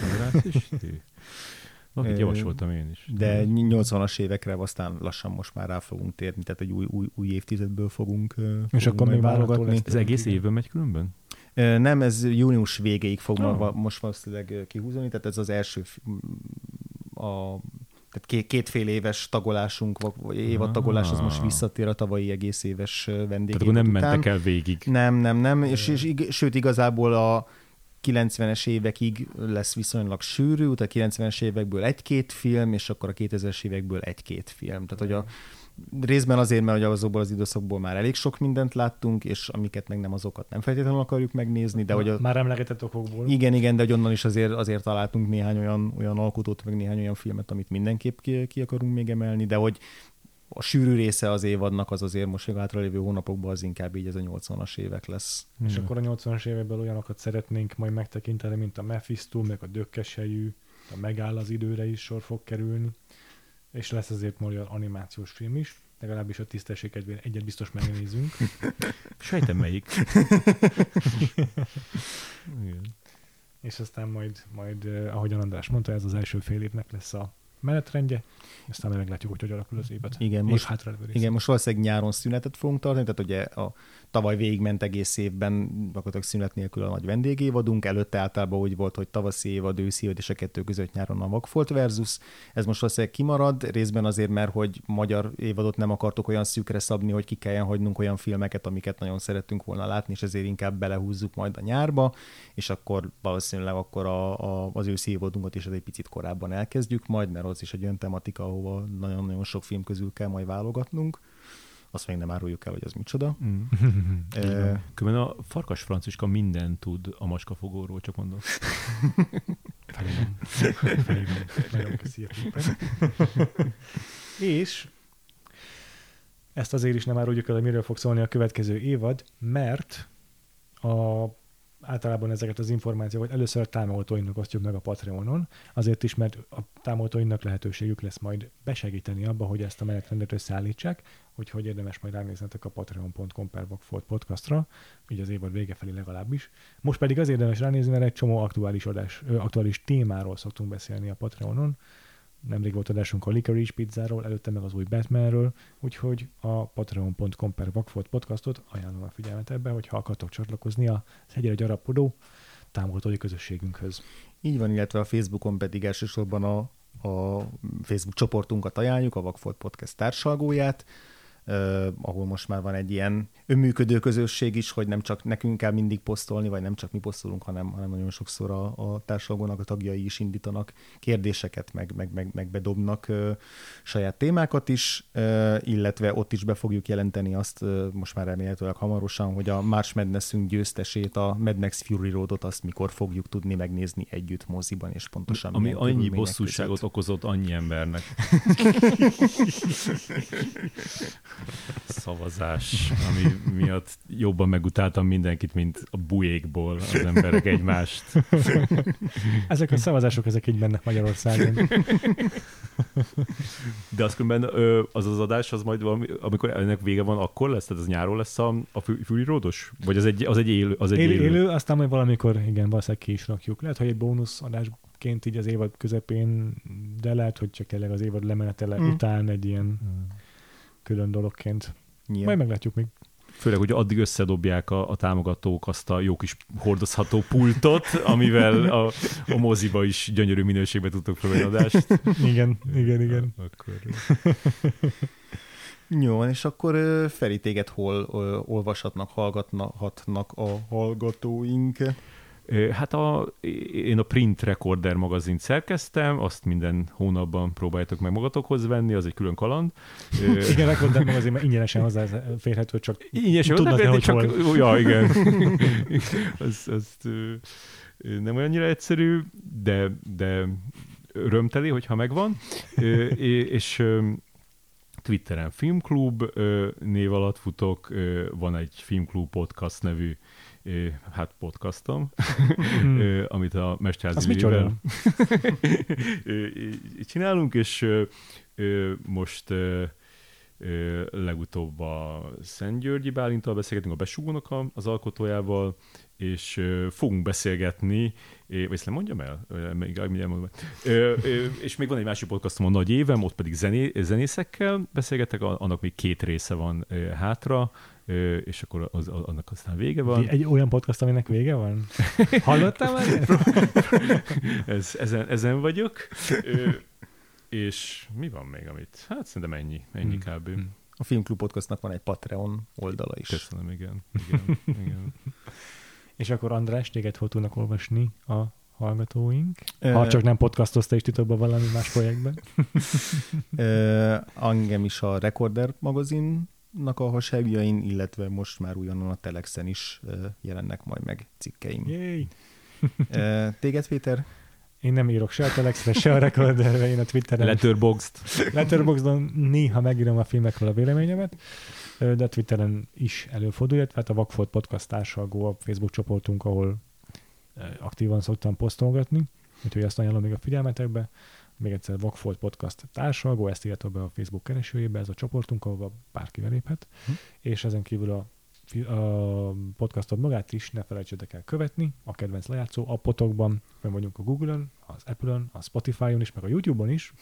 Akit javasoltam én is. De 80-as évekre aztán lassan most már rá fogunk térni, tehát egy új évtizedből fogunk. És akkor még válogatni. Ez egész évben megy különben? Nem, ez június végéig fog most valószínűleg kihúzani, tehát ez az első tehát kétfél éves tagolásunk, vagy évatagolás, az most visszatér a tavalyi egész éves vendégévet után. Tehát nem mentek el végig. Nem, sőt igazából a 90-es évekig lesz viszonylag sűrű, a 90-es évekből egy-két film, és akkor a 2000-es évekből egy-két film. Tehát, hogy a részben azért, mert azokból az időszakból már elég sok mindent láttunk, és amiket meg nem, azokat nem feltétlenül akarjuk megnézni. De hogy már emlegetett okokból. Igen, de hogy onnan is azért találtunk néhány olyan alkotót, meg néhány olyan filmet, amit mindenképp ki akarunk még emelni, de hogy a sűrű része az évadnak az azért most a hátralévő hónapokban az inkább így ez a 80-as évek lesz. És akkor a 80-as évekből olyanokat szeretnénk majd megtekinteni, mint a Mephisto, meg a Dökkesejű, a Megáll az időre is sor fog kerülni. És lesz azért majd olyan animációs film is, legalábbis a tisztesség kedvére egyet biztos megnézünk. Sejtem melyik. Igen. És aztán majd, ahogyan András mondta, ez az első fél évnek lesz a menetrendje, aztán meglátjuk, hogy alakul az évet. Igen, most valószínűleg nyáron szünetet fogunk tartani, tehát ugye a tavaly végigment egész évben, gyakorlatilag szünet nélkül a nagy vendégévadunk, előtte általában úgy volt, hogy tavaszi évad, őszi évad, és a kettő között nyáron a Vakfolt versus. Ez most valószínűleg kimarad, részben azért, mert hogy magyar évadot nem akartok olyan szűkre szabni, hogy ki kelljen hagynunk olyan filmeket, amiket nagyon szerettünk volna látni, és ezért inkább belehúzzuk majd a nyárba, és akkor valószínűleg akkor az őszi évadunkat is egy picit korábban elkezdjük majd, mert az is egy olyan tematika, ahova nagyon-nagyon sok film közül kell majd válogatnunk. Azt még nem áruljuk el, hogy az micsoda. Különben a Farkas Franciska mindent tud a macskafogóról, csak mondom. Fejlőm. Nagyon köszönjük. És ezt azért is nem áruljuk el, hogy miről fog szólni a következő évad, mert általában ezeket az információkat először a támogatóinknak osztjuk meg a Patreonon, azért is, mert a támogatóinknak lehetőségük lesz majd besegíteni abba, hogy ezt a menetrendet összeállítsák, úgyhogy érdemes majd ránéznetek a patreon.com/Vakfolt podcastra, így az évad vége felé legalábbis. Most pedig az érdemes ránézni, mert egy csomó aktuális témáról szoktunk beszélni a Patreonon. Nemrég volt adásunk a Licorice Pizzáról, előtte meg az új Batmanről, úgyhogy a patreon.com/Vakfolt podcastot ajánlom a figyelmet ebben, hogyha akartok csatlakozni az egyre gyarapodó támogatói közösségünkhöz. Így van, illetve a Facebookon pedig elsősorban a Facebook csoportunkat ajánljuk, a Vakfolt Podcast társalgóját, ahol most már van egy ilyen önműködő közösség is, hogy nem csak nekünk kell mindig posztolni, vagy nem csak mi posztolunk, hanem nagyon sokszor a társalgónak a tagjai is indítanak kérdéseket, meg bedobnak saját témákat is, illetve ott is be fogjuk jelenteni azt, most már remélhetőleg hamarosan, hogy a March Madness-ünk győztesét, a Mad Max Fury Road-ot azt mikor fogjuk tudni megnézni együtt moziban, és pontosan ami annyi bosszúságot okozott annyi embernek. Szavazás, ami miatt jobban megutáltam mindenkit, mint a bujékból az emberek egymást. Ezek a szavazások, ezek így mennek Magyarországon. De az különben az az adás, az majd valami, amikor ennek vége van, akkor lesz? Tehát az nyáron lesz a Fury Road-os? Vagy az egy élő? Aztán majd valamikor, igen, valószínűleg ki is rakjuk. Lehet, hogy egy bónusz adásként így az évad közepén, de lehet, hogy csak tényleg az évad lemenetele után egy ilyen... külön dologként. Yeah. Majd meglátjuk még. Főleg, hogy addig összedobják a támogatók azt a jó kis hordozható pultot, amivel a moziba is gyönyörű minőségben tudtok próbálni adást. Igen. Akkor... Jó, és akkor Feri, téged hol olvashatnak, hallgathatnak a hallgatóink? Hát én a Print Recorder magazint szerkeztem, azt minden hónapban próbáljátok meg magatokhoz venni, az egy külön kaland. Igen, Recorder magazin már ingyenesen hozzáférhető, csak tudnak-e, hogy csak... hol. Ja, igen. Azt nem olyannyira egyszerű, de örömteli, hogyha megvan. És Twitteren Filmklub név alatt futok, van egy Filmklub podcast nevű podcastom, amit a Mesterházi Lilivel csinálunk, és most legutóbb a Szentgyörgyi Bálinttal beszélgetünk, a Besugónak az alkotójával, és fogunk beszélgetni, vagy ezt nem mondjam el? És még van egy másik podcastom, a Nagy Évem, ott pedig zenészekkel beszélgetek, annak még 2 része van hátra, és akkor annak aztán vége van. Egy olyan podcast, aminek vége van? Hallottál már? Ezen vagyok. És mi van még, amit? Hát szerintem ennyi kb. A Filmklub Podcastnak van egy Patreon oldala is. Köszönöm, igen. És akkor András, téged hol tudnak olvasni a hallgatóink? Ha csak nem podcastozta is titokban valami más projektben. Engem is a Recorder magazinnak a hasábjain, illetve most már újonnan a Telexen is jelennek majd meg cikkeim. Téged, Péter? Én nem írok se a Telexre, se a Recorderre, én a Twitteren. Letterboxdon néha megírom a filmekről a véleményemet, de a Twitteren is előfordul, tehát a Vakfolt Podcast társalgó a Facebook csoportunk, ahol aktívan szoktam posztolgatni, úgyhogy azt ajánlom még a figyelmetekbe. Még egyszer Vakfolt Podcast társalgó, ezt írjátok be a Facebook keresőjébe, ez a csoportunk, ahol bárki beléphet, és ezen kívül a podcastot magát is ne felejtsétek el követni, a kedvenc lejátszó appotokban, fenn vagyunk a Google-on, az Apple-on, a Spotify-on is, meg a YouTube-on is.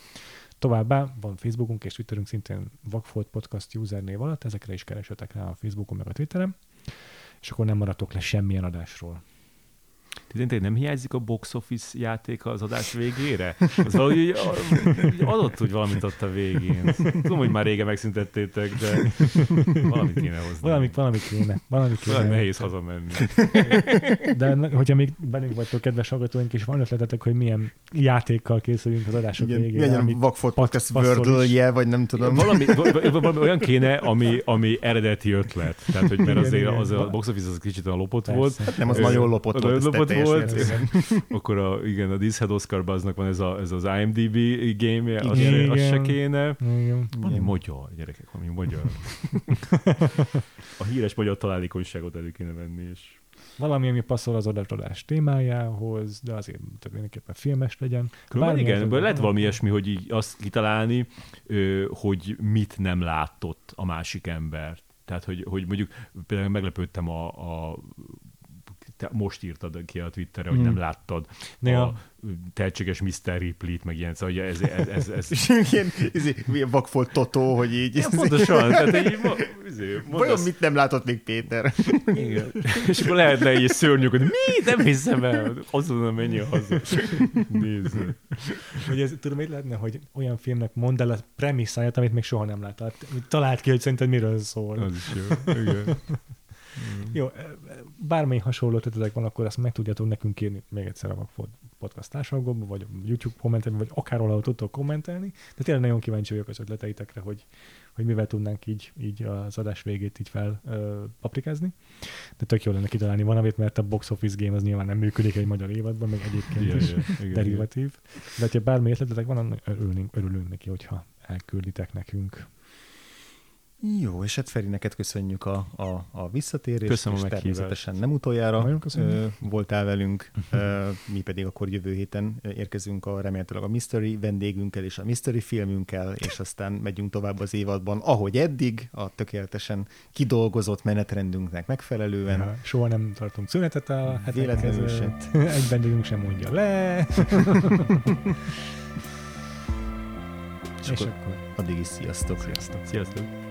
Továbbá van Facebookunk és Twitterünk szintén Vakfolt Podcast usernév alatt, ezekre is keresetek rá a Facebookon meg a Twitteren, és akkor nem maradtok le semmilyen adásról. Tényleg nem hiányzik a box office játéka az adás végére? Az valahogy adott úgy valamit ott a végén. Tudom, hogy már régen megszüntettétek, de valamit kéne hozni. Valami kéne. Valami nehéz hazamenni. De hogyha még bennünk vagytok, kedves hallgatóink, és van ötletetek, hogy milyen játékkal készülünk az adások végére. Milyen Vakfolt Podcast vördölje, vagy nem tudom. Valami olyan kéne, ami eredeti ötlet. Tehát, hogy mert azért a box office az kicsit olyan lopott volt. Hát nem, az nagyon lopott volt. Akkor a Dishead Oscar Buzznak van ez az IMDb game-je, az se kéne. Valami magyar, gyerekek, valami magyar. A híres magyar találékonyságot elő kéne venni, és... Valami, ami passzol az adatodás témájához, de azért mindenképpen filmes legyen. Különben igen, lehet valami ilyesmi, hogy így azt kitalálni, hogy mit nem látott a másik ember. Tehát, hogy mondjuk például meglepődtem a te most írtad ki a Twitterre, hogy nem láttad a tehetséges Mr. Ripley-t, meg ilyen, szóval ez... ilyen vakfolt totó, hogy így... Ja, pontosan, tehát így... Vajon mit nem látott még Péter? Igen. És akkor lehetne egy szörnyűköd, mi? Nem hiszem el, azonnal menjél haza. Nézd. Tudom, hogy lehetne, hogy olyan filmnek mondd el a premisszáját, amit még soha nem láttál. Találd ki, hogy szerinted miről szól. Az is jó, igen. Jó, bármely hasonló ötletek van, akkor azt meg tudjátok nekünk írni még egyszer a Vakfolt Podcast társalgóban, vagy YouTube kommentelni, vagy akárhol, ahol tudtok kommentelni, de tényleg nagyon kíváncsi vagyok az ötleteitekre, hogy mivel tudnánk így az adás végét így felpaprikázni. De tök jó lenne kitalálni valamit, mert a box office game az nyilván nem működik egy magyar évadban, meg egyébként is derivatív. De ha bármely ötletek van, örülünk neki, hogyha elkülditek nekünk. Jó, és hát Feri, neked köszönjük a visszatérést. Köszönöm, és természetesen nem utoljára voltál velünk. Mi pedig akkor jövő héten érkezünk remélhetőleg a Mystery vendégünkkel és a Mystery filmünkkel, és aztán megyünk tovább az évadban, ahogy eddig, a tökéletesen kidolgozott menetrendünknek megfelelően. Ja, soha nem tartunk szünetet a véletlenül sem. Egy vendégünk sem mondja le. És akkor addig is sziasztok. Sziasztok.